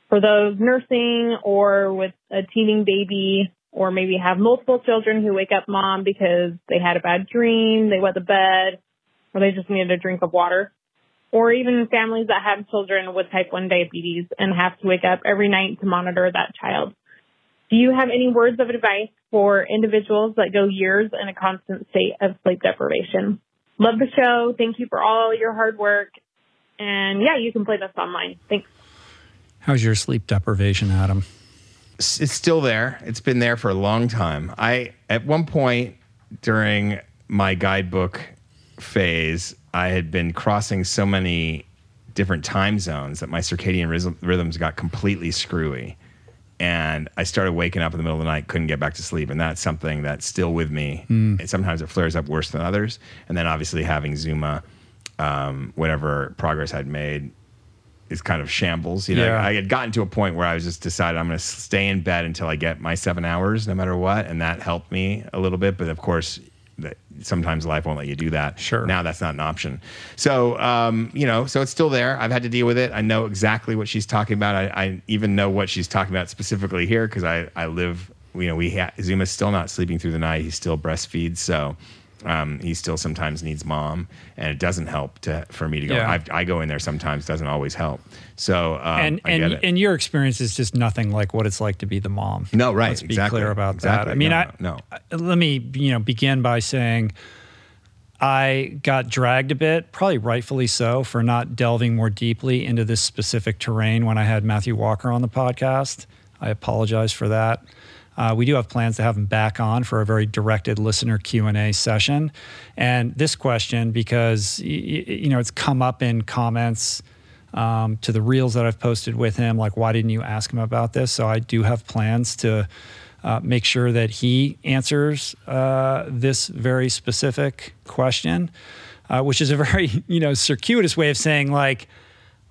For those nursing or with a teething baby, or maybe have multiple children who wake up mom because they had a bad dream, they wet the bed, or they just needed a drink of water. Or even families that have children with type one diabetes and have to wake up every night to monitor that child. Do you have any words of advice for individuals that go years in a constant state of sleep deprivation. Love the show. Thank you for all your hard work. And, yeah, you can play this online. Thanks. How's your sleep deprivation, Adam? It's still there. It's been there for a long time. I, at one point during my guidebook phase, I had been crossing so many different time zones that my circadian rhythms got completely screwy. And I started waking up in the middle of the night, couldn't get back to sleep. And that's something that's still with me. Mm. And sometimes it flares up worse than others. And then obviously having Zuma, um, whatever progress I'd made is kind of shambles. You know, yeah. I had gotten to a point where I was just decided I'm going to stay in bed until I get my seven hours, no matter what. And that helped me a little bit. But of course, that sometimes life won't let you do that. Sure. Now that's not an option. So, um, you know, so it's still there. I've had to deal with it. I know exactly what she's talking about. I, I even know what she's talking about specifically here because I, I live, you know, we ha- Zuma's still not sleeping through the night. He still breastfeeds. So um, he still sometimes needs mom. And it doesn't help to for me to go. Yeah. I, I go in there sometimes. Doesn't always help. So um, and, I and, get it. And your experience is just nothing like what it's like to be the mom. No, right. Let's be exactly. clear about exactly. that. I mean, no, I, no. I, let me, you know, begin by saying I got dragged a bit, probably rightfully so, for not delving more deeply into this specific terrain when I had Matthew Walker on the podcast. I apologize for that. Uh, we do have plans to have him back on for a very directed listener Q and A session. And this question, because, y- y- you know, it's come up in comments Um, to the reels that I've posted with him, like, why didn't you ask him about this? So I do have plans to uh, make sure that he answers uh, this very specific question, uh, which is a very, you know, circuitous way of saying, like,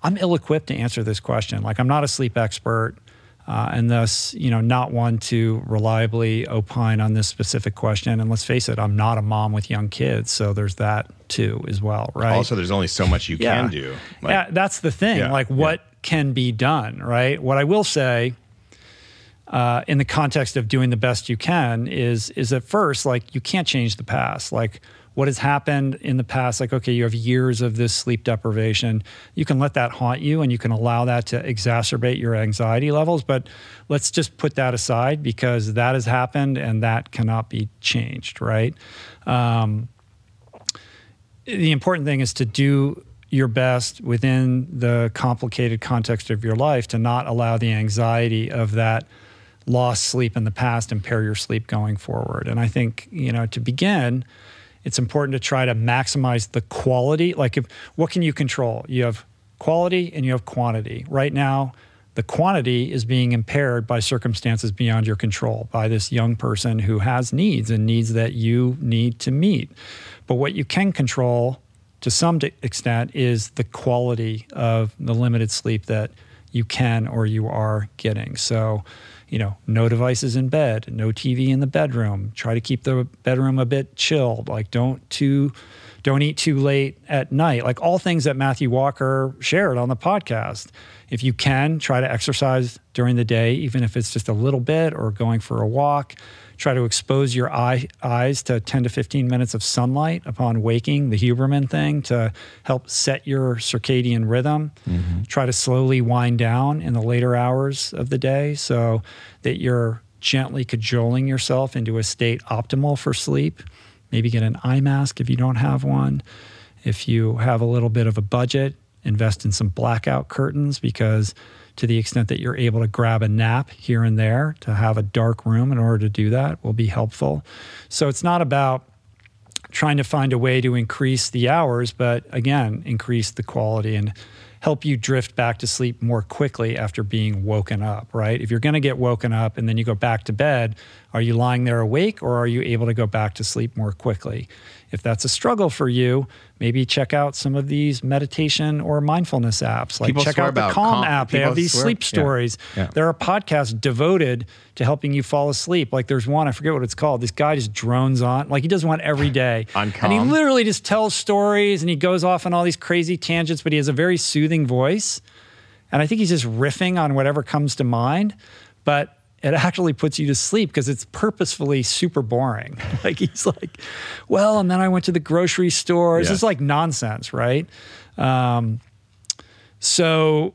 I'm ill-equipped to answer this question. Like, I'm not a sleep expert uh, and thus, you know, not one to reliably opine on this specific question. And let's face it, I'm not a mom with young kids. So there's that too as well, right? Also, there's only so much you yeah. can do. Like, yeah, that's the thing. Yeah, like, what yeah. can be done, right? What I will say uh, in the context of doing the best you can is, is at first, like, you can't change the past. Like, what has happened in the past, like, okay, you have years of this sleep deprivation. You can let that haunt you and you can allow that to exacerbate your anxiety levels. But let's just put that aside because that has happened and that cannot be changed, right? Um, The important thing is to do your best within the complicated context of your life to not allow the anxiety of that lost sleep in the past impair your sleep going forward. And I think, you know, to begin, it's important to try to maximize the quality. Like, if, what can you control? You have quality and you have quantity. Right now, the quantity is being impaired by circumstances beyond your control, by this young person who has needs and needs that you need to meet. But what you can control to some extent is the quality of the limited sleep that you can or you are getting. So, you know, no devices in bed, no T V in the bedroom. Try to keep the bedroom a bit chilled. Like, don't too, don't eat too late at night. Like, all things that Matthew Walker shared on the podcast. If you can, try to exercise during the day, even if it's just a little bit, or going for a walk. Try to expose your eye, eyes to ten to fifteen minutes of sunlight upon waking, the Huberman thing, to help set your circadian rhythm. Mm-hmm. Try to slowly wind down in the later hours of the day so that you're gently cajoling yourself into a state optimal for sleep. Maybe get an eye mask if you don't have one. If you have a little bit of a budget, invest in some blackout curtains, because to the extent that you're able to grab a nap here and there, to have a dark room in order to do that will be helpful. So it's not about trying to find a way to increase the hours, but again, increase the quality and help you drift back to sleep more quickly after being woken up, right? If you're going to get woken up and then you go back to bed, are you lying there awake or are you able to go back to sleep more quickly? If that's a struggle for you, maybe check out some of these meditation or mindfulness apps. Like, people check out the Calm, Calm app. They have these swear. sleep stories. Yeah. Yeah. There are podcasts devoted to helping you fall asleep. Like, there's one, I forget what it's called. This guy just drones on. Like, he does one every day. on Calm. And he literally just tells stories and he goes off on all these crazy tangents, but he has a very soothing voice. And I think he's just riffing on whatever comes to mind. But it actually puts you to sleep because it's purposefully super boring. Like, he's like, well, and then I went to the grocery store. Yeah. This is like nonsense, right? Um, so,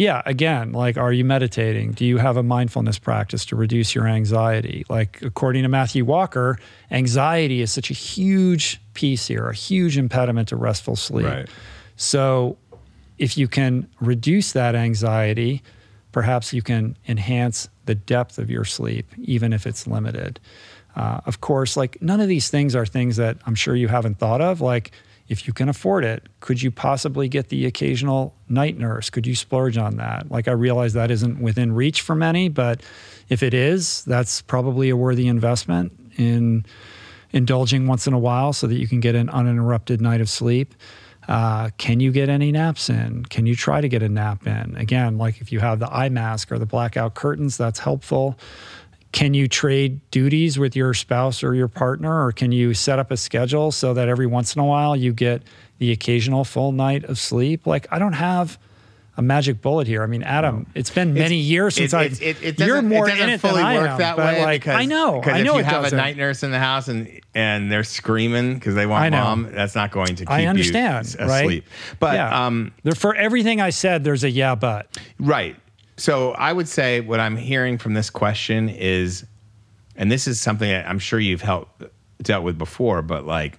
yeah, again, like, are you meditating? Do you have a mindfulness practice to reduce your anxiety? Like, according to Matthew Walker, anxiety is such a huge piece here, a huge impediment to restful sleep. Right. So if you can reduce that anxiety, perhaps you can enhance the depth of your sleep, even if it's limited. Uh, of course, like, none of these things are things that I'm sure you haven't thought of. Like, if you can afford it, could you possibly get the occasional night nurse? Could you splurge on that? Like, I realize that isn't within reach for many, but if it is, that's probably a worthy investment in indulging once in a while so that you can get an uninterrupted night of sleep. Uh, can you get any naps in? Can you try to get a nap in? Again, like, if you have the eye mask or the blackout curtains, that's helpful. Can you trade duties with your spouse or your partner, or can you set up a schedule so that every once in a while you get the occasional full night of sleep? Like, I don't have a magic bullet here. I mean, Adam, it's been many it's, years since I. It, it, it you're more it doesn't in it fully than I work am, that way. Like, because, I know, I know. If you it have doesn't. a night nurse in the house and and they're screaming because they want mom, that's not going to keep I understand, you right? asleep. But yeah. um, for everything I said, there's a yeah, but right. So I would say what I'm hearing from this question is, and this is something that I'm sure you've helped dealt with before, but like,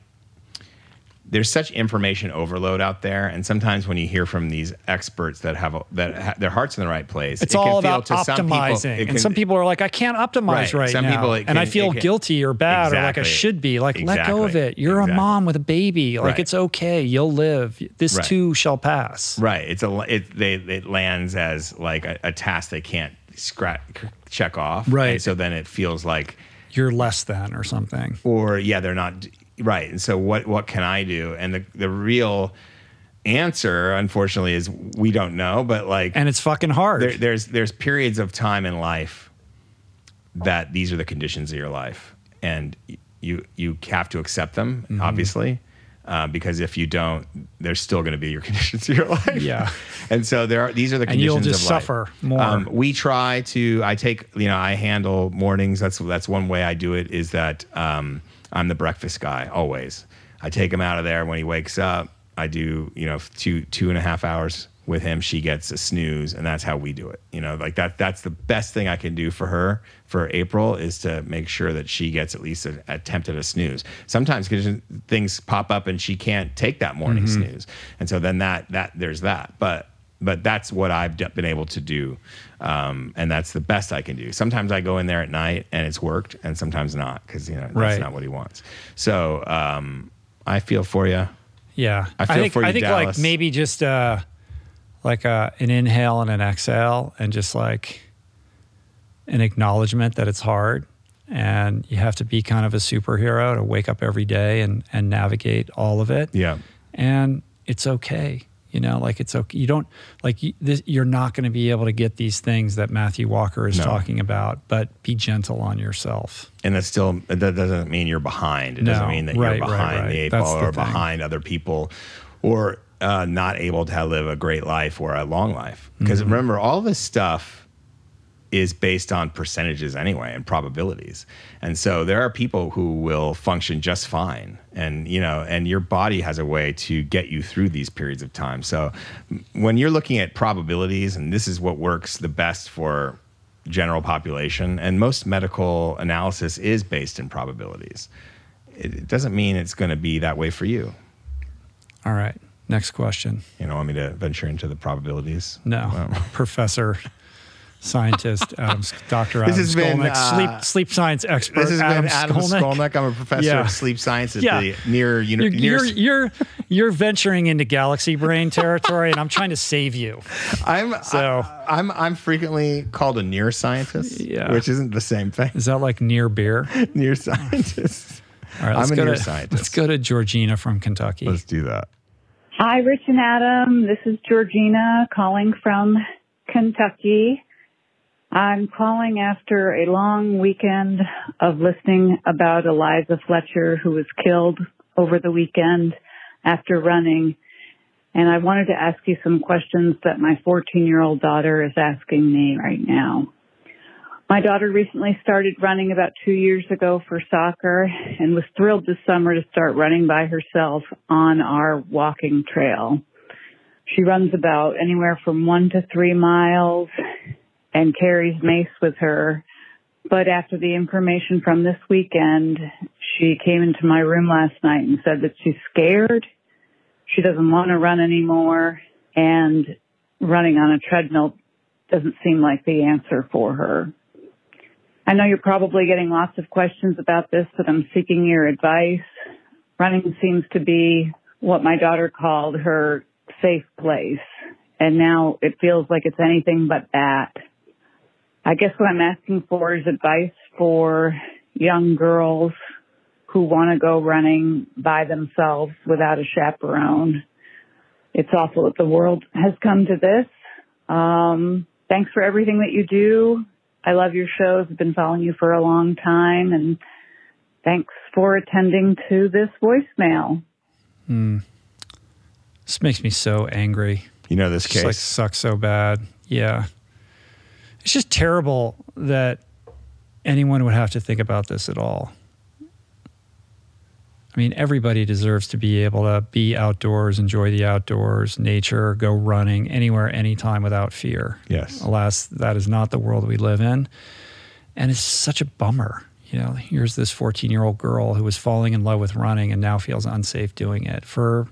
there's such information overload out there, and sometimes when you hear from these experts that have a, that ha, their heart's in the right place, it's it can all about feel to optimizing. Some people, can, and some people are like, I can't optimize right, right some now, people can, and I feel can, guilty or bad exactly, or like I should be. Like, exactly, let go of it. You're exactly. a mom with a baby. Like, right. it's okay. You'll live. This right. too shall pass. Right. It's a. It they it lands as like a, a task they can't scratch check off. Right. And so then it feels like you're less than or something. Or yeah, they're not. Right. And so what what can I do? And the, the real answer, unfortunately, is we don't know. But like, and it's fucking hard. There, there's there's periods of time in life that these are the conditions of your life. And you you have to accept them, mm-hmm. obviously, uh, because if you don't, they're still going to be your conditions of your life. Yeah. And so there are these are the conditions of life. And you'll just suffer more. Um, we try to, I take, you know, I handle mornings. That's, that's one way I do it is that... Um, I'm the breakfast guy always. I take him out of there when he wakes up. I do, you know, two two and a half hours with him. She gets a snooze, and that's how we do it. You know, like that. That's the best thing I can do for her for April is to make sure that she gets at least an attempt at a snooze. Sometimes things pop up and she can't take that morning mm-hmm. snooze, and so then that that there's that. But but that's what I've been able to do, um, and that's the best I can do. Sometimes I go in there at night and it's worked, and sometimes not because you know that's right. not what he wants. So um, I feel for you. Yeah, I feel I think, for you, I think Dallas. Like maybe just uh, like a, an inhale and an exhale, and just like an acknowledgement that it's hard, and you have to be kind of a superhero to wake up every day and and navigate all of it. Yeah, and it's okay. You know, like it's okay. You don't like you, this, you're not going to be able to get these things that Matthew Walker is no. talking about, but be gentle on yourself. And that still that doesn't mean you're behind. It no. doesn't mean that right, you're behind right, right. the eight That's ball the or thing. Behind other people or uh, not able to live a great life or a long life. Because mm-hmm. remember, all this stuff is based on percentages anyway and probabilities. And so there are people who will function just fine. And, you know, and your body has a way to get you through these periods of time. So when you're looking at probabilities, and this is what works the best for general population, and most medical analysis is based in probabilities. It doesn't mean it's going to be that way for you. All right. Next question. You don't want me to venture into the probabilities? No. Well, Professor... Scientist, Adam, Doctor Adam this has Skolnick, been, uh, sleep, sleep science expert. This has Adam been Adam Skolnick. Skolnick. I'm a professor yeah. of sleep science at yeah. the near university. You know, you're, you're, you're, you're venturing into galaxy brain territory, and I'm trying to save you. I'm so I, I'm I'm frequently called a near scientist, yeah. which isn't the same thing. Is that like near beer? Near scientist. All right, let's I'm a near to, scientist. Let's go to Georgina from Kentucky. Let's do that. Hi, Rich and Adam. This is Georgina calling from Kentucky. I'm calling after a long weekend of listening about Eliza Fletcher, who was killed over the weekend after running. And I wanted to ask you some questions that my fourteen-year-old daughter is asking me right now. My daughter recently started running about two years ago for soccer and was thrilled this summer to start running by herself on our walking trail. She runs about anywhere from one to three miles and carries mace with her. But after the information from this weekend, she came into my room last night and said that she's scared. She doesn't want to run anymore, and running on a treadmill doesn't seem like the answer for her. I know you're probably getting lots of questions about this, but I'm seeking your advice. Running seems to be what my daughter called her safe place, and now it feels like it's anything but that. I guess what I'm asking for is advice for young girls who want to go running by themselves without a chaperone. It's awful that the world has come to this. Um, thanks for everything that you do. I love your shows. I've been following you for a long time, and thanks for attending to this voicemail. Mm. This makes me so angry. You know this it's case. Like, sucks so bad. Yeah. It's just terrible that anyone would have to think about this at all. I mean, everybody deserves to be able to be outdoors, enjoy the outdoors, nature, go running anywhere, anytime without fear. Yes. Alas, that is not the world we live in. And it's such a bummer. You know, here's this fourteen-year-old girl who was falling in love with running and now feels unsafe doing it for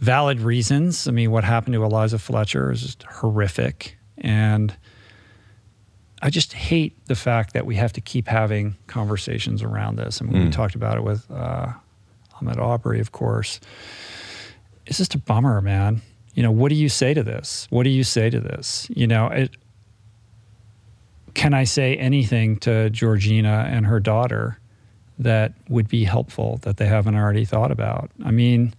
valid reasons. I mean, what happened to Eliza Fletcher is just horrific. And I just hate the fact that we have to keep having conversations around this. I mean, mm. we talked about it with uh, Ahmed Aubrey, of course. It's just a bummer, man. You know, what do you say to this? What do you say to this? You know, it, can I say anything to Georgina and her daughter that would be helpful that they haven't already thought about? I mean,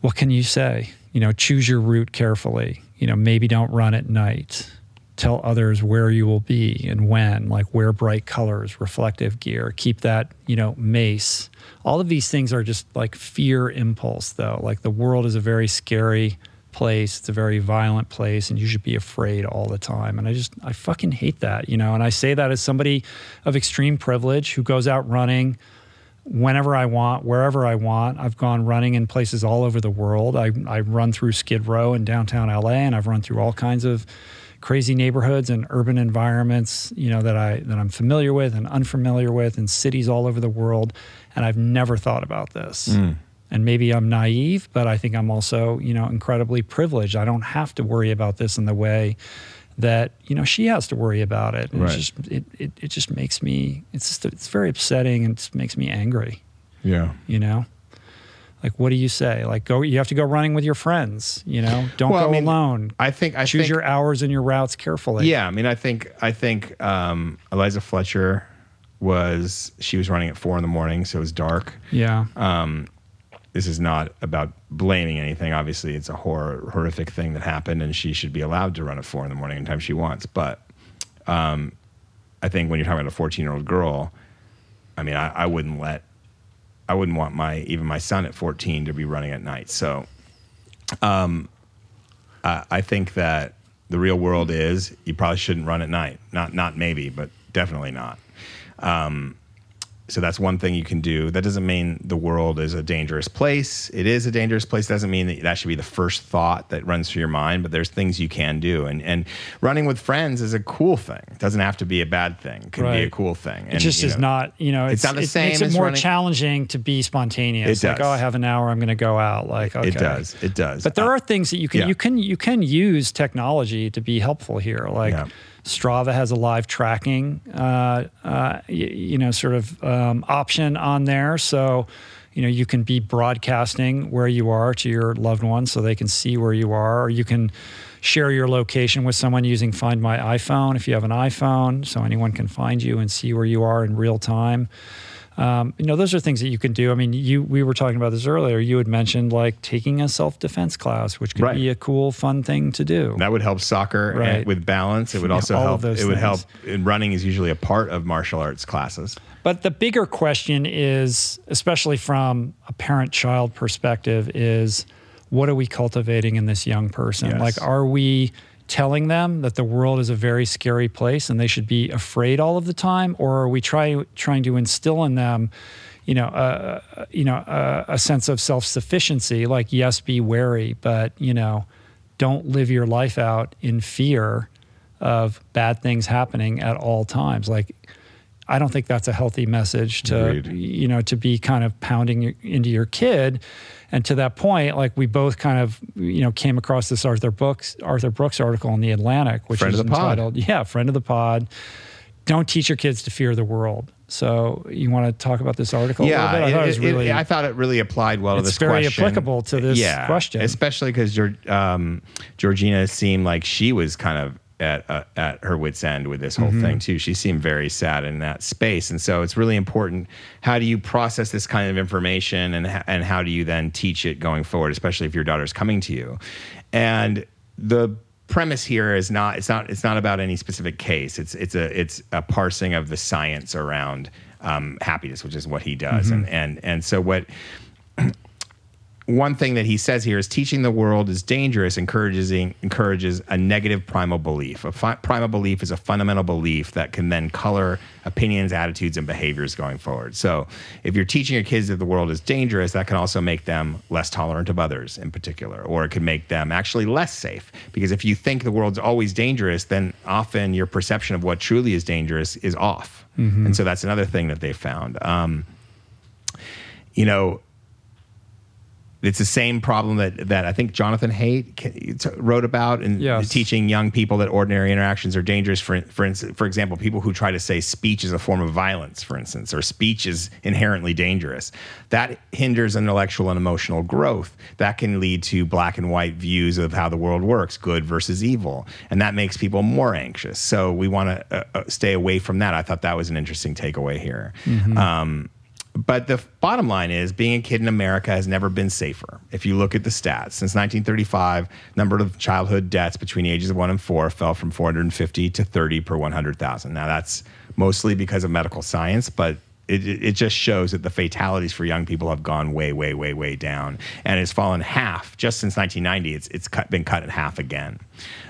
what can you say? You know, choose your route carefully. You know, maybe don't run at night. Tell others where you will be and when, like wear bright colors, reflective gear, keep that, you know, mace. All of these things are just like fear impulse though. Like the world is a very scary place. It's a very violent place and you should be afraid all the time. And I just, I fucking hate that, you know? And I say that as somebody of extreme privilege who goes out running whenever I want, wherever I want. I've gone running in places all over the world. I, I run through Skid Row in downtown L A, and I've run through all kinds of crazy neighborhoods and urban environments, you know, that I that I'm familiar with and unfamiliar with, and cities all over the world, and I've never thought about this. Mm. And maybe I'm naive, but I think I'm also, you know, incredibly privileged. I don't have to worry about this in the way that, you know, she has to worry about it. And right. It's just it, it it just makes me it's just it's very upsetting, and it just makes me angry. Yeah. You know? Like, what do you say? Like, go. You have to go running with your friends. You know, don't well, go I mean, alone. I think I choose think, your hours and your routes carefully. Yeah, I mean, I think I think um, Eliza Fletcher was she was running at four in the morning, so it was dark. Yeah. Um, this is not about blaming anything. Obviously, it's a horror, horrific thing that happened, and she should be allowed to run at four in the morning anytime she wants. But um, I think when you're talking about a fourteen-year-old girl, I mean, I, I wouldn't let. I wouldn't want my even my son at fourteen to be running at night. So um, I, I think that the real world is you probably shouldn't run at night. Not not maybe, but definitely not. Um, so that's one thing you can do. That doesn't mean the world is a dangerous place. It is a dangerous place. Doesn't mean that that should be the first thought that runs through your mind, but there's things you can do. And and running with friends is a cool thing. It doesn't have to be a bad thing. It can right. be a cool thing. And, it just you know, is not, you know, it's, it's not the it same makes it more running. Challenging to be spontaneous. It does. Like, oh, I have an hour, I'm going to go out. Like, okay. It does. It does. But there uh, are things that you can, yeah. you can, you can use technology to be helpful here. Like, yeah. Strava has a live tracking, uh, uh, you, you know, sort of um, option on there. So, you know, you can be broadcasting where you are to your loved ones so they can see where you are. Or you can share your location with someone using Find My iPhone if you have an iPhone, so anyone can find you and see where you are in real time. Um, you know, those are things that you can do. I mean, you we were talking about this earlier. You had mentioned like taking a self-defense class, which could right. be a cool, fun thing to do. That would help soccer right. and, with balance. It would yeah, also help. It things. would help. And running is usually a part of martial arts classes. But the bigger question is, especially from a parent-child perspective, is what are we cultivating in this young person? Yes. Like, are we telling them that the world is a very scary place and they should be afraid all of the time? Or are we try, trying to instill in them, you know, uh, you know, uh, a sense of self-sufficiency, like, yes, be wary, but, you know, don't live your life out in fear of bad things happening at all times. Like, I don't think that's a healthy message to, Agreed. you know, to be kind of pounding into your kid. And to that point, like, we both kind of, you know, came across this Arthur Brooks, Arthur Brooks article in The Atlantic, which is entitled, yeah, Friend of the Pod, Don't Teach Your Kids to Fear the World. So you want to talk about this article? Yeah, a little bit? I, it, thought it was really, it, I thought it really applied well to this question. It's very applicable to this yeah, question. Especially because um, Georgina seemed like she was kind of at uh, at her wit's end with this whole mm-hmm. thing too. She seemed very sad in that space. And so it's really important. How do you process this kind of information, and, and how do you then teach it going forward, especially if your daughter's coming to you? And the premise here is not, it's not, it's not about any specific case. It's, it's a, it's a parsing of the science around um, happiness, which is what he does. Mm-hmm. And, and, and so what, one thing that he says here is teaching the world is dangerous, encourages encourages a negative primal belief. A fi- primal belief is a fundamental belief that can then color opinions, attitudes, and behaviors going forward. So if you're teaching your kids that the world is dangerous, that can also make them less tolerant of others in particular, or it could make them actually less safe. Because if you think the world's always dangerous, then often your perception of what truly is dangerous is off. Mm-hmm. And so that's another thing that they found. Um, you know, It's the same problem that, that I think Jonathan Haidt wrote about in yes. teaching young people that ordinary interactions are dangerous. For for instance, for example, people who try to say speech is a form of violence, for instance, or speech is inherently dangerous. That hinders intellectual and emotional growth. That can lead to black and white views of how the world works, good versus evil. And that makes people more anxious. So we want to uh, stay away from that. I thought that was an interesting takeaway here. Mm-hmm. Um, But the bottom line is being a kid in America has never been safer. If you look at the stats, since nineteen thirty-five, number of childhood deaths between the ages of one and four fell from four hundred fifty to thirty per one hundred thousand. Now that's mostly because of medical science, but it, it just shows that the fatalities for young people have gone way, way, way, way down. And it's fallen half just since nineteen ninety. It's, it's cut, been cut in half again.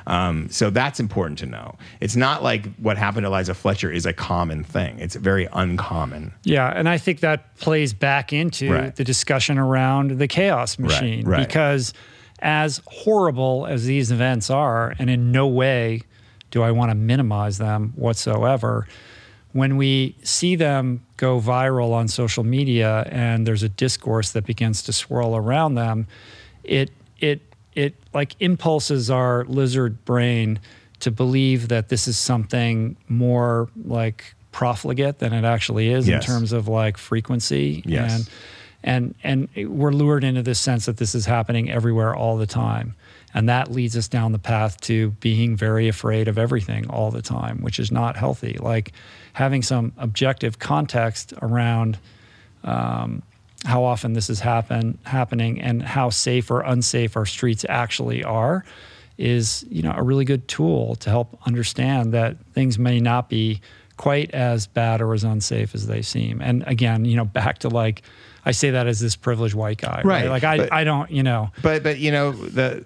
Um, so that's important to know. It's not like what happened to Eliza Fletcher is a common thing. It's very uncommon. Yeah, and I think that plays back into right. the discussion around the chaos machine. Right, right. Because as horrible as these events are, and in no way do I want to minimize them whatsoever, when we see them go viral on social media and there's a discourse that begins to swirl around them, it it it like impulses our lizard brain to believe that this is something more like profligate than it actually is yes. in terms of like frequency. Yes. And, and, and we're lured into this sense that this is happening everywhere all the time. And that leads us down the path to being very afraid of everything all the time, which is not healthy. Like having some objective context around um, how often this is happen, happening and how safe or unsafe our streets actually are is, you know, a really good tool to help understand that things may not be quite as bad or as unsafe as they seem. And again, you know, back to like, I say that as this privileged white guy, right? right? Like I, but, I don't, you know. But, but you know, the...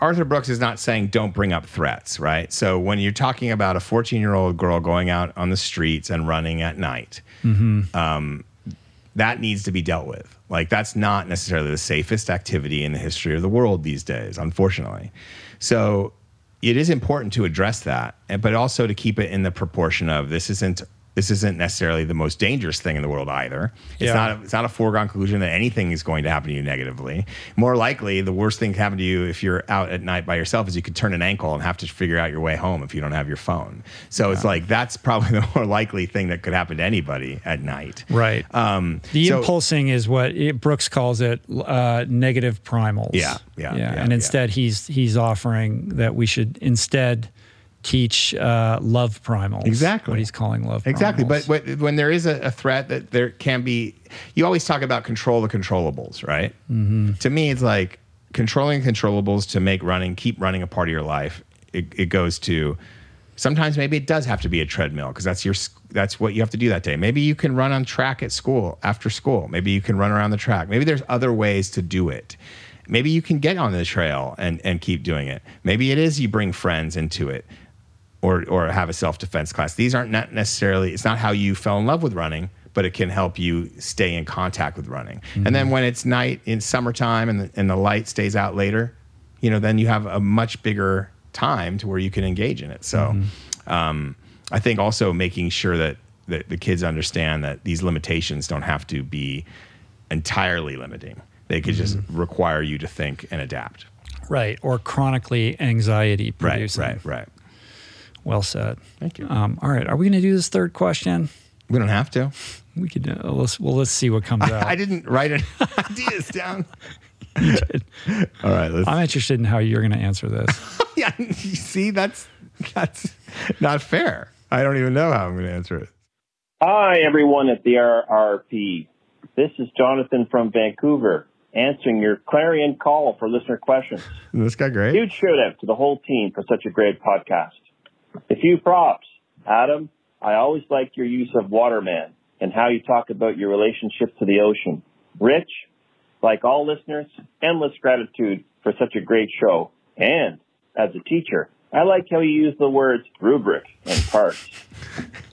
Arthur Brooks is not saying don't bring up threats, right? So when you're talking about a fourteen-year-old girl going out on the streets and running at night, mm-hmm. um, that needs to be dealt with. Like that's not necessarily the safest activity in the history of the world these days, unfortunately. So it is important to address that, but also to keep it in the proportion of this isn't This isn't necessarily the most dangerous thing in the world either. It's yeah. not a, it's not a foregone conclusion that anything is going to happen to you negatively. More likely, the worst thing to happen to you if you're out at night by yourself is you could turn an ankle and have to figure out your way home if you don't have your phone. So yeah. it's like that's probably the more likely thing that could happen to anybody at night. Right. Um, the so, impulsing is what it, Brooks calls it uh, negative primals. Yeah, yeah, yeah. yeah and instead, yeah. he's he's offering that we should instead teach uh, love primals. Exactly. What he's calling love primals. Exactly. But, but when there is a, a threat that there can be, you always talk about control the controllables, right? Mm-hmm. To me, it's like controlling controllables to make running, keep running a part of your life. It, it goes to, sometimes maybe it does have to be a treadmill because that's your that's what you have to do that day. Maybe you can run on track at school, after school. Maybe you can run around the track. Maybe there's other ways to do it. Maybe you can get on the trail and, and keep doing it. Maybe it is you bring friends into it. Or, or have a self-defense class. These aren't not necessarily, it's not how you fell in love with running, but it can help you stay in contact with running. Mm-hmm. And then when it's night in summertime and the, and the light stays out later, you know, then you have a much bigger time to where you can engage in it. So mm-hmm. um, I think also making sure that, that the kids understand that these limitations don't have to be entirely limiting. They could just mm-hmm. require you to think and adapt. Right, or chronically anxiety producing. Right, right, right. Well said. Thank you. Um, all right, are we going to do this third question? We don't have to. We could. Uh, let's, well, let's see what comes I, out. I didn't write any ideas down. You did. All right. Let's... I'm interested in how you're going to answer this. Yeah, you see, that's that's not fair. I don't even know how I'm going to answer it. Hi, everyone at the R R P. This is Jonathan from Vancouver, answering your clarion call for listener questions. This guy great. Huge shout out to the whole team for such a great podcast. A few props. Adam, I always like your use of Waterman and how you talk about your relationship to the ocean. Rich, like all listeners, endless gratitude for such a great show. And as a teacher, I like how you use the words rubric and parts.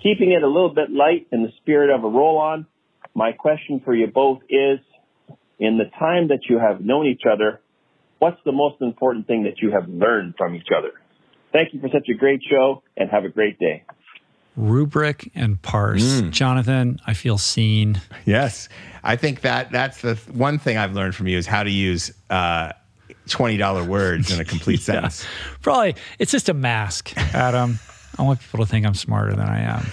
Keeping it a little bit light in the spirit of a roll-on, my question for you both is, in the time that you have known each other, what's the most important thing that you have learned from each other? Thank you for such a great show, and have a great day. Rubric and parse. Mm. Jonathan, I feel seen. Yes. I think that that's the th- one thing I've learned from you is how to use uh, twenty dollar words in a complete yeah. sentence. Probably. It's just a mask, Adam. I want people to think I'm smarter than I am.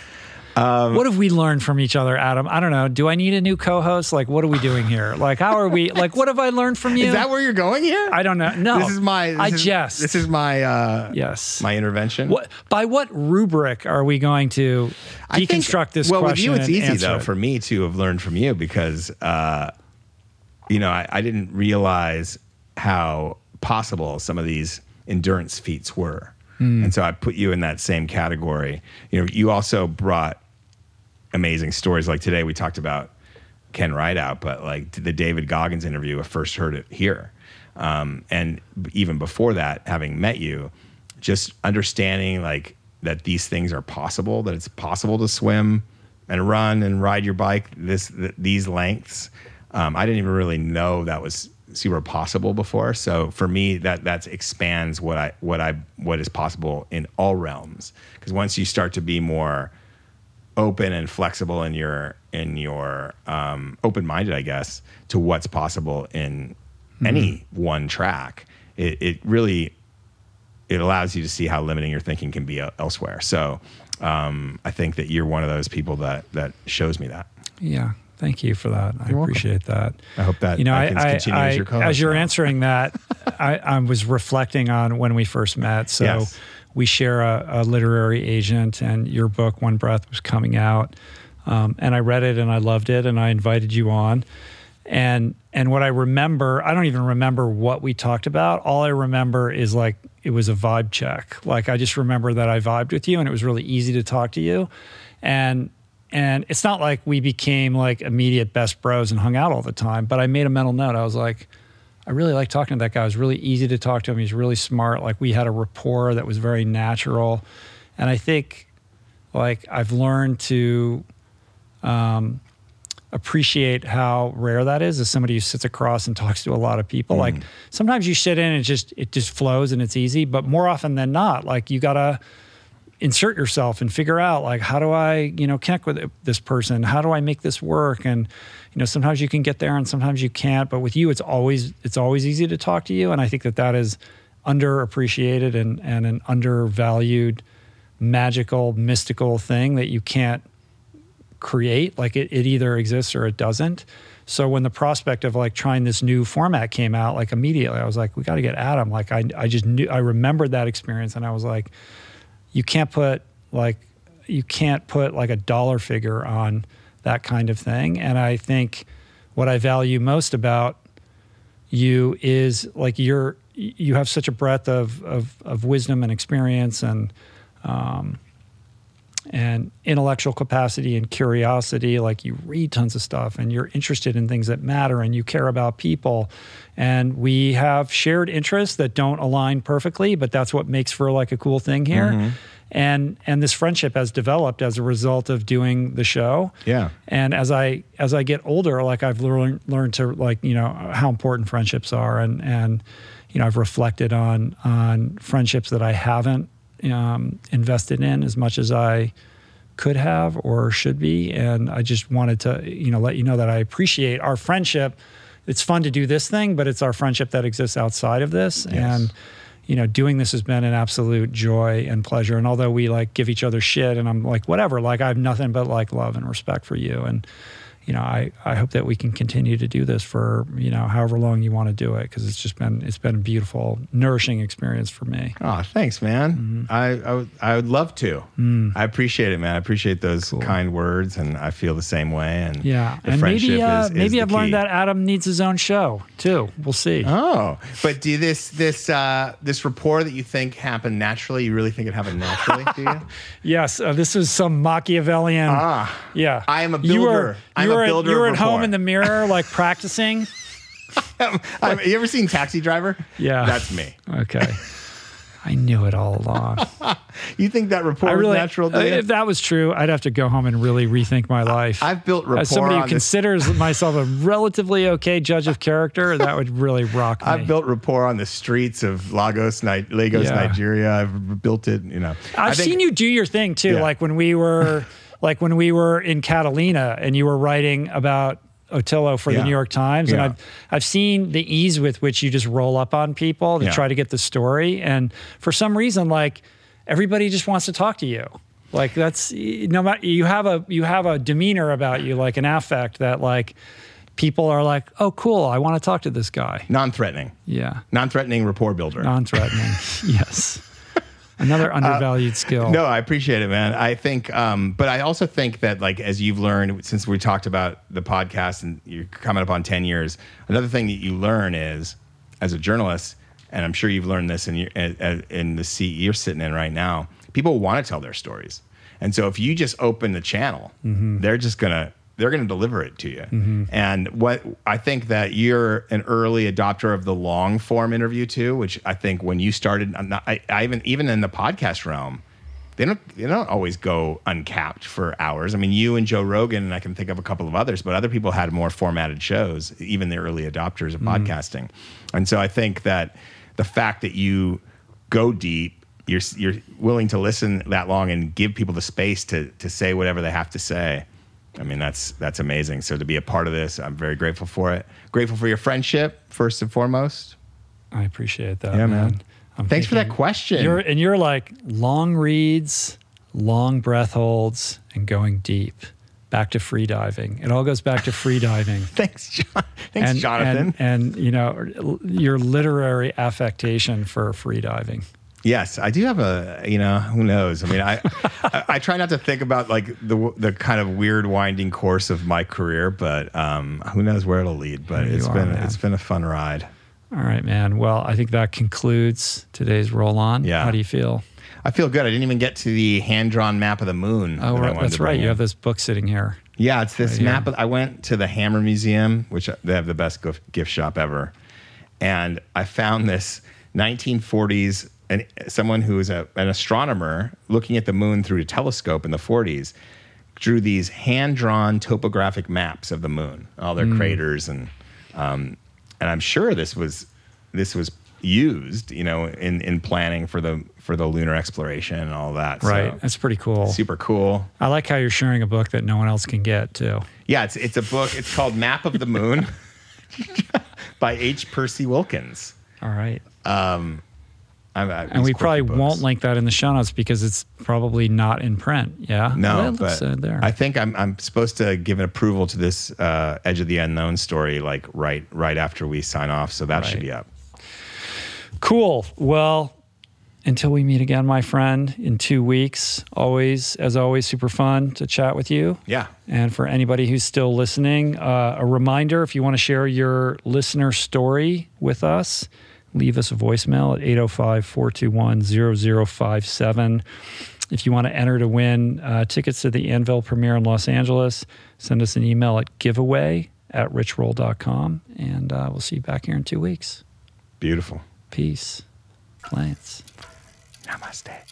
Um, what have we learned from each other, Adam? I don't know. Do I need a new co-host? Like, what are we doing here? Like, how are we? Like, what have I learned from you? Is that where you're going here? I don't know. No, this is my. This I is, jest. This is my. Uh, yes, my intervention. What, by what rubric are we going to deconstruct think, this? Well, question with you, it's easy though it. for me to have learned from you because, uh, you know, I, I didn't realize how possible some of these endurance feats were. And so I put you in that same category. You know, you also brought amazing stories. Like today we talked about Ken Rideout, but like the David Goggins interview, I first heard it here. Um, and even before that, having met you, just understanding like that these things are possible, that it's possible to swim and run and ride your bike this th- these lengths. Um, I didn't even really know that was super possible before. So for me, that that's expands what I what I what is possible in all realms. Because once you start to be more open and flexible in your in your um, open minded, I guess, to what's possible in mm-hmm. any one track, it, it really it allows you to see how limiting your thinking can be elsewhere. So um, I think that you're one of those people that that shows me that. Yeah. Thank you for that. I You're appreciate welcome. that. I hope that you know. I, I, I, as, your as you're now. answering that, I, I was reflecting on when we first met. So yes. we share a, a literary agent, and your book, One Breath, was coming out, um, and I read it and I loved it, and I invited you on. And and what I remember, I don't even remember what we talked about. All I remember is like it was a vibe check. Like I just remember that I vibed with you, and it was really easy to talk to you, and. And it's not like we became like immediate best bros and hung out all the time, but I made a mental note. I was like, I really like talking to that guy. It was really easy to talk to him. He's really smart. Like we had a rapport that was very natural. And I think like I've learned to um, appreciate how rare that is as somebody who sits across and talks to a lot of people. Mm. Like sometimes you sit in and it just, it just flows and it's easy, but more often than not, like you gotta insert yourself and figure out like, how do I, you know, connect with this person? How do I make this work? And, you know, sometimes you can get there and sometimes you can't, but with you, it's always, it's always easy to talk to you. And I think that that is underappreciated and, and an undervalued, magical, mystical thing that you can't create. Like it, it either exists or it doesn't. So when the prospect of like trying this new format came out, like immediately I was like, we got to get Adam. Like I, I just knew, I remembered that experience and I was like, You can't put like you can't put like a dollar figure on that kind of thing. And I think what I value most about you is like you're you have such a breadth of of, of wisdom and experience and um, and intellectual capacity and curiosity. Like you read tons of stuff and you're interested in things that matter and you care about people. And we have shared interests that don't align perfectly, but that's what makes for like a cool thing here. Mm-hmm. And and this friendship has developed as a result of doing the show. Yeah. And as I as I get older, like I've learned learned to like, you know, how important friendships are, and and you know, I've reflected on on friendships that I haven't um, invested in as much as I could have or should be, and I just wanted to, you know, let you know that I appreciate our friendship. It's fun to do this thing, but it's our friendship that exists outside of this. Yes. And you know, doing this has been an absolute joy and pleasure. And although we like give each other shit and I'm like, whatever, like I have nothing but like love and respect for you. And, you know, I, I hope that we can continue to do this for, you know, however long you want to do it. Cause it's just been, it's been a beautiful, nourishing experience for me. Oh, thanks, man. Mm-hmm. I, I, I would love to, mm. I appreciate it, man. I appreciate those cool. kind words, and I feel the same way. And yeah, the and friendship maybe, uh, is, is maybe I've key. learned that Adam needs his own show too. We'll see. Oh, but do this, this, uh, this rapport that you think happened naturally, you really think it happened naturally, do you? Yes. Uh, this was some Machiavellian. Ah, yeah. I am a builder. You are, I'm you a builder. You were at rapport. Home in the mirror, like practicing. I'm, I'm, you ever seen Taxi Driver? Yeah. That's me. Okay. I knew it all along. You think that rapport really, was natural? Uh, if that was true, I'd have to go home and really rethink my life. I've built rapport. As somebody who on considers this. myself a relatively okay judge of character, that would really rock me. I've built rapport on the streets of Lagos, Ni- Lagos yeah. Nigeria. I've built it, you know. I've I think, seen you do your thing too. Yeah. Like when we were, like when we were in Catalina, and you were writing about Otillo for yeah. the New York Times, yeah. and I've I've seen the ease with which you just roll up on people to yeah. try to get the story, and for some reason, like everybody just wants to talk to you. Like that's no matter you have a you have a demeanor about you, like an affect that like people are like, oh, cool, I want to talk to this guy. Non-threatening, yeah, non-threatening rapport builder. Non-threatening, yes. Another undervalued uh, skill. No, I appreciate it, man. I think, um, but I also think that, like, as you've learned, since we talked about the podcast and you're coming up on ten years, another thing that you learn is, as a journalist, and I'm sure you've learned this in, your, in the seat you're sitting in right now, people want to tell their stories. And so if you just open the channel, mm-hmm. they're just going to, they're going to deliver it to you. Mm-hmm. And what I think that you're an early adopter of the long form interview too, which I think when you started, I'm not, I, I even, even in the podcast realm, they don't, they don't always go uncapped for hours. I mean, you and Joe Rogan, and I can think of a couple of others, but other people had more formatted shows, even the early adopters of mm-hmm. podcasting. And so I think that the fact that you go deep, you're, you're willing to listen that long and give people the space to, to say whatever they have to say. I mean, that's that's amazing. So to be a part of this, I'm very grateful for it. Grateful for your friendship, first and foremost. I appreciate that, yeah, man. man. I'm Thanks for that question. You're, and you're like long reads, long breath holds, and going deep. Back to free diving. It all goes back to free diving. Thanks, John. Thanks, and, Jonathan. And, and, you know, your literary affectation for free diving. Yes, I do have a, you know, who knows? I mean, I, I I try not to think about like the the kind of weird winding course of my career, but um, who knows where it'll lead, but it's been it's been a fun ride. All right, man. Well, I think that concludes today's Roll On. Yeah. How do you feel? I feel good. I didn't even get to the hand-drawn map of the moon. Oh, that right. That's right. You have this book sitting here. Yeah, it's this right map. Of, I went to the Hammer Museum, which they have the best gift shop ever. And I found this nineteen forties And someone who was a, an astronomer looking at the moon through a telescope in the forties drew these hand-drawn topographic maps of the moon, all their mm. craters, and um, and I'm sure this was this was used, you know, in, in planning for the for the lunar exploration and all that. Right, so, that's pretty cool. Super cool. I like how you're sharing a book that no one else can get too. Yeah, it's it's a book. It's called Map of the Moon by H. Percy Wilkins. All right. Um, I'm, I'm and we probably books. won't link that in the show notes because it's probably not in print. Yeah, no, but uh, there. I think I'm I'm supposed to give an approval to this uh, Edge of the Unknown story like right right after we sign off, so that right. should be up. Cool. Well, until we meet again, my friend, in two weeks. Always, as always, super fun to chat with you. Yeah. And for anybody who's still listening, uh, a reminder: if you want to share your listener story with us, leave us a voicemail at eight oh five, four two one, zero zero five seven. If you want to enter to win uh, tickets to the Anvil premiere in Los Angeles, send us an email at giveaway at rich roll dot com, and uh, we'll see you back here in two weeks. Beautiful. Peace. Plants. Namaste.